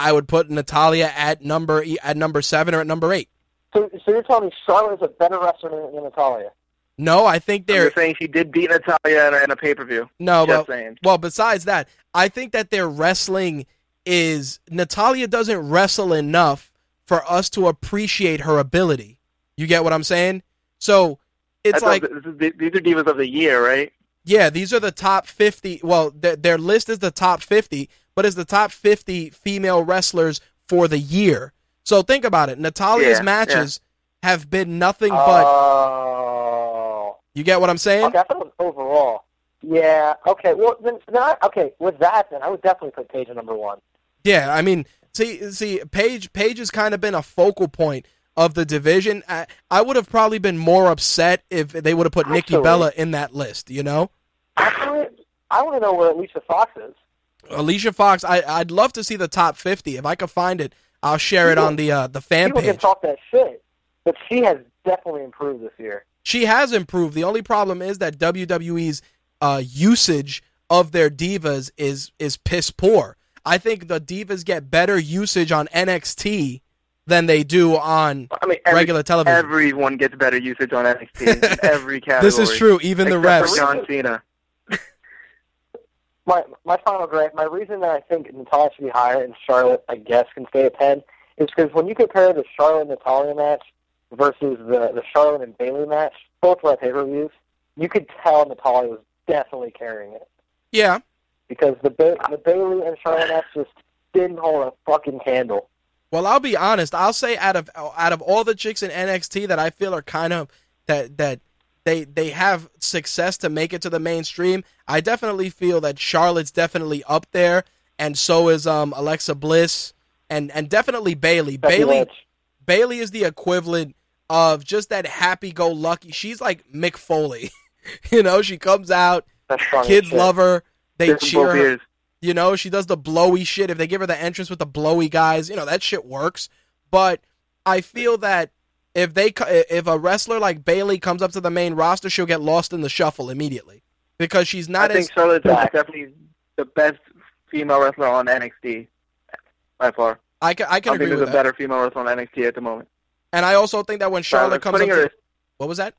I would put Natalia at number at number seven or at number eight. So, so you're telling me Charlotte is a better wrestler than Natalia? No, I think they're... You're saying she did beat Natalia in a, in a pay-per-view. No, Just but, saying. Well, besides that, I think that their wrestling is... Natalia doesn't wrestle enough for us to appreciate her ability. You get what I'm saying? So, it's like... These are Divas of the Year, right? Yeah, these are the top fifty... Well, th- their list is the top fifty... But it's the top fifty female wrestlers for the year. So think about it. Natalia's yeah, matches yeah. have been nothing but... Uh, you get what I'm saying? Okay, I thought it was overall. Yeah, okay. Well, then, not, okay, with that, then, I would definitely put Paige at number one. Yeah, I mean, see, see, Paige, Paige has kind of been a focal point of the division. I, I would have probably been more upset if they would have put Nikki Actually, Bella in that list, you know? Actually, I want to know where Alicia Fox is. Alicia Fox, I, I'd love to see the top fifty. If I could find it, I'll share people, it on the uh, the fan people page. People can talk that shit, but she has definitely improved this year. She has improved. The only problem is that W W E's uh, usage of their divas is, is piss poor. I think the divas get better usage on N X T than they do on I mean, every, regular television. Everyone gets better usage on N X T in every category. This is true, even the refs. John Cena. My my final grade, my reason that I think Natalia should be higher and Charlotte, I guess, can stay at ten is because when you compare the Charlotte-Natalia match versus the, the Charlotte and Bayley match, both were at pay-per-views, you could tell Natalia was definitely carrying it. Yeah. Because the, ba- the Bayley and Charlotte match just didn't hold a fucking candle. Well, I'll be honest. I'll say out of out of all the chicks in N X T that I feel are kind of that that. They they have success to make it to the mainstream. I definitely feel that Charlotte's definitely up there, and so is um, Alexa Bliss, and, and definitely Bayley. Bayley Bayley is the equivalent of just that happy-go-lucky. She's like Mick Foley, you know. She comes out, kids love her, they There's cheer her. You know, she does the blowy shit. If they give her the entrance with the blowy guys, you know that shit works. But I feel that. If they if a wrestler like Bayley comes up to the main roster, she'll get lost in the shuffle immediately because she's not. I as think Charlotte's back. definitely the best female wrestler on N X T by far. I can I can I agree think with there's that. a better female wrestler on N X T at the moment. And I also think that when Charlotte comes up, her, to, what was that?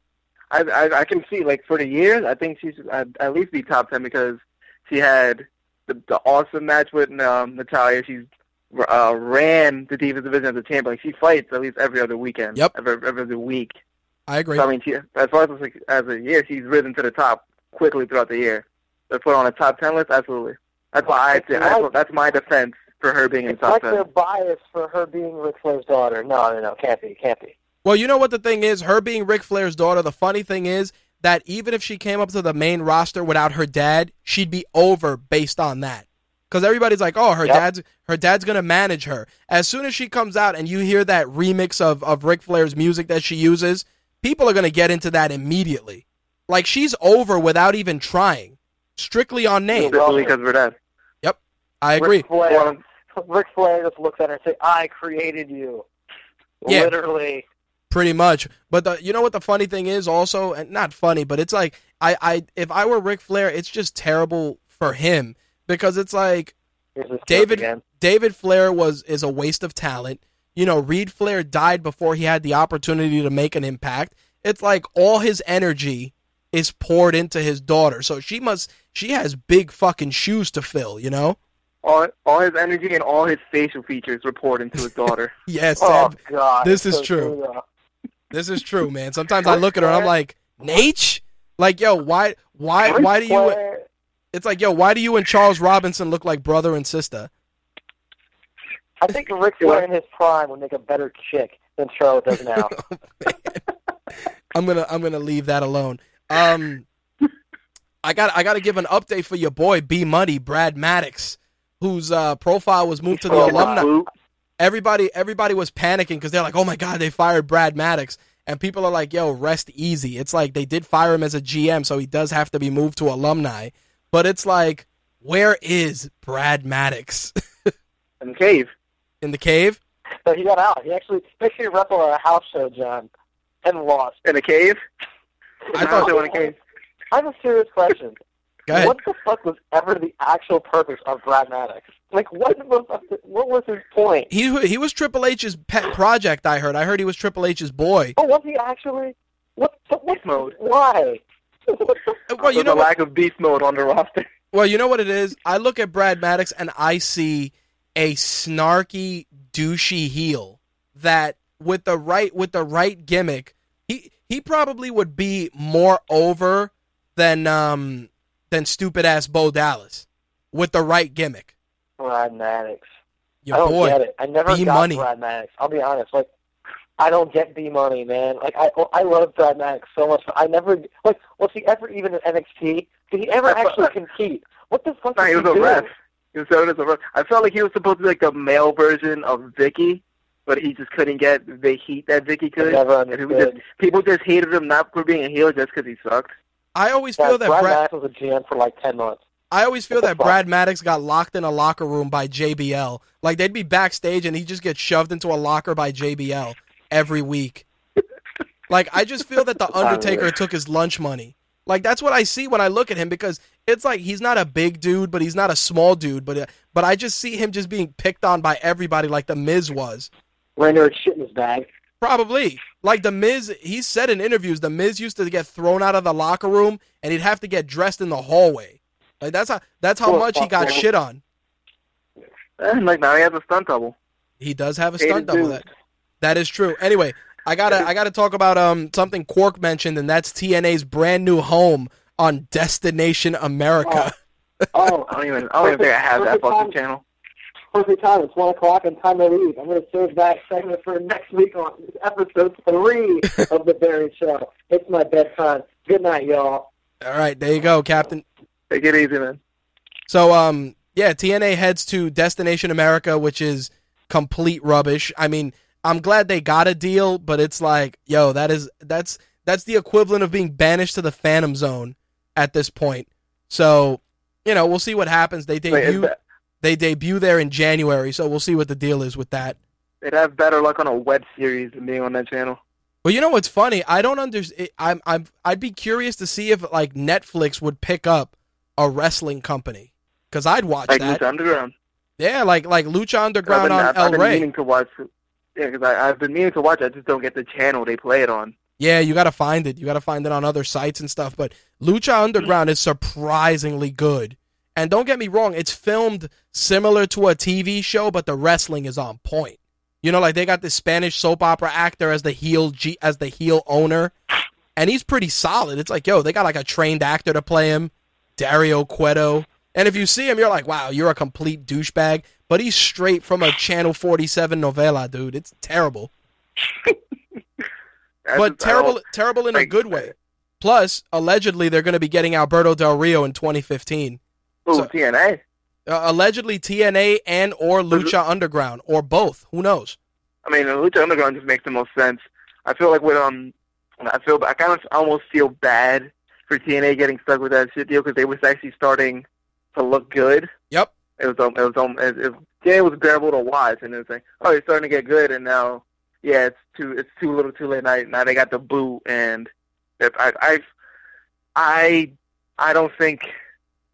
I, I I can see like for the years, I think she's I'd at least be top ten because she had the, the awesome match with um, Natalia. She's Uh, ran the Divas Division as a champion. Like she fights at least every other weekend. Yep. Every, every other week. I agree. So, I mean, she, as far as like, as a year, she's risen to the top quickly throughout the year. So put on a top ten list, absolutely. That's why I say like, that's my defense for her being in top like ten. It's like their bias for her being Ric Flair's daughter. No, no, no, can't be, can't be. Well, you know what the thing is? Her being Ric Flair's daughter. The funny thing is that even if she came up to the main roster without her dad, she'd be over based on that. Because everybody's like, oh, her yep. dad's her dad's going to manage her. As soon as she comes out and you hear that remix of, of Ric Flair's music that she uses, people are going to get into that immediately. Like, she's over without even trying. Strictly on name. Strictly because of her dad. Yep, I agree. Ric Flair, Ric Flair just looks at her and says, I created you. Yeah, literally. Pretty much. But the, you know what the funny thing is also? And not funny, but it's like, I, I if I were Ric Flair, it's just terrible for him. Because it's like David David Flair was is a waste of talent. You know, Reed Flair died before he had the opportunity to make an impact. It's like all his energy is poured into his daughter. So she must, she has big fucking shoes to fill, you know? All, all his energy and all his facial features were poured into his daughter. Yes. Oh, Sam, God. This is so true. Cool. This is true, man. Sometimes I look at her and I'm like, Nate? Like, yo, why, why, why do you, it's like, yo, why do you and Charles Robinson look like brother and sister? I think Ric Flair in his prime would make a better chick than Charlotte does now. Oh, I'm gonna I'm gonna leave that alone. Um, I got I got to give an update for your boy B Money, Brad Maddox, whose uh, profile was moved to the alumni. Everybody everybody was panicking because they're like, oh my god, they fired Brad Maddox, and people are like, yo, rest easy. It's like they did fire him as a G M, so he does have to be moved to alumni. But it's like, where is Brad Maddox? In the cave. In the cave? So he got out. He actually basically wrestled at a house show, John, and lost. In a cave? I thought they were in a cave. I have a serious question. Go ahead. What the fuck was ever the actual purpose of Brad Maddox? Like, what was what was his point? He he was Triple H's pet project, I heard. I heard he was Triple H's boy. Oh, was he actually? What Beast mode? Why? Well, you know, a lack of beast mode on the roster. Well, you know what it is? I look at Brad Maddox and I see a snarky, douchey heel that with the right with the right gimmick, he he probably would be more over than um than stupid ass Bo Dallas with the right gimmick. Brad Maddox, your I don't boy, get it. I never B got Money. Brad Maddox. I'll be honest, like I don't get B Money, man. Like I I love Brad Maddox so much. I never like was he ever even in N X T? Did he ever actually compete? What the fuck? No, he was a ref. He was serving as a ref. I felt like he was supposed to be like the male version of Vicky, but he just couldn't get the heat that Vicky could. Never and people, just, people just hated him not for being a heel just because he sucked. I always yeah, feel that Brad Maddox was a G M for like ten months. I always feel that Brad Maddox got locked in a locker room by J B L. Like they'd be backstage and he'd just get shoved into a locker by J B L every week. Like I just feel that the Undertaker took his lunch money. Like that's what I see when I look at him because it's like he's not a big dude, but he's not a small dude. But but I just see him just being picked on by everybody, like the Miz was. Right there, shit in his bag. Probably like the Miz. He said in interviews, the Miz used to get thrown out of the locker room, and he'd have to get dressed in the hallway. Like that's how that's how much he got shit on. And like now he has a stunt double. He does have a stunt double. That that is true. Anyway. I gotta, I gotta talk about um something Quark mentioned, and that's T N A's brand new home on Destination America. Oh, oh I don't even, I don't even think I have that fucking channel. Perfect time. It's one o'clock and time to leave. I'm gonna serve that segment for next week on episode three of the Barry Show. It's my bedtime. Good night, y'all. All right, there you go, Captain. Take it easy, man. So, um, yeah, T N A heads to Destination America, which is complete rubbish. I mean. I'm glad they got a deal, but it's like, yo, that is that's that's the equivalent of being banished to the Phantom Zone at this point. So, you know, we'll see what happens. They debut Wait, that... they debut there in January, so we'll see what the deal is with that. They'd have better luck on a web series than being on that channel. Well, you know what's funny? I don't understand. I'm I'm I'd be curious to see if like Netflix would pick up a wrestling company because I'd watch like that. Lucha Underground. Yeah, like like Lucha Underground I've been, on I've been El Rey. Meaning to watch it. Yeah, because I've been meaning to watch it. I just don't get the channel they play it on. Yeah, you got to find it. You got to find it on other sites and stuff. But Lucha Underground is surprisingly good. And don't get me wrong, it's filmed similar to a T V show, but the wrestling is on point. You know, like they got this Spanish soap opera actor as the heel G- as the heel owner, and he's pretty solid. It's like, yo, they got like a trained actor to play him, Dario Cueto. And if you see him, you're like, wow, you're a complete douchebag. But he's straight from a Channel forty-seven novela, dude. It's terrible. But terrible terrible in a good way. Plus, allegedly, they're going to be getting Alberto Del Rio in twenty fifteen. Oh, so, T N A? Uh, allegedly T N A and or Lucha Underground, or both. Who knows? I mean, Lucha Underground just makes the most sense. I feel like with, um, I feel, I kind of almost feel bad for T N A getting stuck with that shit deal because they was actually starting to look good. Yep. It was um, it was um, it, it, yeah, it was bearable to watch, and it was like, oh, you're starting to get good, and now, yeah, it's too it's too little, too late. Now, now they got the boot, and I I I I don't think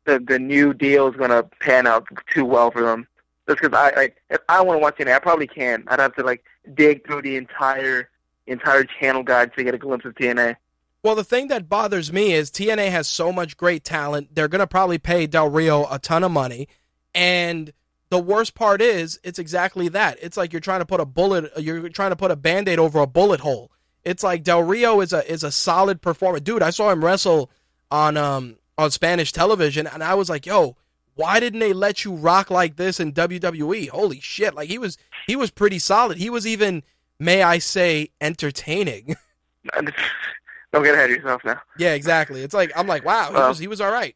the the new deal is gonna pan out too well for them. That's because I, like, if I want to watch T N A, I probably can. I'd have to, like, dig through the entire entire channel guide to get a glimpse of T N A. Well, the thing that bothers me is T N A has so much great talent. They're going to probably pay Del Rio a ton of money. And the worst part is it's exactly that. It's like you're trying to put a bullet, you're trying to put a Band-Aid over a bullet hole. It's like Del Rio is a is a solid performer. Dude, I saw him wrestle on um on Spanish television, and I was like, yo, why didn't they let you rock like this in W W E? Holy shit. Like, he was he was pretty solid. He was even, may I say, entertaining. Don't get ahead of yourself now. Yeah, exactly. It's like, I'm like, wow, he well, was he was all right.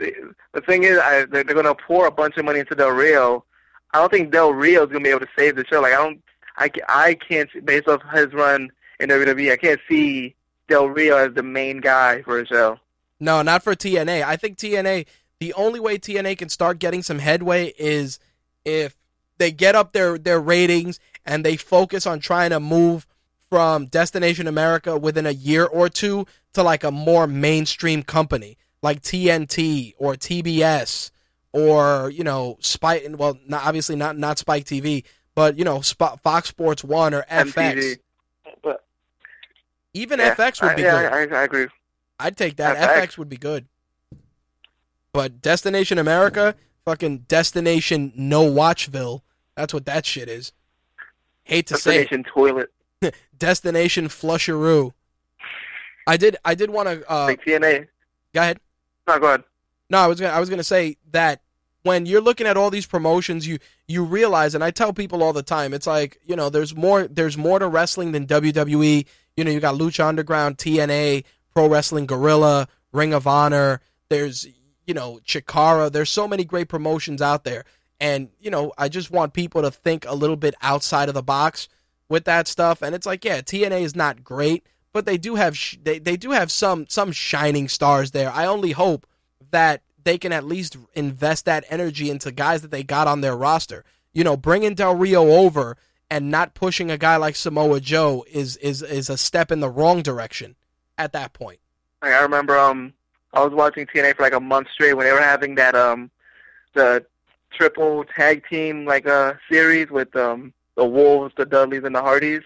See, the thing is, I, they're, they're going to pour a bunch of money into Del Rio. I don't think Del Rio is going to be able to save the show. Like, I don't, I, I can't, based off his run in W W E, I can't see Del Rio as the main guy for a show. No, not for T N A. I think T N A, the only way T N A can start getting some headway is if they get up their, their ratings and they focus on trying to move from Destination America within a year or two to like a more mainstream company like T N T or T B S or, you know, Spike, well, not, obviously not, not Spike T V, but, you know, Sp- Fox Sports One or F X. But, Even yeah, F X would I, be yeah, good. I, I agree. I'd take that. F X. F X would be good. But Destination America, fucking Destination No Watchville, that's what that shit is. Hate to say it. Destination Toilet. Destination Flusheroo. I did. I did want to. Uh, like T N A. Go ahead. No, go ahead. No, I was. Gonna, I was going to say that when you're looking at all these promotions, you you realize, and I tell people all the time, it's like, you know, there's more. There's more to wrestling than W W E. You know, you got Lucha Underground, T N A, Pro Wrestling Guerrilla, Ring of Honor. There's, you know, Chikara. There's so many great promotions out there, and you know, I just want people to think a little bit outside of the box with that stuff. And it's like, yeah, T N A is not great, but they do have sh- they, they do have some some shining stars there. I only hope that they can at least invest that energy into guys that they got on their roster. You know, bringing Del Rio over and not pushing a guy like Samoa Joe is is, is a step in the wrong direction at that point. I remember um I was watching T N A for like a month straight when they were having that um the triple tag team like uh series with um the Wolves, the Dudleys, and the Hardys.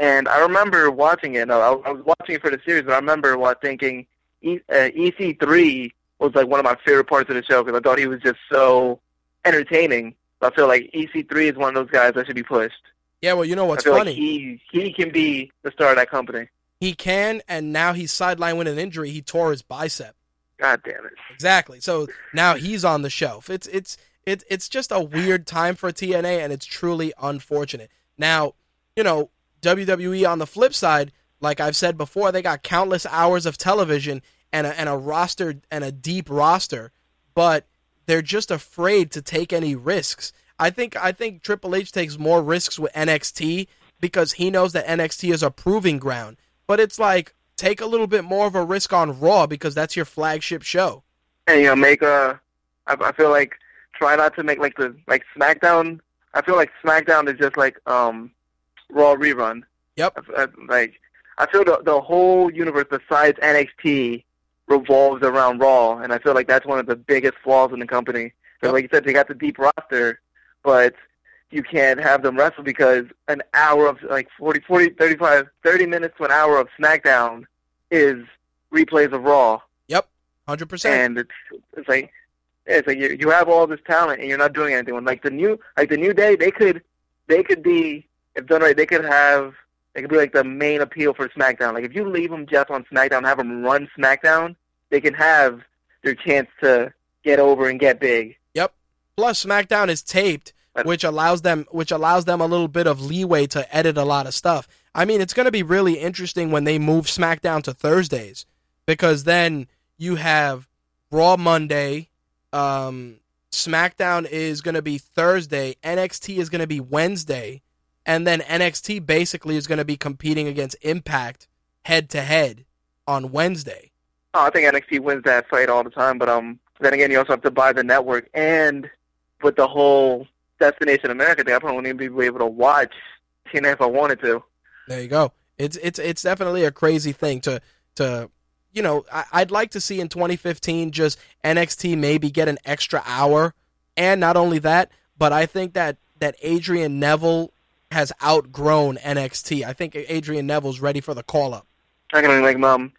And I remember watching it. I was watching it for the series, but I remember thinking E C three was like one of my favorite parts of the show because I thought he was just so entertaining. I feel like E C three is one of those guys that should be pushed. Yeah, well, you know what's I feel funny? Like he, he can be the star of that company. He can, and now he's sidelined with an injury. He tore his bicep. God damn it. Exactly. So now he's on the shelf. It's it's. It, it's just a weird time for T N A, and it's truly unfortunate. Now, you know, W W E on the flip side, like I've said before, they got countless hours of television and a, and a roster and a deep roster, but they're just afraid to take any risks. I think I think Triple H takes more risks with N X T because he knows that N X T is a proving ground. But it's like, take a little bit more of a risk on Raw because that's your flagship show. And, you know, make a – I feel like – try not to make like the like SmackDown. I feel like SmackDown is just like um, Raw rerun. Yep. I, I, like I feel the the whole universe besides N X T revolves around Raw, and I feel like that's one of the biggest flaws in the company. So yep. Like you said, they got the deep roster, but you can't have them wrestle because an hour of like forty, forty, thirty-five, thirty minutes to an hour of SmackDown is replays of Raw. Yep, hundred percent. And it's it's like. It's like you you have all this talent and you're not doing anything. Like the new like the New Day, they could they could be, if done right, they could have they could be like the main appeal for SmackDown. Like if you leave them just on SmackDown, have them run SmackDown, they can have their chance to get over and get big. Yep. Plus SmackDown is taped, which allows them which allows them a little bit of leeway to edit a lot of stuff. I mean, it's going to be really interesting when they move SmackDown to Thursdays, because then you have Raw Monday. Um, SmackDown is going to be Thursday, N X T is going to be Wednesday, and then N X T basically is going to be competing against Impact head-to-head on Wednesday. Oh, I think N X T wins that fight all the time, but um, then again, you also have to buy the network, and with the whole Destination America thing, I probably wouldn't even be able to watch T N A if I wanted to. There you go. It's it's it's definitely a crazy thing to to... You know, I'd like to see in twenty fifteen just N X T maybe get an extra hour. And not only that, but I think that, that Adrian Neville has outgrown N X T. I think Adrian Neville's ready for the call-up. I can like um,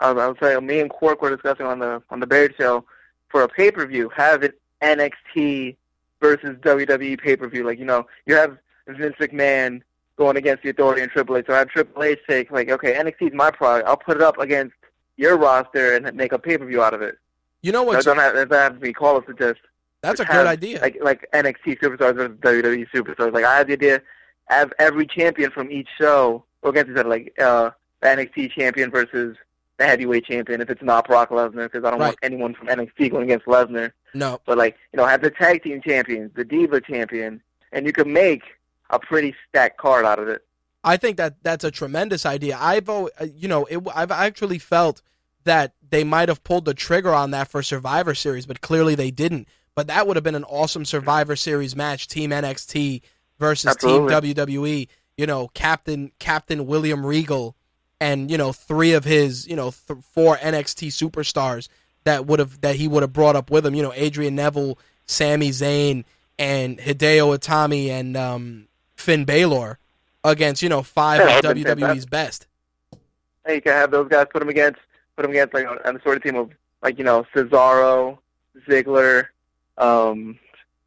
I was saying, me and Quark were discussing on the on the Baird show for a pay-per-view. Have an N X T versus W W E pay-per-view. Like, you know, you have Vince McMahon going against the Authority and Triple H. So I have Triple H take, like, okay, N X T is my product. I'll put it up against your roster and make a pay-per-view out of it. You know what? So that doesn't have to be called to just. That's just a have, good idea. Like, like N X T superstars versus W W E superstars. Like, I have the idea, have every champion from each show go against each other. Like, uh, the N X T champion versus the heavyweight champion, if it's not Brock Lesnar, because I don't right. want anyone from N X T going against Lesnar. No. But, like, you know, have the tag team champions, the diva champion, and you can make a pretty stacked card out of it. I think that that's a tremendous idea. I've, you know, it, I've actually felt that they might have pulled the trigger on that for Survivor Series, but clearly they didn't. But that would have been an awesome Survivor Series match, Team N X T versus Absolutely. Team W W E. You know, Captain Captain William Regal and, you know, three of his, you know, th- four N X T superstars that would have that he would have brought up with him. You know, Adrian Neville, Sami Zayn, and Hideo Itami and um, Finn Balor against, you know, five yeah, of W W E's best. Hey, you can have those guys put them against, put them against like on the sort of team of like, you know, Cesaro, Ziggler, um,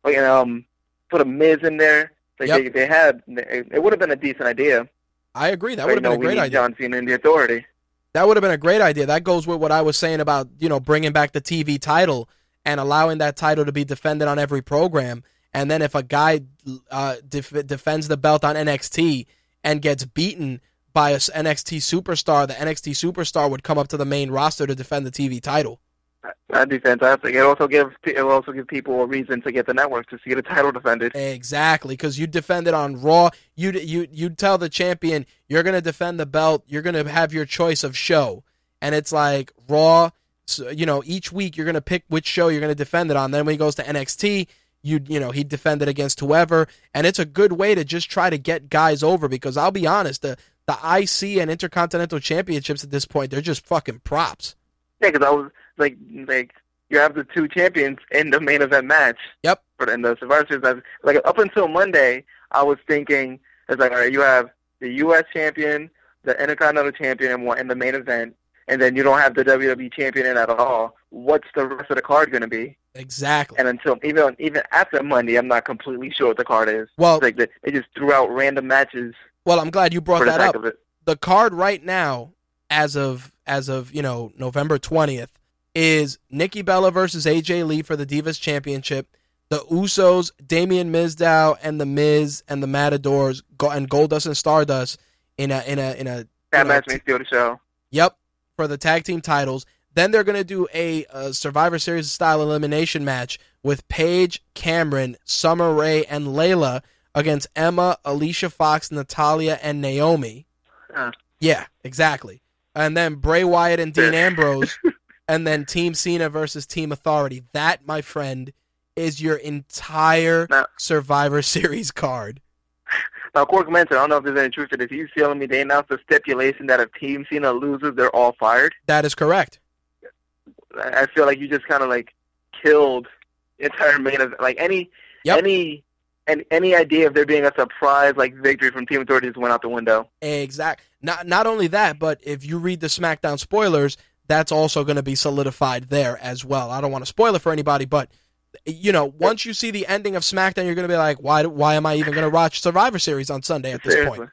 like, um, put a Miz in there. Like yep. they, they had, it would have been a decent idea. I agree. That would have been a great idea. John Cena and the Authority. That would have been a great idea. That goes with what I was saying about, you know, bringing back the T V title and allowing that title to be defended on every program. And then if a guy uh, def- defends the belt on N X T and gets beaten by an N X T superstar, the N X T superstar would come up to the main roster to defend the T V title. That'd be fantastic. It also gives it also gives people a reason to get the network to get a title defended. Exactly, because you defend it on Raw. You you you tell the champion you're going to defend the belt. You're going to have your choice of show, and it's like Raw. So, you know, each week you're going to pick which show you're going to defend it on. Then when he goes to N X T, you you know he defended against whoever, and it's a good way to just try to get guys over. Because I'll be honest, the the I C and Intercontinental Championships at this point, they're just fucking props. Yeah, because I was. Like, like you have the two champions in the main event match. Yep. For in the Survivor Series, match. Like up until Monday, I was thinking it's like, all right, you have the U S champion, the Intercontinental champion, in the main event, and then you don't have the W W E champion in at all. What's the rest of the card going to be? Exactly. And until even even after Monday, I'm not completely sure what the card is. Well, it's like the, they just threw out random matches. Well, I'm glad you brought that up. The card right now, as of as of you know November twentieth. Is Nikki Bella versus A J Lee for the Divas Championship, the Usos, Damian Mizdow, and the Miz and the Matadors, go- and Goldust and Stardust in a in a in a that match may steal the show. Yep, for the tag team titles. Then they're gonna do a, a Survivor Series style elimination match with Paige, Cameron, Summer Rae, and Layla against Emma, Alicia Fox, Natalia, and Naomi. Uh. Yeah, exactly. And then Bray Wyatt and Dean Ambrose. And then Team Cena versus Team Authority. That, my friend, is your entire now, Survivor Series card. Now, Cork mentioned, I don't know if there's any truth to this. He's telling me they announced a stipulation that if Team Cena loses, they're all fired. That is correct. I feel like you just kind of like killed the entire main event. Like any, yep. any, and any idea of there being a surprise like victory from Team Authority just went out the window. Exactly. Not not only that, but if you read the SmackDown spoilers. That's also going to be solidified there as well. I don't want to spoil it for anybody, but, you know, once you see the ending of SmackDown, you're going to be like, why Why am I even going to watch Survivor Series on Sunday at this Seriously.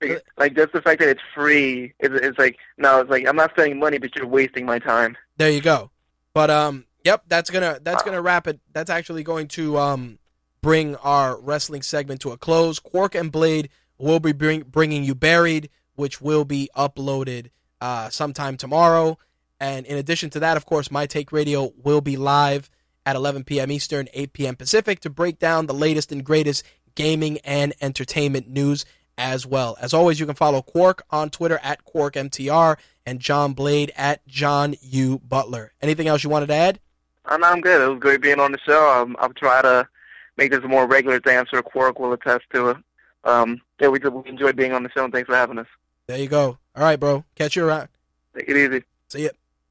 point? Like, just the fact that it's free, it's, it's like, no, it's like, I'm not spending money, but you're wasting my time. There you go. But, um, yep, that's going to that's gonna wrap it. That's actually going to um bring our wrestling segment to a close. Quark and Blade will be bring, bringing you Buried, which will be uploaded uh, sometime tomorrow. And in addition to that, of course, My Take Radio will be live at eleven p.m. Eastern, eight p.m. Pacific to break down the latest and greatest gaming and entertainment news as well. As always, you can follow Quark on Twitter at QuarkMTR and John Blade at John U. Butler. Anything else you wanted to add? I'm, I'm good. It was great being on the show. I'm, I'm trying to make this a more regular thing. I'm sure Quark will attest to it. Um, yeah, we, we enjoyed being on the show, and thanks for having us. There you go. All right, bro. Catch you around. Take it easy. See ya.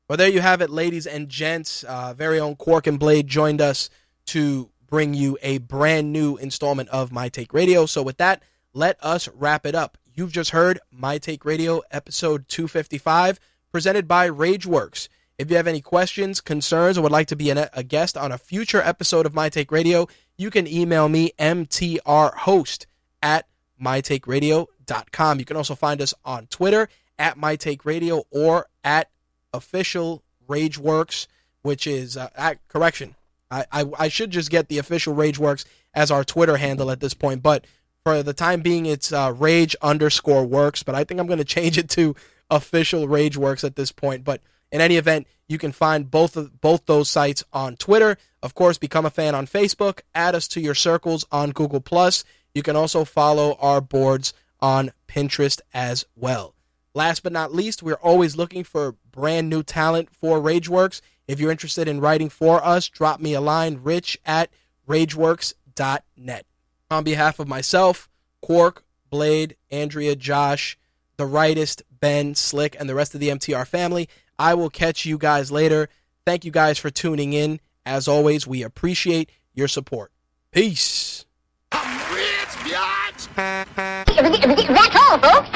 Well, there you have it, ladies and gents. Uh, very own Quark and Blade joined us to bring you a brand new installment of My Take Radio. So with that, let us wrap it up. You've just heard My Take Radio episode two fifty-five, presented by RageWorks. If you have any questions, concerns, or would like to be a guest on a future episode of My Take Radio, you can email me, m t r host at my take radio dot com. You can also find us on Twitter, at My Take Radio, or at Official RageWorks, which is, uh, at, correction, I, I, I should just get the Official RageWorks as our Twitter handle at this point, but for the time being, it's uh, Rage underscore Works, but I think I'm going to change it to Official RageWorks at this point, but in any event, you can find both of both those sites on Twitter. Of course, become a fan on Facebook. Add us to your circles on Google plus. You can also follow our boards on Pinterest as well. Last but not least, we're always looking for brand new talent for RageWorks. If you're interested in writing for us, drop me a line, rich at rageworks dot net. On behalf of myself, Quark, Blade, Andrea, Josh, the Rightist, Ben, Slick, and the rest of the M T R family, I will catch you guys later. Thank you guys for tuning in. As always, we appreciate your support. Peace. I'm rich, bitch. That's all, folks.